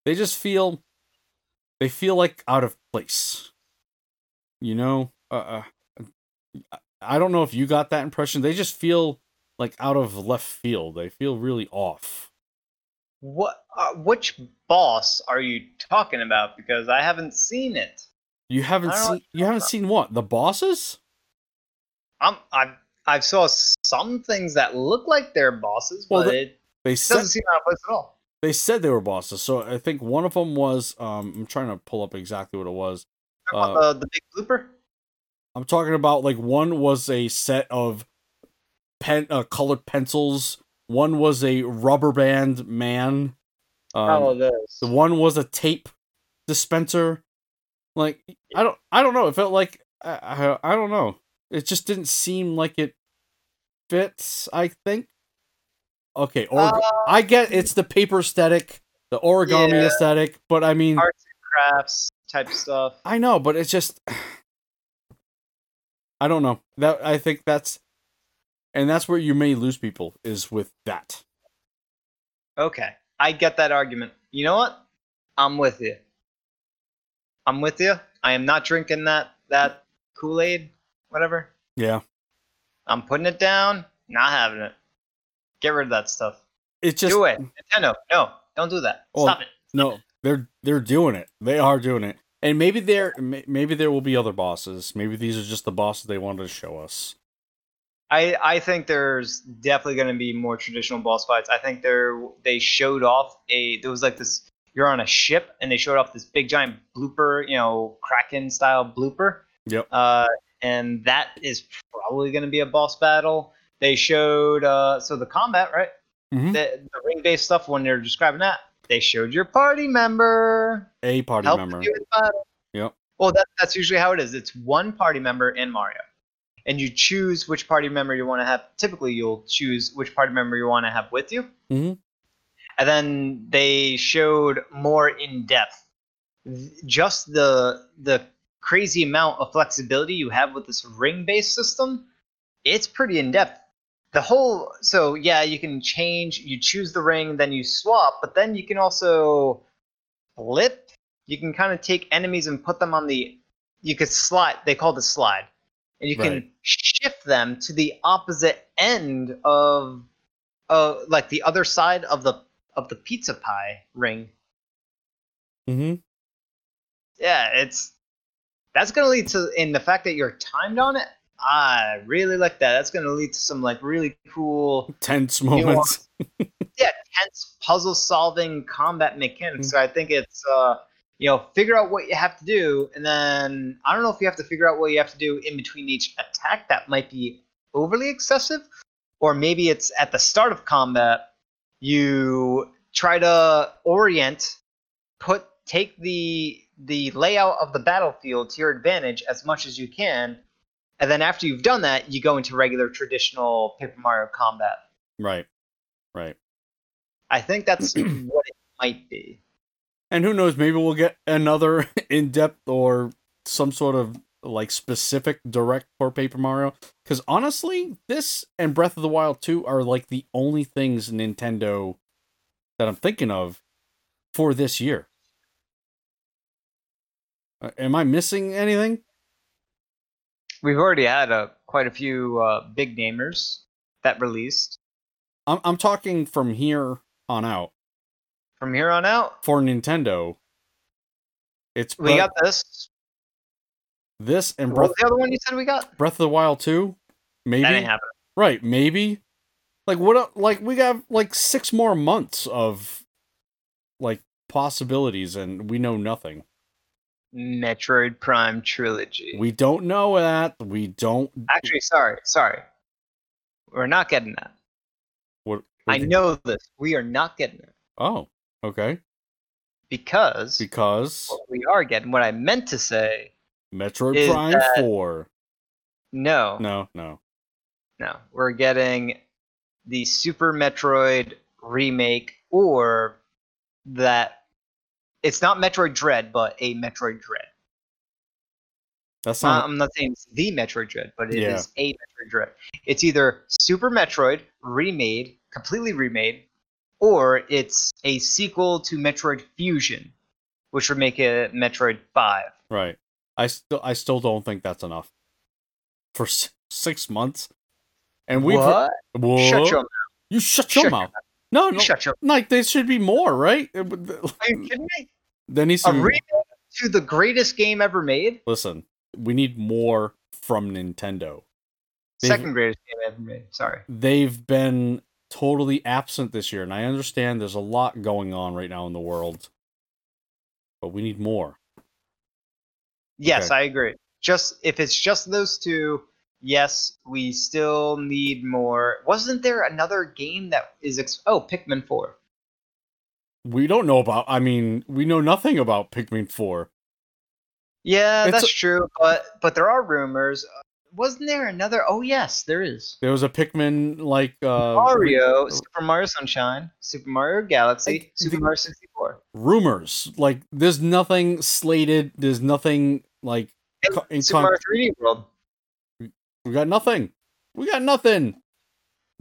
they just feel like out of place. You know, I don't know if you got that impression. They just feel like out of left field. They feel really off. What? Which boss are you talking about? Because I haven't seen it. You haven't seen what? The bosses? I saw some things that look like they're bosses, but it doesn't seem out of place at all. They said they were bosses, so I think one of them was. I'm trying to pull up exactly what it was. The big blooper. I'm talking about like one was a set of colored pencils. One was a rubber band man. All of those. The one was a tape dispenser. Like I don't know. It felt like I don't know. It just didn't seem like it fits. I think. Okay, I get it's the paper aesthetic, the origami aesthetic, but I mean arts and crafts type stuff. I know, but it's just. I don't know. That I think that's where you may lose people is with that. Okay. I get that argument. You know what? I'm with you. I am not drinking that Kool-Aid, whatever. Yeah. I'm putting it down, not having it. Get rid of that stuff. It's just do it. Nintendo, no, don't do that. Well, stop it. No, they're doing it. They are doing it. And maybe there will be other bosses. Maybe these are just the bosses they wanted to show us. I think there's definitely going to be more traditional boss fights. I think they showed off there was like this. You're on a ship, and they showed off this big giant blooper, you know, Kraken style blooper. Yep. And that is probably going to be a boss battle. They showed so the combat, right? Mm-hmm. The ring-based stuff. When they're describing that. They showed your party member. A party member. Yep. Well, that's usually how it is. It's one party member in Mario. And you choose which party member you want to have. Typically, you'll choose which party member you want to have with you. Mm-hmm. And then they showed more in-depth. Just the crazy amount of flexibility you have with this ring-based system, it's pretty in-depth. You can change, you choose the ring, then you swap, but then you can also flip. You can kind of take enemies and put them on you could slide, they call the slide. And you can shift them to the opposite end of, like the other side of the pizza pie ring. Mm-hmm. Yeah, that's going to lead to, and the fact that you're timed on it, I really like that. That's going to lead to some like really cool tense moments. Tense puzzle solving combat mechanics. Mm-hmm. So I think it's you know, figure out what you have to do, and then I don't know if you have to figure out what you have to do in between each attack. That might be overly excessive, or maybe it's at the start of combat, you try to orient, take the layout of the battlefield to your advantage as much as you can, and then after you've done that, you go into regular traditional Paper Mario combat. Right, right. I think that's what it might be. And who knows, maybe we'll get another in-depth or some sort of like specific direct for Paper Mario. Because honestly, this and Breath of the Wild 2 are like the only things Nintendo that I'm thinking of for this year. Am I missing anything? We've already had quite a few big gamers that released. I'm talking from here on out. From here on out? For Nintendo. We got this. This and Breath of the other one you said we got? Breath of the Wild 2? Maybe. That didn't happen. Right, maybe. Like what? Like we got like 6 more months of like possibilities and we know nothing. Metroid Prime Trilogy. We don't know that. We don't. Actually, sorry. We're not getting that. What I know this. We are not getting it. Oh, okay. Because what we are getting, what I meant to say, Metroid Prime 4. No. We're getting the Super Metroid remake, or that it's not Metroid Dread, but a Metroid Dread. That's not. I'm not saying it's the Metroid Dread, but it is a Metroid Dread. It's either Super Metroid remade, completely remade, or it's a sequel to Metroid Fusion, which would make it Metroid 5. Right. I still don't think that's enough for 6 months. And we shut your mouth. You shut your mouth. No. Shut your mouth. Like there should be more, right? Are you kidding me? There needs to be a remake to the greatest game ever made. Listen, we need more from Nintendo. Second greatest game ever made. Sorry. They've been totally absent this year, and I understand there's a lot going on right now in the world, but we need more. Yes, okay. I agree. Just if it's just those two, yes, we still need more. Wasn't there another game that is Pikmin 4? We don't know about. I mean, we know nothing about Pikmin 4. Yeah, that's true, but there are rumors. Wasn't there another? Oh, yes, there is. There was a Pikmin, like... Mario, Super Mario Sunshine, Super Mario Galaxy, Super Mario 64. Rumors. Like, there's nothing slated. There's nothing, like... Super Mario 3D World. We got nothing.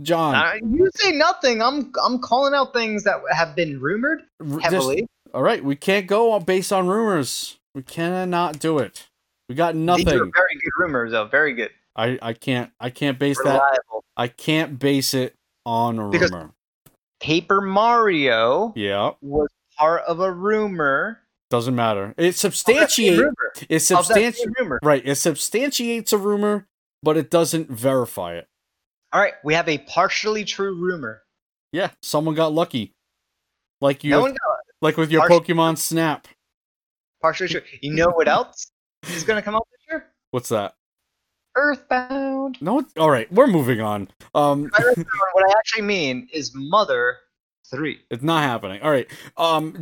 John. You say nothing. I'm calling out things that have been rumored heavily. All right, we can't go based on rumors. We cannot do it. We got nothing. These are very good rumors, though. Very good. I can't base Reliable. That. I can't base it on a because rumor. Paper Mario was part of a rumor. Doesn't matter. It substantiates. Right. It substantiates a rumor, but it doesn't verify it. All right. We have a partially true rumor. Yeah. Someone got lucky. Like you. No one got it. Like with your Pokémon Snap. Partially true. You know what else? Is going to come out this year? What's that? Earthbound. No, all right, we're moving on. What I actually mean is Mother 3. It's not happening. All right.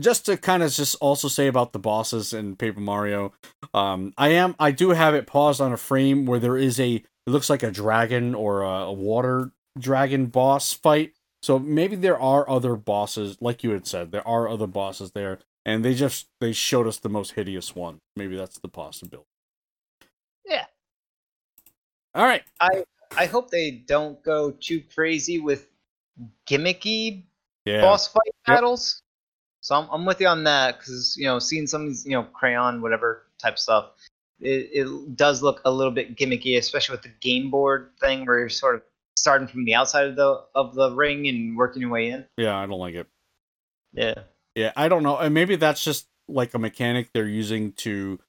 Just to kind of just also say about the bosses in Paper Mario, I do have it paused on a frame where there is it looks like a dragon or a water dragon boss fight. So maybe there are other bosses, like you had said, there are other bosses there. And they showed us the most hideous one. Maybe that's the possibility. Yeah. All right. I hope they don't go too crazy with gimmicky boss fight battles. So I'm with you on that because, you know, seeing some of these, you know, crayon, whatever type stuff, it does look a little bit gimmicky, especially with the game board thing where you're sort of starting from the outside of the ring and working your way in. Yeah, I don't like it. Yeah. Yeah, I don't know. And maybe that's just like a mechanic they're using to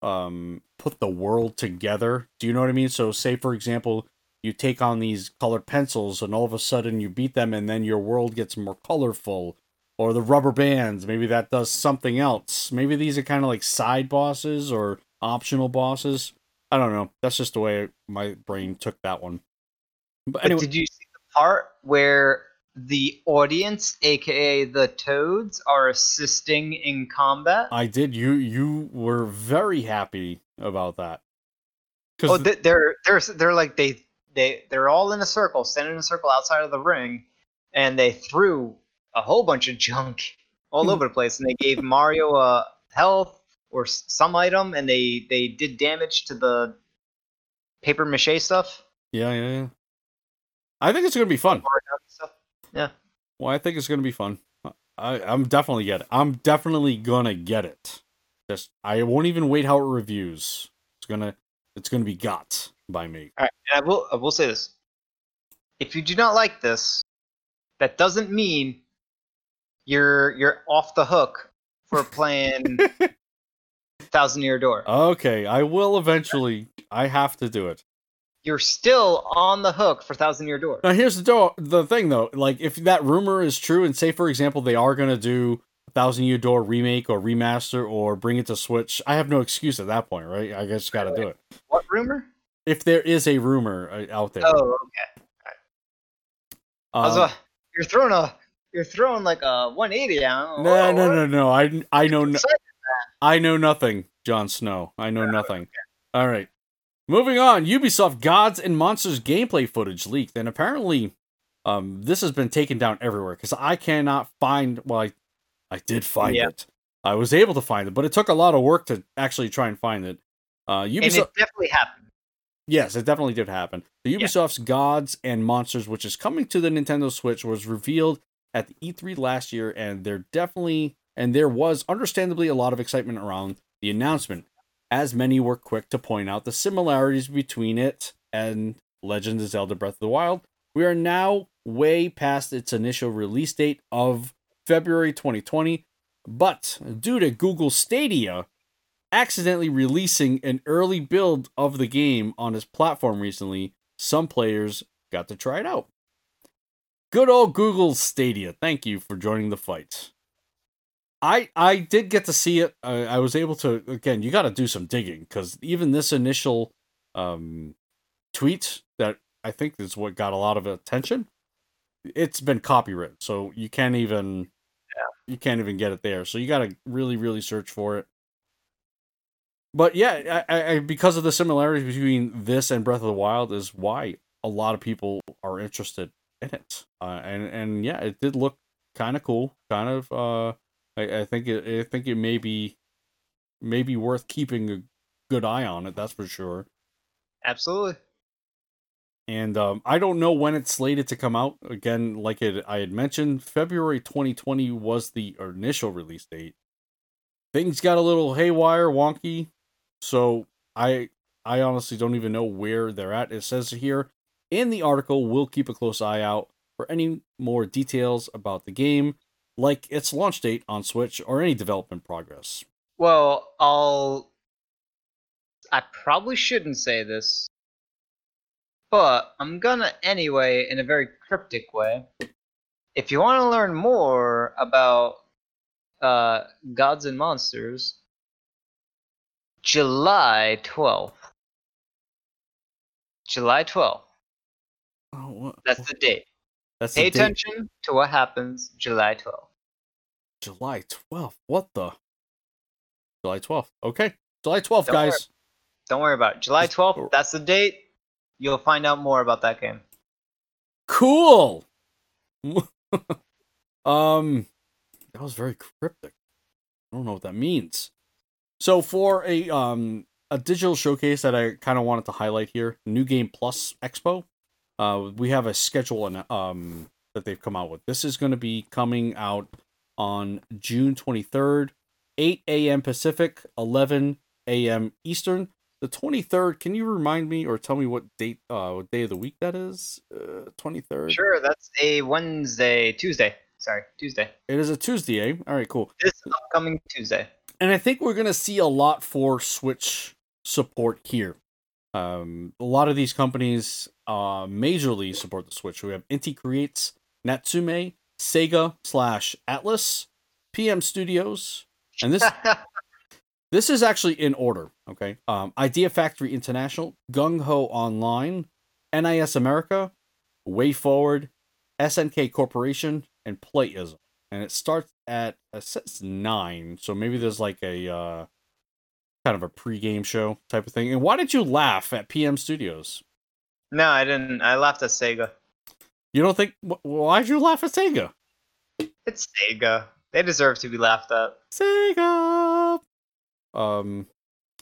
put the world together. Do you know what I mean? So say, for example, you take on these colored pencils and all of a sudden you beat them and then your world gets more colorful or the rubber bands. Maybe that does something else. Maybe these are kind of like side bosses or optional bosses. I don't know. That's just the way my brain took that one. But anyway, did you see the part where the audience, aka the toads, are assisting in combat? I did. You were very happy about that. Oh, they're like they're all in a circle, standing in a circle outside of the ring, and they threw a whole bunch of junk all over the place, and they gave Mario a health or some item, and they did damage to the paper mache stuff. Yeah. I think it's gonna be fun. Yeah. Well, I think it's gonna be fun. I'm definitely get it. I'm definitely gonna get it. Just I won't even wait how it reviews. It's gonna be got by me. All right, and I will say this: if you do not like this, that doesn't mean you're off the hook for playing Thousand Year Door. Okay, I will eventually. I have to do it. You're still on the hook for Thousand Year Door. Now here's the thing though, like if that rumor is true, and say for example they are gonna do Thousand Year Door remake or remaster or bring it to Switch, I have no excuse at that point, right? I just gotta do it. What rumor? If there is a rumor out there. Oh, okay. All right. You're throwing like a 180 out. No. I know nothing, Jon Snow. I know nothing. Okay. All right. Moving on, Ubisoft Gods and Monsters gameplay footage leaked, and apparently this has been taken down everywhere because I cannot find. Well, I did find it. I was able to find it, but it took a lot of work to actually try and find it. Ubisoft, and it definitely happened. Yes, it definitely did happen. The Ubisoft's Gods and Monsters, which is coming to the Nintendo Switch, was revealed at the E3 last year, and there was understandably a lot of excitement around the announcement, as many were quick to point out the similarities between it and Legend of Zelda Breath of the Wild. We are now way past its initial release date of February 2020, but due to Google Stadia accidentally releasing an early build of the game on its platform recently, some players got to try it out. Good old Google Stadia, thank you for joining the fight. I did get to see it. I was able to, again, you got to do some digging, because even this initial tweet that I think is what got a lot of attention, it's been copyrighted, so you can't even get it there. So you got to really, really search for it. But yeah, I because of the similarities between this and Breath of the Wild is why a lot of people are interested in it. And yeah, it did look kind of cool. Kind of, I think it may be worth keeping a good eye on it. That's for sure. Absolutely. And I don't know when it's slated to come out. Again, like I had mentioned, February 2020 was the initial release date. Things got a little haywire, wonky, so I honestly don't even know where they're at. It says here in the article, we'll keep a close eye out for any more details about the game, like its launch date on Switch or any development progress. Well, I probably shouldn't say this, but I'm gonna anyway, in a very cryptic way. If you want to learn more about Gods and Monsters, July 12th. July 12th. Oh, what? That's the date. That's Pay the attention date. To what happens July 12th. July 12th. What the? July 12th. Okay. July 12th, guys. Don't worry about it. July 12th. That's the date. You'll find out more about that game. Cool. That was very cryptic. I don't know what that means. So for a digital showcase that I kind of wanted to highlight here, New Game Plus Expo. We have a schedule that they've come out with. This is going to be coming out on June 23rd, 8 a.m. Pacific, 11 a.m. Eastern. The 23rd, can you remind me or tell me what day of the week that is? 23rd? Sure, that's a Tuesday. Sorry, Tuesday. It is a Tuesday, eh? All right, cool. This upcoming Tuesday. And I think we're going to see a lot for Switch support here. A lot of these companies majorly support the Switch. We have Inti Creates, Natsume, Sega / Atlas, PM Studios, and this this is actually in order. Okay, Idea Factory International, Gung Ho Online, NIS America, Way Forward, SNK Corporation, and Playism. And it starts at sets 9, so maybe there's like a kind of a pre-game show type of thing. And why did you laugh at PM Studios? No, I didn't. I laughed at Sega. You don't think? Why did you laugh at Sega? It's Sega. They deserve to be laughed at. Sega. I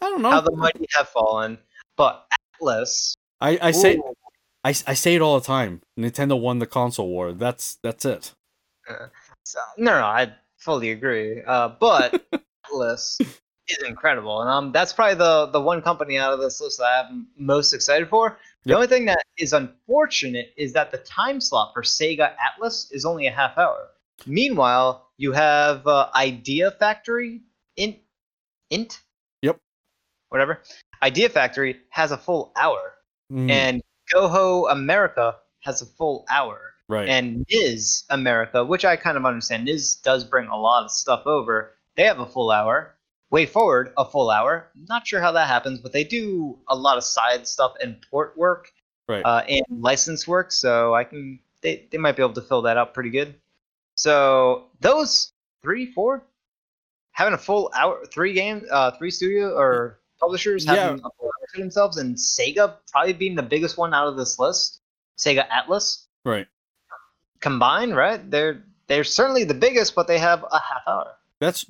don't know. How the mighty have fallen, but Atlas. I say it all the time. Nintendo won the console war. That's it. No, I fully agree. But Atlas is incredible, and that's probably the one company out of this list that I'm most excited for. The only thing that is unfortunate is that the time slot for Sega Atlas is only a half hour. Meanwhile, you have Idea Factory Int. Yep. Whatever. Idea Factory has a full hour, and GoHo America has a full hour. Right. And NIS America, which I kind of understand. NIS does bring a lot of stuff over. They have a full hour. Way Forward, a full hour. Not sure how that happens, but they do a lot of side stuff and port work, right, and license work. So they might be able to fill that up pretty good. So those 3, 4, having a full hour, 3 studio or publishers having a full hour to themselves, and Sega probably being the biggest one out of this list. Sega Atlas, right? Combined, right? They're certainly the biggest, but they have a half hour.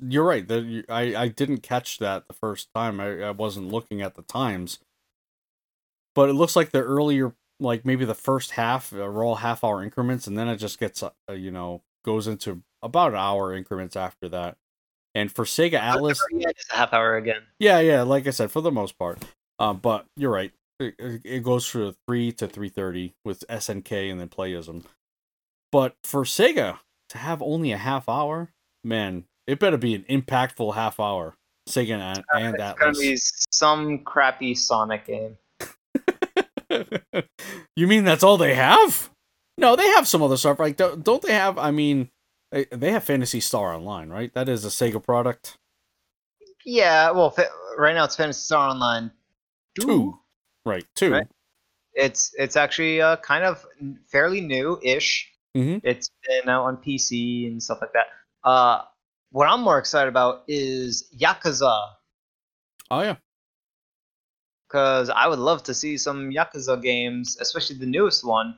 You're right. I didn't catch that the first time. I wasn't looking at the times, but it looks like the earlier, like maybe the first half are all half hour increments, and then it just gets goes into about an hour increments after that. And for Sega Atlas, it's a half hour again. Yeah. Like I said, for the most part. But you're right. It goes from 3 to 3:30 with SNK and then Playism. But for Sega to have only a half hour, man, it better be an impactful half hour. Sega and Atlas. It's going to be some crappy Sonic game. You mean that's all they have? No, they have some other stuff. Like, don't they have, they have Phantasy Star Online, right? That is a Sega product. Yeah, well, right now it's Phantasy Star Online 2. Right, 2. Right? It's actually kind of fairly new-ish. Mm-hmm. It's been out on PC and stuff like that. What I'm more excited about is Yakuza. Oh, yeah. Because I would love to see some Yakuza games, especially the newest one,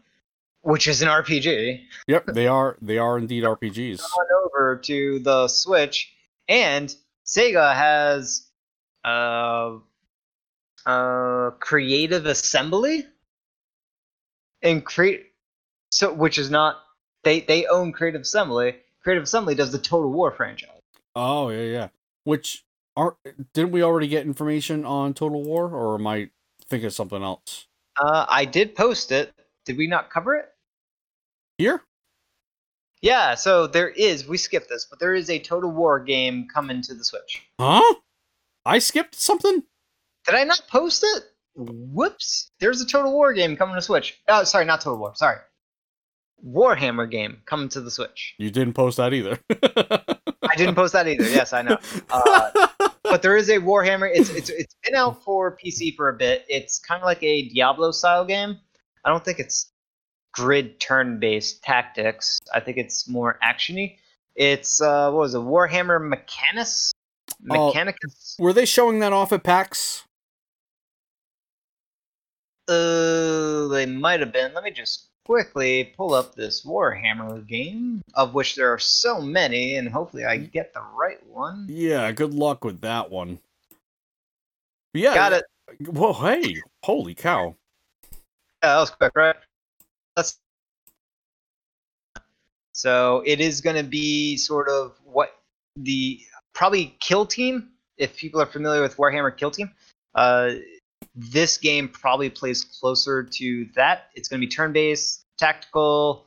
which is an RPG. Yep, they are indeed RPGs. Going over to the Switch, and Sega has Creative Assembly and which is not... They own Creative Assembly. Creative Assembly does the Total War franchise. Oh, yeah. Which, didn't we already get information on Total War? Or am I thinking of something else? I did post it. Did we not cover it? Here? Yeah, so there is... We skipped this, but there is a Total War game coming to the Switch. Huh? I skipped something? Did I not post it? Whoops. There's a Total War game coming to Switch. Oh, sorry, not Total War. Sorry. Warhammer game coming to the Switch. You didn't post that either. I didn't post that either. Yes, I know. But there is a Warhammer. It's been out for PC for a bit. It's kind of like a Diablo style game. I don't think it's grid turn-based tactics. I think it's more actiony. It's Warhammer Mechanicus. Were they showing that off at PAX? They might have been. Let me just quickly pull up this Warhammer game, of which there are so many, and hopefully I get the right one. Yeah, good luck with that one. Yeah, got it. Whoa, hey, holy cow. Yeah, that was quick, right? So it is going to be sort of what the probably Kill Team, if people are familiar with Warhammer Kill Team. This game probably plays closer to that. It's going to be turn-based, tactical.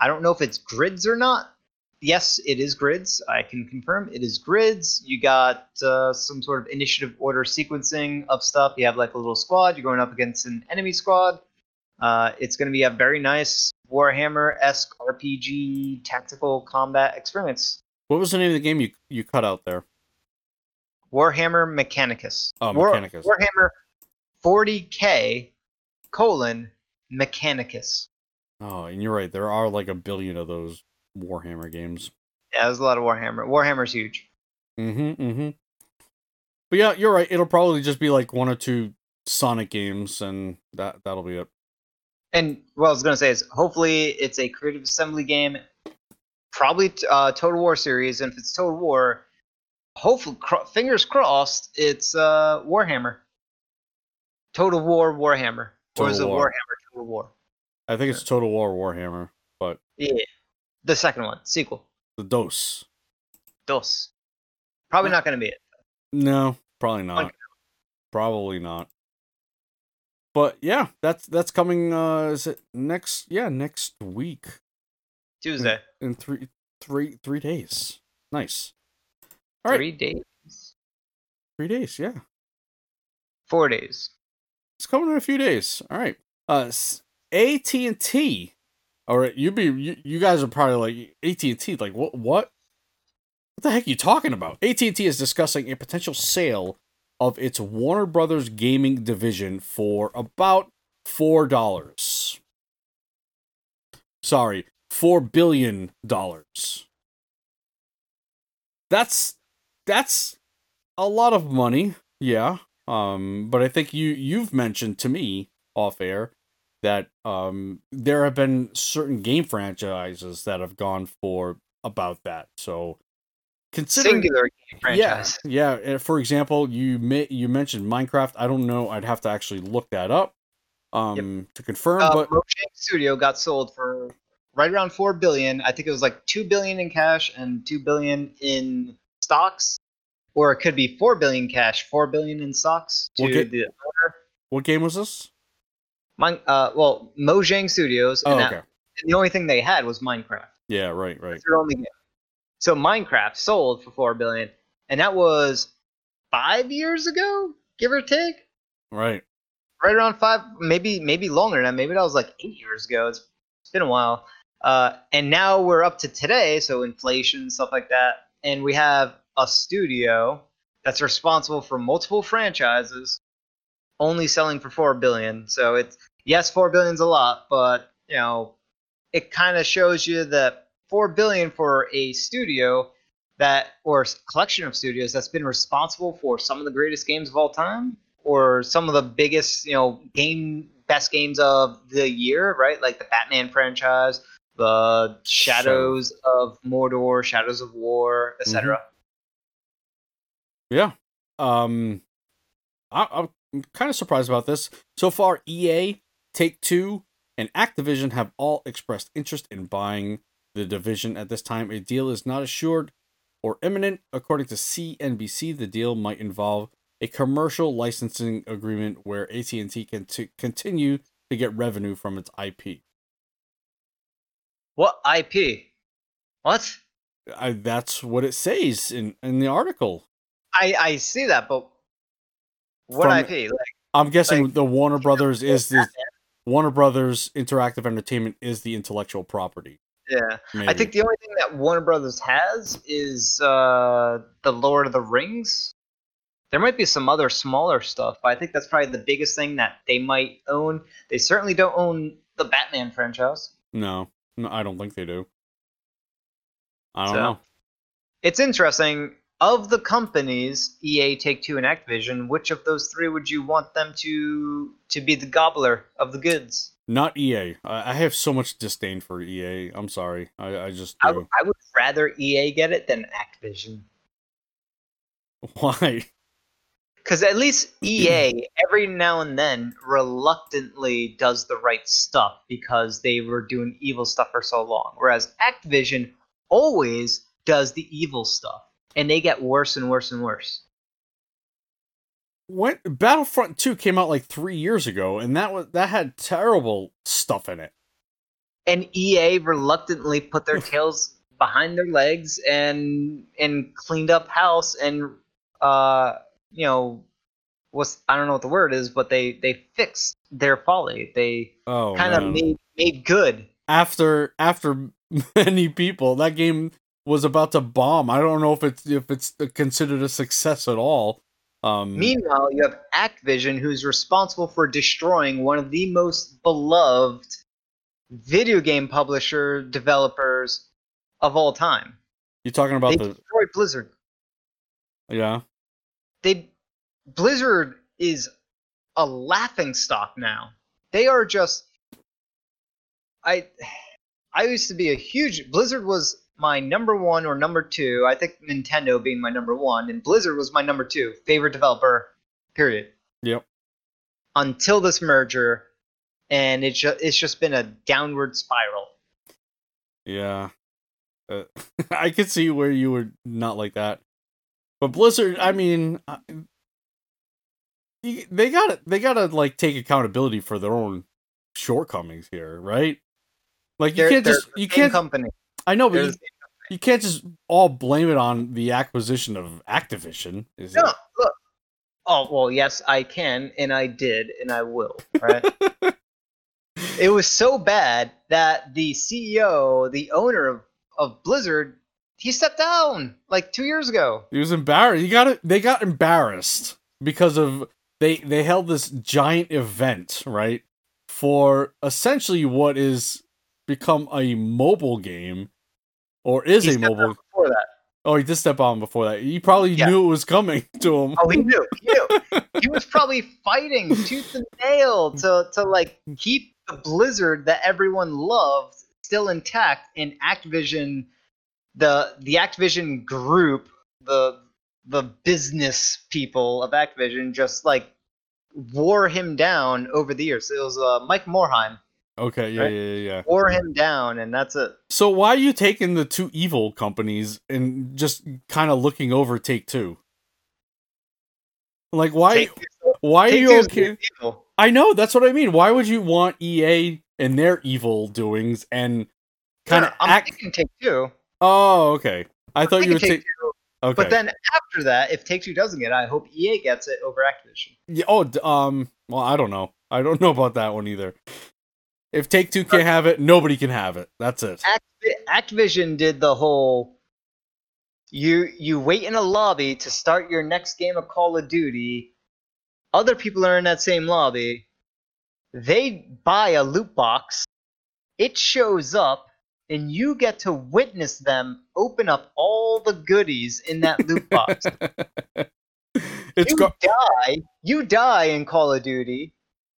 I don't know if it's grids or not. Yes, it is grids. I can confirm it is grids. You got some sort of initiative order sequencing of stuff. You have like a little squad. You're going up against an enemy squad. It's going to be a very nice Warhammer-esque RPG tactical combat experience. What was the name of the game you cut out there? Warhammer Mechanicus. Oh, Mechanicus. Warhammer 40K : Mechanicus. Oh, and you're right. There are like 1 billion of those Warhammer games. Yeah, there's a lot of Warhammer. Warhammer's huge. Mm-hmm, mm-hmm. But yeah, you're right. It'll probably just be like 1 or 2 Sonic games, and that'll be it. And what I was going to say is, hopefully it's a Creative Assembly game, probably Total War series, and if it's Total War, hopefully, fingers crossed, it's Warhammer. Total War Warhammer. Or is it Warhammer Total War? I think it's Total War Warhammer, but... Yeah, the second one, sequel. The DOS. DOS. Probably not going to be it. No, probably not. Okay. Probably not. But yeah, that's coming. Is it next? Yeah, next week, Tuesday. In three days. Nice. All right. 3 days. 3 days. Yeah. 4 days. It's coming in a few days. All right. AT&T. All right. You guys are probably like AT&T. Like what? What the heck are you talking about? AT&T is discussing a potential sale of its Warner Brothers gaming division for about $4. Sorry, $4 billion. That's a lot of money, yeah. But I think you've mentioned to me off air that there have been certain game franchises that have gone for about that. So singular game franchise. Yeah. For example, you mentioned Minecraft. I don't know. I'd have to actually look that up to confirm. But Rogue Studio got sold for right around $4 billion. I think it was like $2 billion in cash and $2 billion in stocks, or it could be $4 billion cash, $4 billion in stocks. The owner. What game was this? Mojang Studios. Oh, okay. And the only thing they had was Minecraft. Yeah, right. That's their only game. So Minecraft sold for $4 billion, and that was 5 years ago, give or take. Right around 5, maybe longer than that. Maybe that was like 8 years ago. It's been a while, and now we're up to today. So inflation and stuff like that, and we have a studio that's responsible for multiple franchises, only selling for $4 billion. So it's $4 billion's a lot, but you know, it kind of shows you that. $4 billion for a studio or collection of studios that's been responsible for some of the greatest games of all time, or some of the biggest, best games of the year, right? Like the Batman franchise, the Shadows of Mordor, Shadows of War, etc. Mm-hmm. Yeah, I'm kind of surprised about this. So far, EA, Take-Two, and Activision have all expressed interest in buying the division at this time. A deal is not assured or imminent. According to CNBC, the deal might involve a commercial licensing agreement where AT&T can continue to get revenue from its IP. What IP? What? That's what it says in the article. I see that, but what IP? I'm guessing the Warner Brothers is the Warner Brothers Interactive Entertainment is the intellectual property. Yeah, maybe. I think the only thing that Warner Brothers has is the Lord of the Rings. There might be some other smaller stuff, but I think that's probably the biggest thing that they might own. They certainly don't own the Batman franchise. No, I don't think they do. I don't know. It's interesting. Of the companies, EA, Take-Two, and Activision, which of those three would you want them to be the gobbler of the goods? Not EA. I have so much disdain for EA. I'm sorry. I just do. I would rather EA get it than Activision. Why? Because at least EA, every now and then, reluctantly does the right stuff because they were doing evil stuff for so long. Whereas Activision always does the evil stuff. And they get worse and worse and worse. When Battlefront 2 came out like 3 years ago, and that had terrible stuff in it. And EA reluctantly put their tails behind their legs and cleaned up house and I don't know what the word is, but they fixed their folly. They kind of made good after many people. That game was about to bomb. I don't know if it's considered a success at all. Meanwhile, you have Activision, who's responsible for destroying one of the most beloved video game publisher developers of all time. You're talking about they destroyed Blizzard. Yeah. Blizzard is a laughingstock now. They are just... I used to be a huge... Blizzard was my number one or number two. I think Nintendo being my number one, and Blizzard was my number two favorite developer, period. Yep. Until this merger, and it's just been a downward spiral. Yeah. I could see where you were not like that. But Blizzard, I mean... They gotta like take accountability for their own shortcomings here, right? Like you can't. Company. I know, but you can't just all blame it on the acquisition of Activision. Look. Oh well, yes, I can, and I did, and I will. Right. It was so bad that the CEO, the owner of Blizzard, he stepped down like 2 years ago. He was embarrassed. They got embarrassed because of. They held this giant event, right, for essentially what is become a mobile game, or is a mobile. Before that. Oh, he did step on before that. He probably knew it was coming to him. Oh, he knew. He was probably fighting tooth and nail to like keep the Blizzard that everyone loved still intact, and Activision, the Activision group, the business people of Activision just like wore him down over the years. It was Mike Morhaime. Okay, yeah, right? Yeah. Wore him down, and that's it. So why are you taking the two evil companies and just kind of looking over Take-Two? Like, why are you okay? I know, that's what I mean. Why would you want EA and their evil doings and kind of I'm thinking Take-Two. Oh, okay. I thought you were Take-Two. Okay. But then after that, if Take-Two doesn't get it, I hope EA gets it over Activision. Yeah, well, I don't know. I don't know about that one either. If Take-Two can't have it, nobody can have it. That's it. Activision did the whole, you wait in a lobby to start your next game of Call of Duty. Other people are in that same lobby. They buy a loot box. It shows up. And you get to witness them open up all the goodies in that loot box. You die in Call of Duty.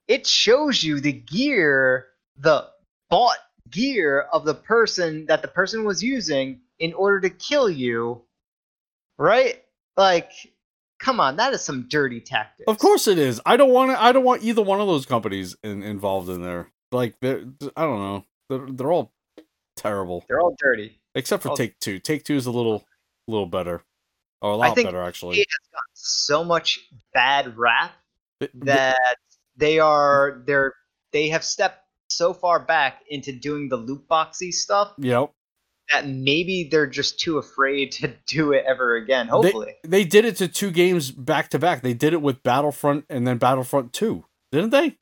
It shows you the gear, the bought gear of the person that the person was using in order to kill you. Right? Like, come on, that is some dirty tactics. Of course it is. I don't want either one of those companies involved in there. Like, I don't know. They're all terrible. They're all dirty. Except for Take-Two. Take-Two is a little better. Or a lot better, actually. It has got so much bad rap that they have stepped so far back into doing the loot boxy stuff. Yep. That maybe they're just too afraid to do it ever again, hopefully. They did it to two games back to back. They did it with Battlefront and then Battlefront 2, didn't they?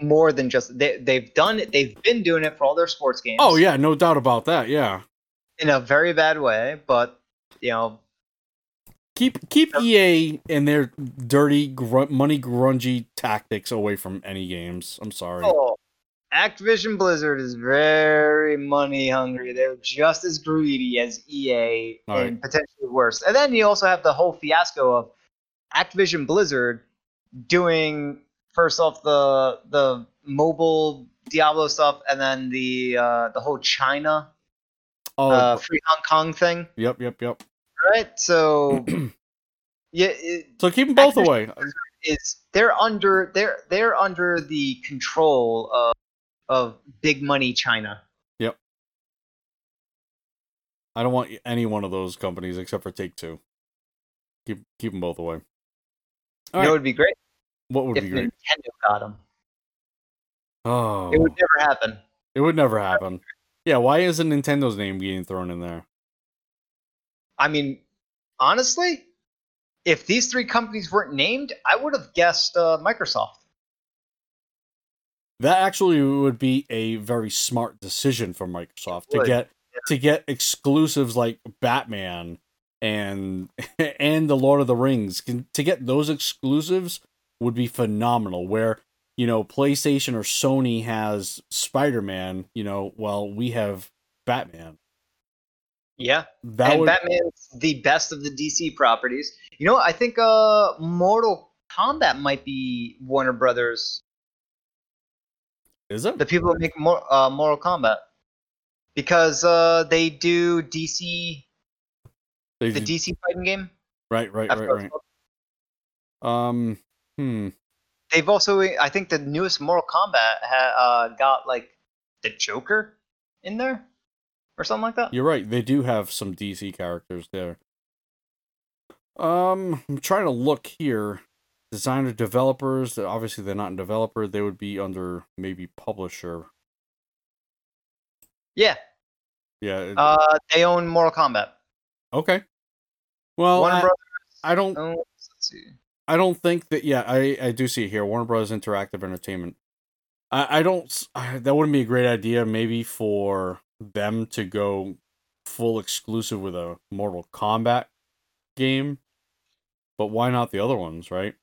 More than just they've done it. They've been doing it for all their sports games. Oh yeah, no doubt about that. Yeah, in a very bad way, but you know, keep EA and their dirty money grungy tactics away from any games. I'm sorry. Oh, Activision Blizzard is very money hungry. They're just as greedy as EA, and potentially worse. And then you also have the whole fiasco of Activision Blizzard doing. First off, the mobile Diablo stuff, and then the whole China, free Hong Kong thing. Yep. Right, so yeah. So keep them both away. They're under the control of big money China. Yep. I don't want any one of those companies except for Take-Two. Keep them both away. All right. It would be great. What would be great? Nintendo got him. Oh. It would never happen. Yeah, why isn't Nintendo's name getting thrown in there? I mean, honestly, if these three companies weren't named, I would have guessed Microsoft. That actually would be a very smart decision for Microsoft to get exclusives like Batman and the Lord of the Rings. To get those exclusives would be phenomenal. Where, you know, PlayStation or Sony has Spider-Man, you know, well, we have Batman. Yeah, Batman's the best of the DC properties. You know, I think Mortal Kombat might be Warner Brothers. Is it? The people who make Mortal Kombat. Because they do DC, the DC fighting game. Right. They've also, I think the newest Mortal Kombat got, like, the Joker in there. Or something like that. You're right. They do have some DC characters there. I'm trying to look here. Designer developers. Obviously, they're not in developer. They would be under maybe publisher. Yeah. They own Mortal Kombat. Okay. Well, Warner Brothers. I don't. Let's see. I don't think that. Yeah, I do see it here. Warner Bros. Interactive Entertainment. I don't. That wouldn't be a great idea. Maybe for them to go full exclusive with a Mortal Kombat game, but why not the other ones, right?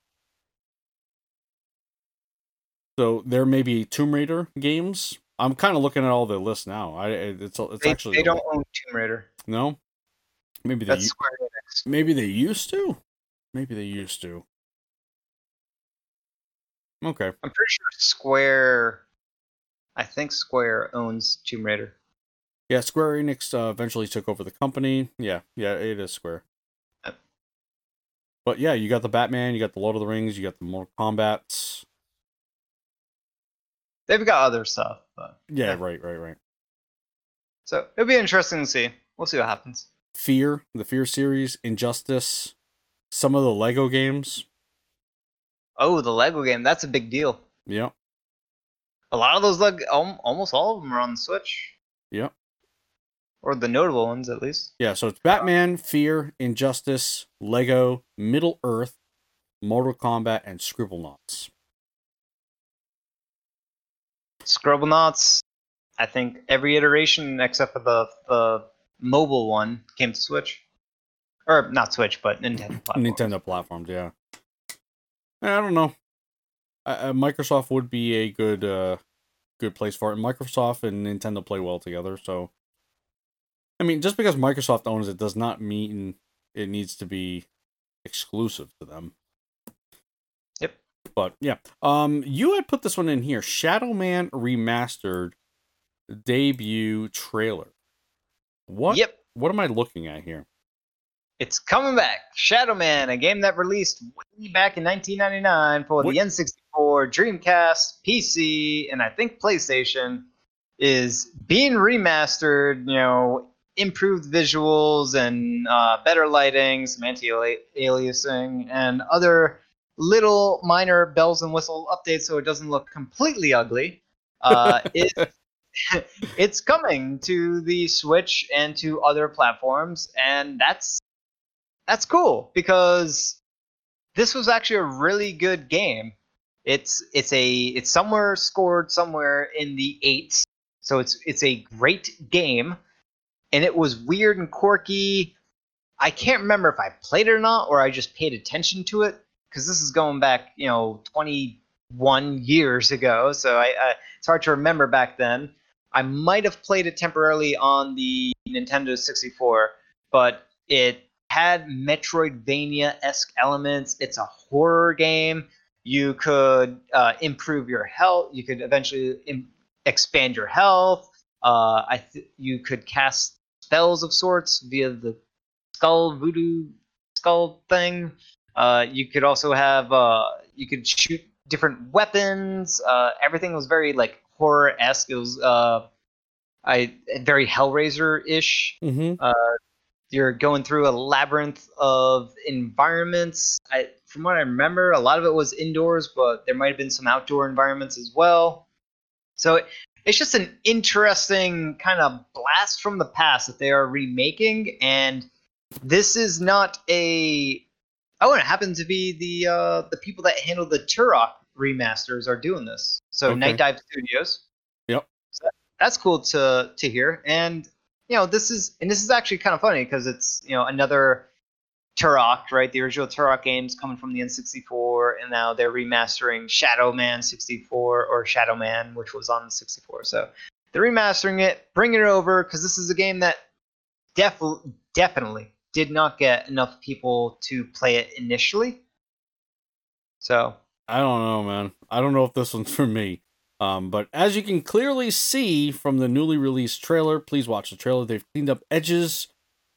So there may be Tomb Raider games. I'm kind of looking at all the lists now. They don't own Tomb Raider. No, maybe they used to. Okay, I'm pretty sure Square. I think Square owns Tomb Raider. Yeah, Square Enix eventually took over the company. Yeah, it is Square. Yep. But yeah, you got the Batman, you got the Lord of the Rings, you got the Mortal Kombat. They've got other stuff. But yeah, right. So it'll be interesting to see. We'll see what happens. Fear, the Fear series, Injustice, some of the Lego games. Oh, the Lego game. That's a big deal. Yeah. A lot of those, almost all of them are on the Switch. Yeah. Or the notable ones, at least. Yeah, so it's Batman, Fear, Injustice, Lego, Middle-earth, Mortal Kombat, and Scribblenauts. Scribblenauts, I think every iteration except for the mobile one came to Switch. Or, not Switch, but Nintendo platforms. Nintendo platforms, yeah. I don't know. Microsoft would be a good place for it. And Microsoft and Nintendo play well together, so... I mean, just because Microsoft owns it does not mean it needs to be exclusive to them. Yep. But, yeah. You had put this one in here. Shadow Man Remastered debut trailer. What? Yep. What am I looking at here? It's coming back. Shadow Man, a game that released way back in 1999 for the N64, Dreamcast, PC, and I think PlayStation, is being remastered, you know... improved visuals and better lighting, some anti-aliasing, and other little minor bells and whistles updates so it doesn't look completely ugly. It's coming to the Switch and to other platforms, and that's cool because this was actually a really good game. It's scored somewhere in the 8s, so it's a great game. And it was weird and quirky. I can't remember if I played it or not, or I just paid attention to it, because this is going back, 21 years ago. So it's hard to remember back then. I might have played it temporarily on the Nintendo 64, but it had Metroidvania-esque elements. It's a horror game. You could improve your health. You could eventually expand your health. You could cast spells of sorts via the skull voodoo skull thing. You could also have you could shoot different weapons. Everything was very horror-esque. It was very Hellraiser-ish. Mm-hmm. You're going through a labyrinth of environments. From what I remember, a lot of it was indoors, but there might have been some outdoor environments as well. So. It's just an interesting kind of blast from the past that they are remaking, and this is not a... Oh, and it happens to be the people that handled the Turok remasters are doing this. So okay. Night Dive Studios. Yep. So that's cool to hear. And you know, this is actually kind of funny because it's, you know, another Turok, right? The original Turok games coming from the N64, and now they're remastering Shadow Man 64 or Shadow Man, which was on the 64. So they're remastering it, bringing it over, because this is a game that definitely did not get enough people to play it initially. So I don't know, man. I don't know if this one's for me. But as you can clearly see from the newly released trailer, please watch the trailer. They've cleaned up edges.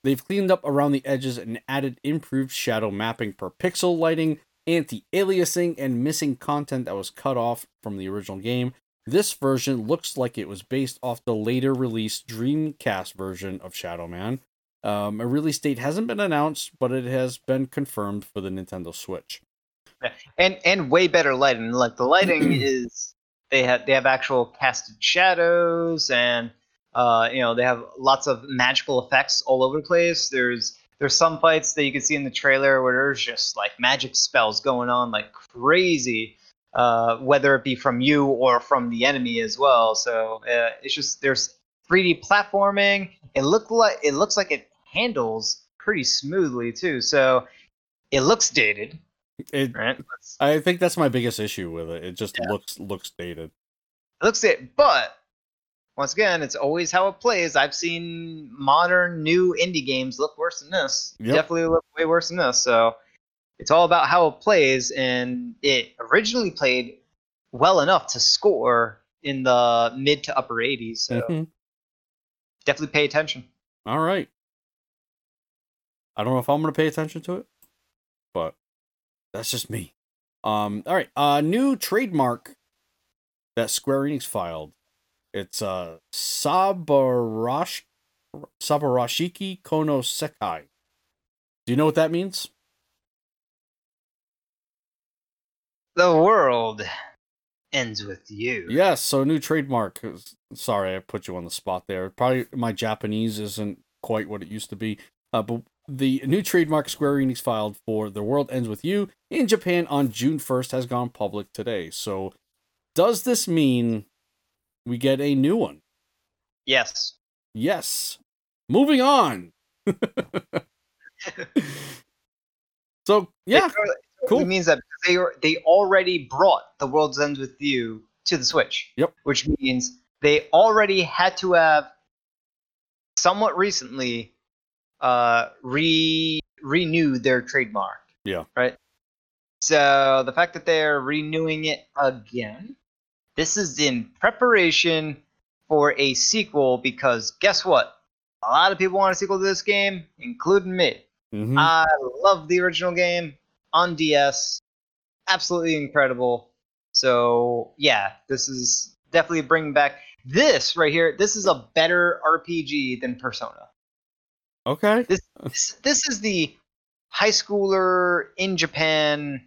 They've cleaned up around the edges and added improved shadow mapping per pixel lighting, anti-aliasing, and missing content that was cut off from the original game. This version looks like it was based off the later released Dreamcast version of Shadow Man. A release date hasn't been announced, but it has been confirmed for the Nintendo Switch. And way better lighting. Like the lighting is... They have actual casted shadows, and you know, they have lots of magical effects all over the place. There's some fights that you can see in the trailer where there's just like magic spells going on like crazy, whether it be from you or from the enemy as well. So it's just, there's 3D platforming. It looks like it handles pretty smoothly too. So it looks dated. I think that's my biggest issue with it. It just looks dated. It looks dated, but once again, it's always how it plays. I've seen modern, new indie games look worse than this. Yep. Definitely look way worse than this. So it's all about how it plays, and it originally played well enough to score in the mid to upper 80s. So definitely pay attention. All right. I don't know if I'm going to pay attention to it, but... that's just me. All right. New trademark that Square Enix filed. It's Sabarashiki Kono Sekai. Do you know what that means? The world ends with you. Yes. So new trademark. Sorry, I put you on the spot there. Probably my Japanese isn't quite what it used to be. But the new trademark Square Enix filed for The World Ends With You in Japan on June 1st has gone public today. So does this mean we get a new one? Yes. Yes. Moving on. So, yeah. Cool. It means that they already brought The World Ends With You to the Switch. Yep. Which means they already had to have somewhat recently... renewed their trademark. Yeah. Right? So the fact that they're renewing it again, this is in preparation for a sequel, because guess what? A lot of people want a sequel to this game, including me. Mm-hmm. I love the original game on DS. Absolutely incredible. So yeah, this is definitely bringing back this right here. This is a better RPG than Persona. Okay. This is the high schooler in Japan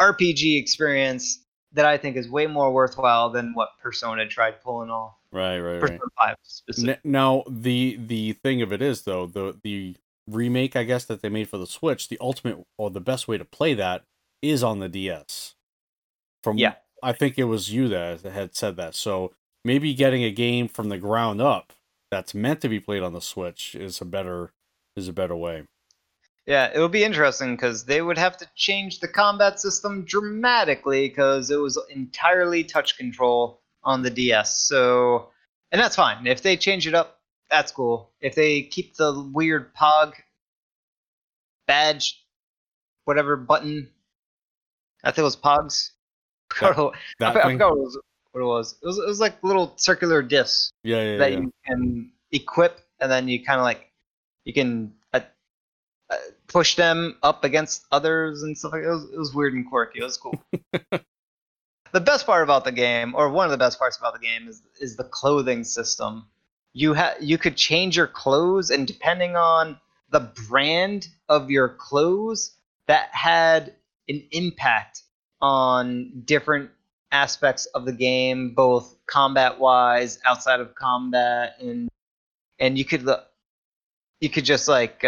RPG experience that I think is way more worthwhile than what Persona tried pulling off. Right. Persona 5 specifically. Now, the thing of it is, though, the remake, I guess, that they made for the Switch, the ultimate or the best way to play that is on the DS. I think it was you that had said that. So maybe getting a game from the ground up that's meant to be played on the Switch is a better way. Yeah, it would be interesting because they would have to change the combat system dramatically because it was entirely touch control on the DS. So, and that's fine. If they change it up, that's cool. If they keep the weird Pog badge, whatever button, I think it was Pogs. What it was. It was like little circular discs that you can equip, and then you kind of like, you can push them up against others and stuff like that. It was weird and quirky. It was cool. The best part about the game, or one of the best parts about the game, is the clothing system. You could change your clothes, and depending on the brand of your clothes, that had an impact on different aspects of the game, both combat wise, outside of combat, and you could just like,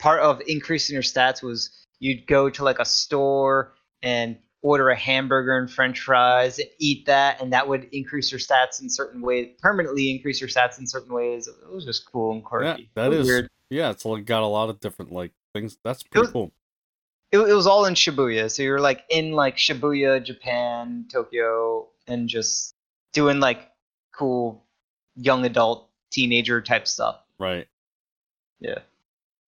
part of increasing your stats was you'd go to like a store and order a hamburger and french fries and eat that, and that would increase your stats in certain ways, permanently increase your stats in certain ways. It was just cool and quirky. Yeah, that is weird. Yeah, it's like got a lot of different like things. That's pretty cool. It was all in Shibuya, so you're like in like Shibuya, Japan, Tokyo, and just doing like cool young adult teenager type stuff. Right. Yeah.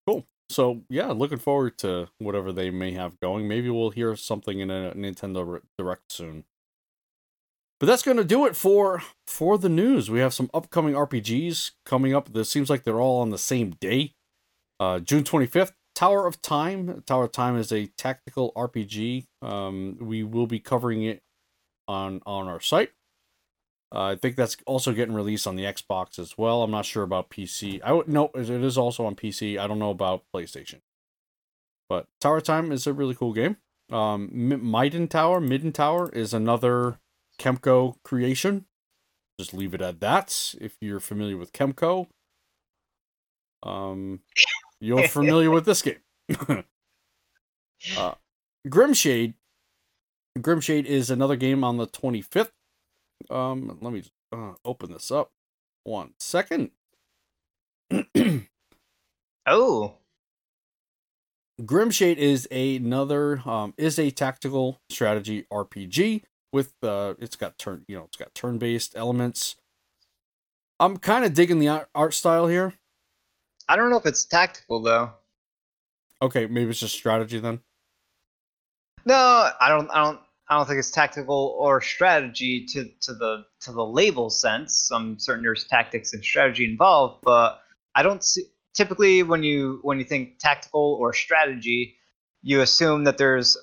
Cool. So yeah, looking forward to whatever they may have going. Maybe we'll hear something in a Nintendo Direct soon. But that's going to do it for the news. We have some upcoming RPGs coming up. This seems like they're all on the same day. June 25th, Tower of Time. Tower of Time is a tactical RPG. We will be covering it on our site. I think that's also getting released on the Xbox as well. I'm not sure about PC. No, it is also on PC. I don't know about PlayStation. But Tower of Time is a really cool game. Midden Tower is another Kemco creation. Just leave it at that. If you're familiar with Kemco, you're familiar with this game. Grimshade is another game on the 25th. Let me open this up. 1 second. Oh. Grimshade is another is a tactical strategy RPG with it's got turn-based elements. I'm kind of digging the art style here. I don't know if it's tactical though. Okay, maybe it's just strategy then. No, I don't think it's tactical or strategy to the label sense. I'm certain there's tactics and strategy involved, but I don't see. Typically, when you think tactical or strategy, you assume that there's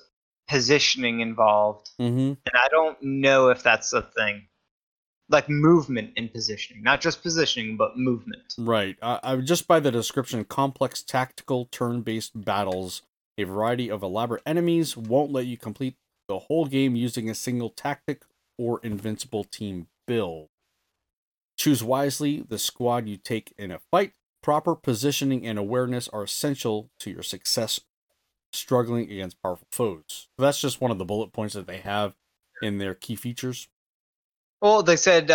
positioning involved, and I don't know if that's a thing. Like movement and positioning, not just positioning, but movement. Right. Just by the description, complex tactical turn-based battles, a variety of elaborate enemies won't let you complete the whole game using a single tactic or invincible team build. Choose wisely the squad you take in a fight. Proper positioning and awareness are essential to your success struggling against powerful foes. That's just one of the bullet points that they have in their key features. Well, they said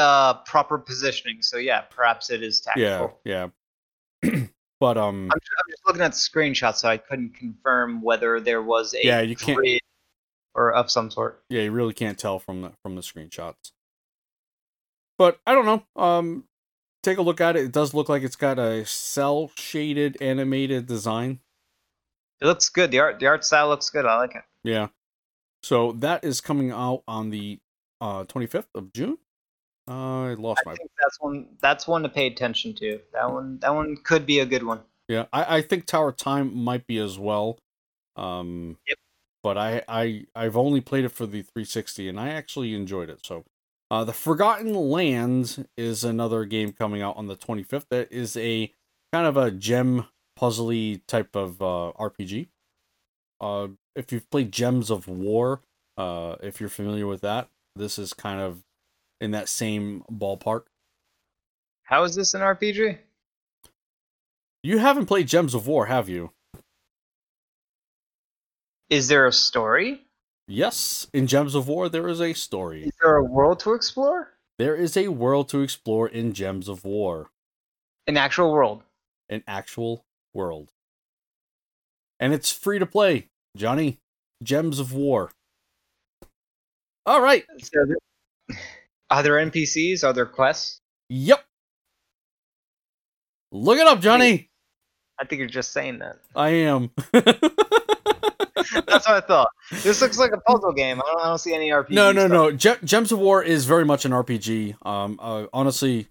proper positioning, so yeah, perhaps it is tactical. Yeah. But I'm just looking at the screenshots, so I couldn't confirm whether there was a grid or of some sort. Yeah, you really can't tell from the screenshots. But I don't know. Take a look at it. It does look like it's got a cell shaded animated design. It looks good. The art style looks good. I like it. Yeah. So that is coming out on the 25th of June. I think that's one to pay attention to. That one could be a good one. Yeah, I think Tower of Time might be as well. Yep. But I've only played it for the 360, and I actually enjoyed it. So The Forgotten Lands is another game coming out on the 25th. That is a kind of a gem puzzly type of RPG. If you've played Gems of War, if you're familiar with that, this is kind of in that same ballpark. How is this an RPG? You haven't played Gems of War, have you? Is there a story? Yes, in Gems of War, there is a story. Is there a world to explore? There is a world to explore in Gems of War. An actual world. An actual world. And it's free to play, Johnny. Gems of War. All right. Are there NPCs? Are there quests? Yep. Look it up, Johnny. I think you're just saying that. I am. That's what I thought. This looks like a puzzle game. I don't see any RPG. No. Gems of War is very much an RPG. Honestly,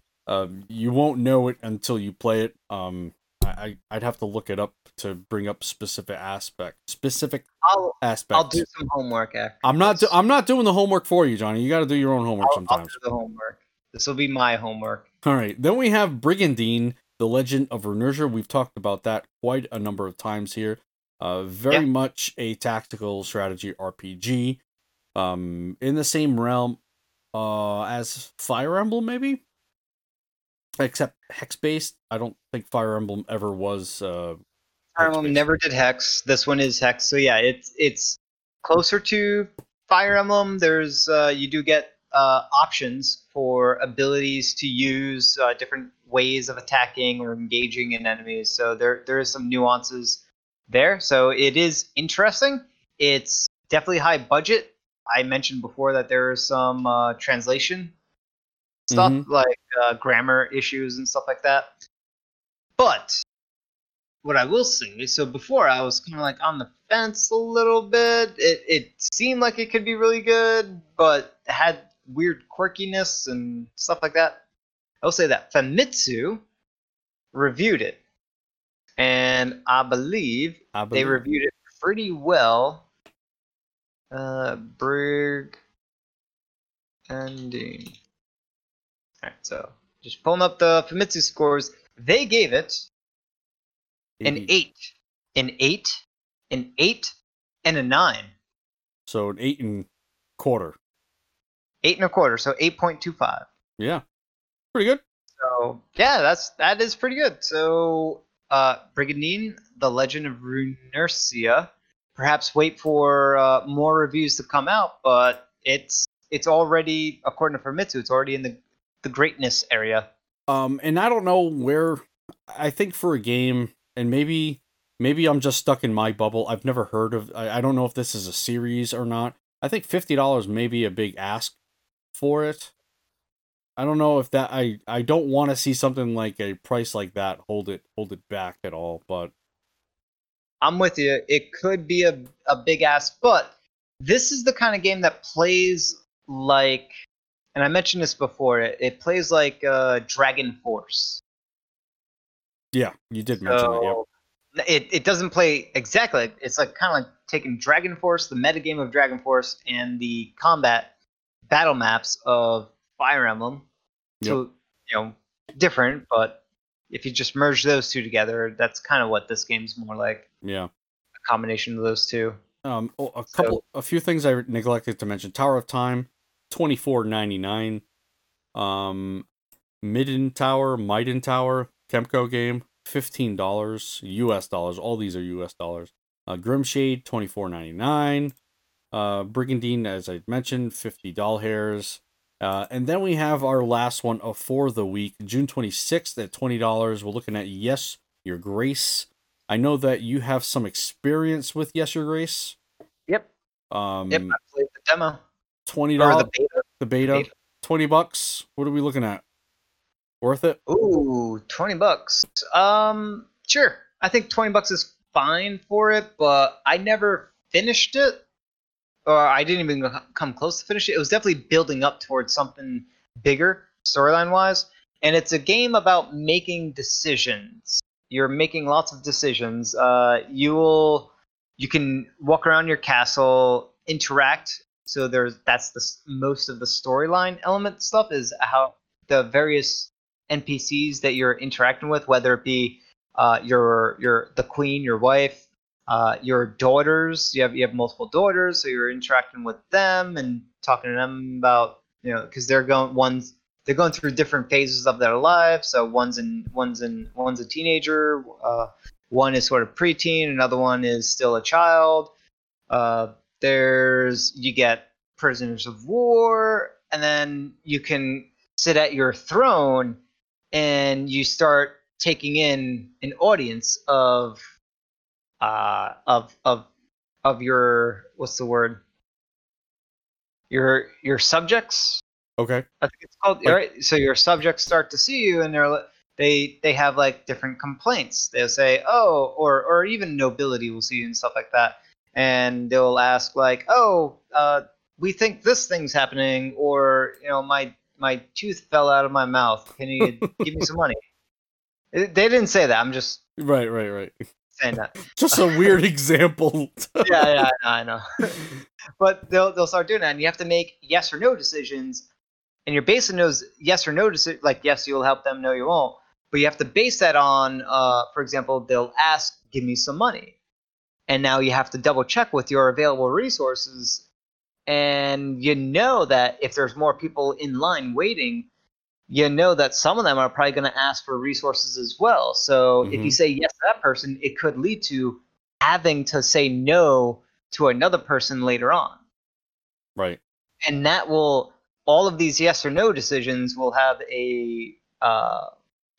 you won't know it until you play it. I'd have to look it up to bring up specific aspects. I'll do some homework after. I'm not doing the homework for you, Johnny. You got to do your own homework sometimes. I'll do the homework. This will be my homework. All right. Then we have Brigandine, The Legend of Runeterra. We've talked about that quite a number of times here. Very much a tactical strategy RPG, in the same realm as Fire Emblem, maybe? Except hex-based. I don't think Fire Emblem ever was. Fire Emblem never did hex. This one is hex. So yeah, it's closer to Fire Emblem, there's you do get options for abilities to use, different ways of attacking or engaging in enemies. So there is some nuances there. So it is interesting. It's definitely high budget. I mentioned before that there is some translation stuff, like grammar issues and stuff like that. But what I will say, so before I was kind of like on the fence a little bit. It seemed like it could be really good, but had weird quirkiness and stuff like that. I will say that Famitsu reviewed it, and I believe they reviewed it pretty well. Brig ending. All right, so just pulling up the Famitsu scores. They gave it an 8, and a 9. So an 8 1/4. 8 1/4, so 8.25. Yeah. Pretty good. So yeah, that is pretty good. So Brigandine, The Legend of Runercia. Perhaps wait for more reviews to come out, but it's already, according to Famitsu, it's already in the greatness area. And I don't know where. I think for a game, and maybe I'm just stuck in my bubble. I've never heard of. I don't know if this is a series or not. I think $50 may be a big ask for it. I don't know if that. I don't want to see something like a price like that hold it back at all. But I'm with you. It could be a big ask, but this is the kind of game that plays like. And I mentioned this before. It plays like Dragon Force. Yeah, you did mention that. Yeah. It doesn't play exactly. It's like kind of like taking Dragon Force, the metagame of Dragon Force, and the combat battle maps of Fire Emblem. Yep. So, different, but if you just merge those two together, that's kind of what this game's more like. Yeah. A combination of those two. A few things I neglected to mention. Tower of Time, $24.99. Midden Tower, Kemco game, $15 US dollars. All these are US dollars. Grimshade, $24.99. Brigandine, as I mentioned, 50 doll hairs. And then we have our last one for the week, June 26th at $20. We're looking at Yes, Your Grace. I know that you have some experience with Yes, Your Grace. Yep. Yep, I played the demo. $20. The beta. $20. What are we looking at? Worth it? Ooh, $20. Sure. I think $20 is fine for it, but I never finished it, or I didn't even come close to finish it. It was definitely building up towards something bigger, storyline-wise, and it's a game about making decisions. You're making lots of decisions. You can walk around your castle, interact. So that's the most of the storyline element stuff is how the various NPCs that you're interacting with, whether it be the queen, your wife, your daughters. You have multiple daughters, so you're interacting with them and talking to them about, because they're going through different phases of their lives. So one's a teenager, one is sort of preteen, another one is still a child. You get prisoners of war, and then you can sit at your throne and you start taking in an audience of your, what's the word? Your subjects. Okay. I think it's called, right? So your subjects start to see you and they have like different complaints. They'll say, oh, or even nobility will see you and stuff like that. And they'll ask like, oh, we think this thing's happening, or, my tooth fell out of my mouth. Can you give me some money? They didn't say that. I'm just right. Saying that. Just a weird example. Yeah, I know. But they'll start doing that, and you have to make yes or no decisions. And you're basing those yes or no decisions, like yes, you'll help them, no, you won't. But you have to base that on, for example, they'll ask, "Give me some money," and now you have to double check with your available resources. And you know that if there's more people in line waiting, you know that some of them are probably going to ask for resources as well. So if you say yes to that person, it could lead to having to say no to another person later on. Right. And that will, all of these yes or no decisions will have a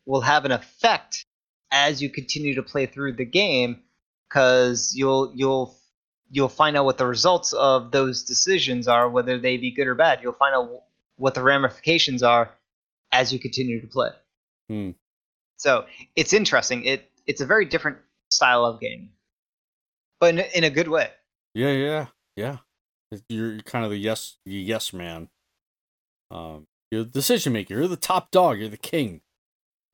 will have an effect as you continue to play through the game, because you'll find out what the results of those decisions are, whether they be good or bad. You'll find out what the ramifications are as you continue to play. Hmm. So it's interesting. It's a very different style of game, but in a good way. Yeah. You're kind of the yes man. You're the decision maker. You're the top dog. You're the king.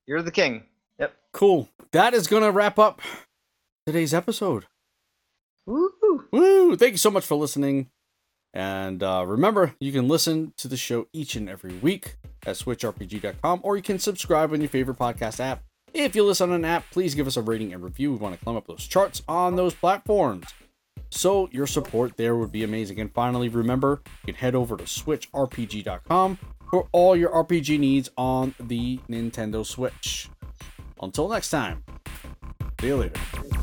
Yep. Cool. That is going to wrap up today's episode. Woo! Thank you so much for listening. And remember, you can listen to the show each and every week at SwitchRPG.com, or you can subscribe on your favorite podcast app. If you listen on an app, please give us a rating and review. We want to climb up those charts on those platforms. So your support there would be amazing. And finally, remember, you can head over to SwitchRPG.com for all your RPG needs on the Nintendo Switch. Until next time, see you later.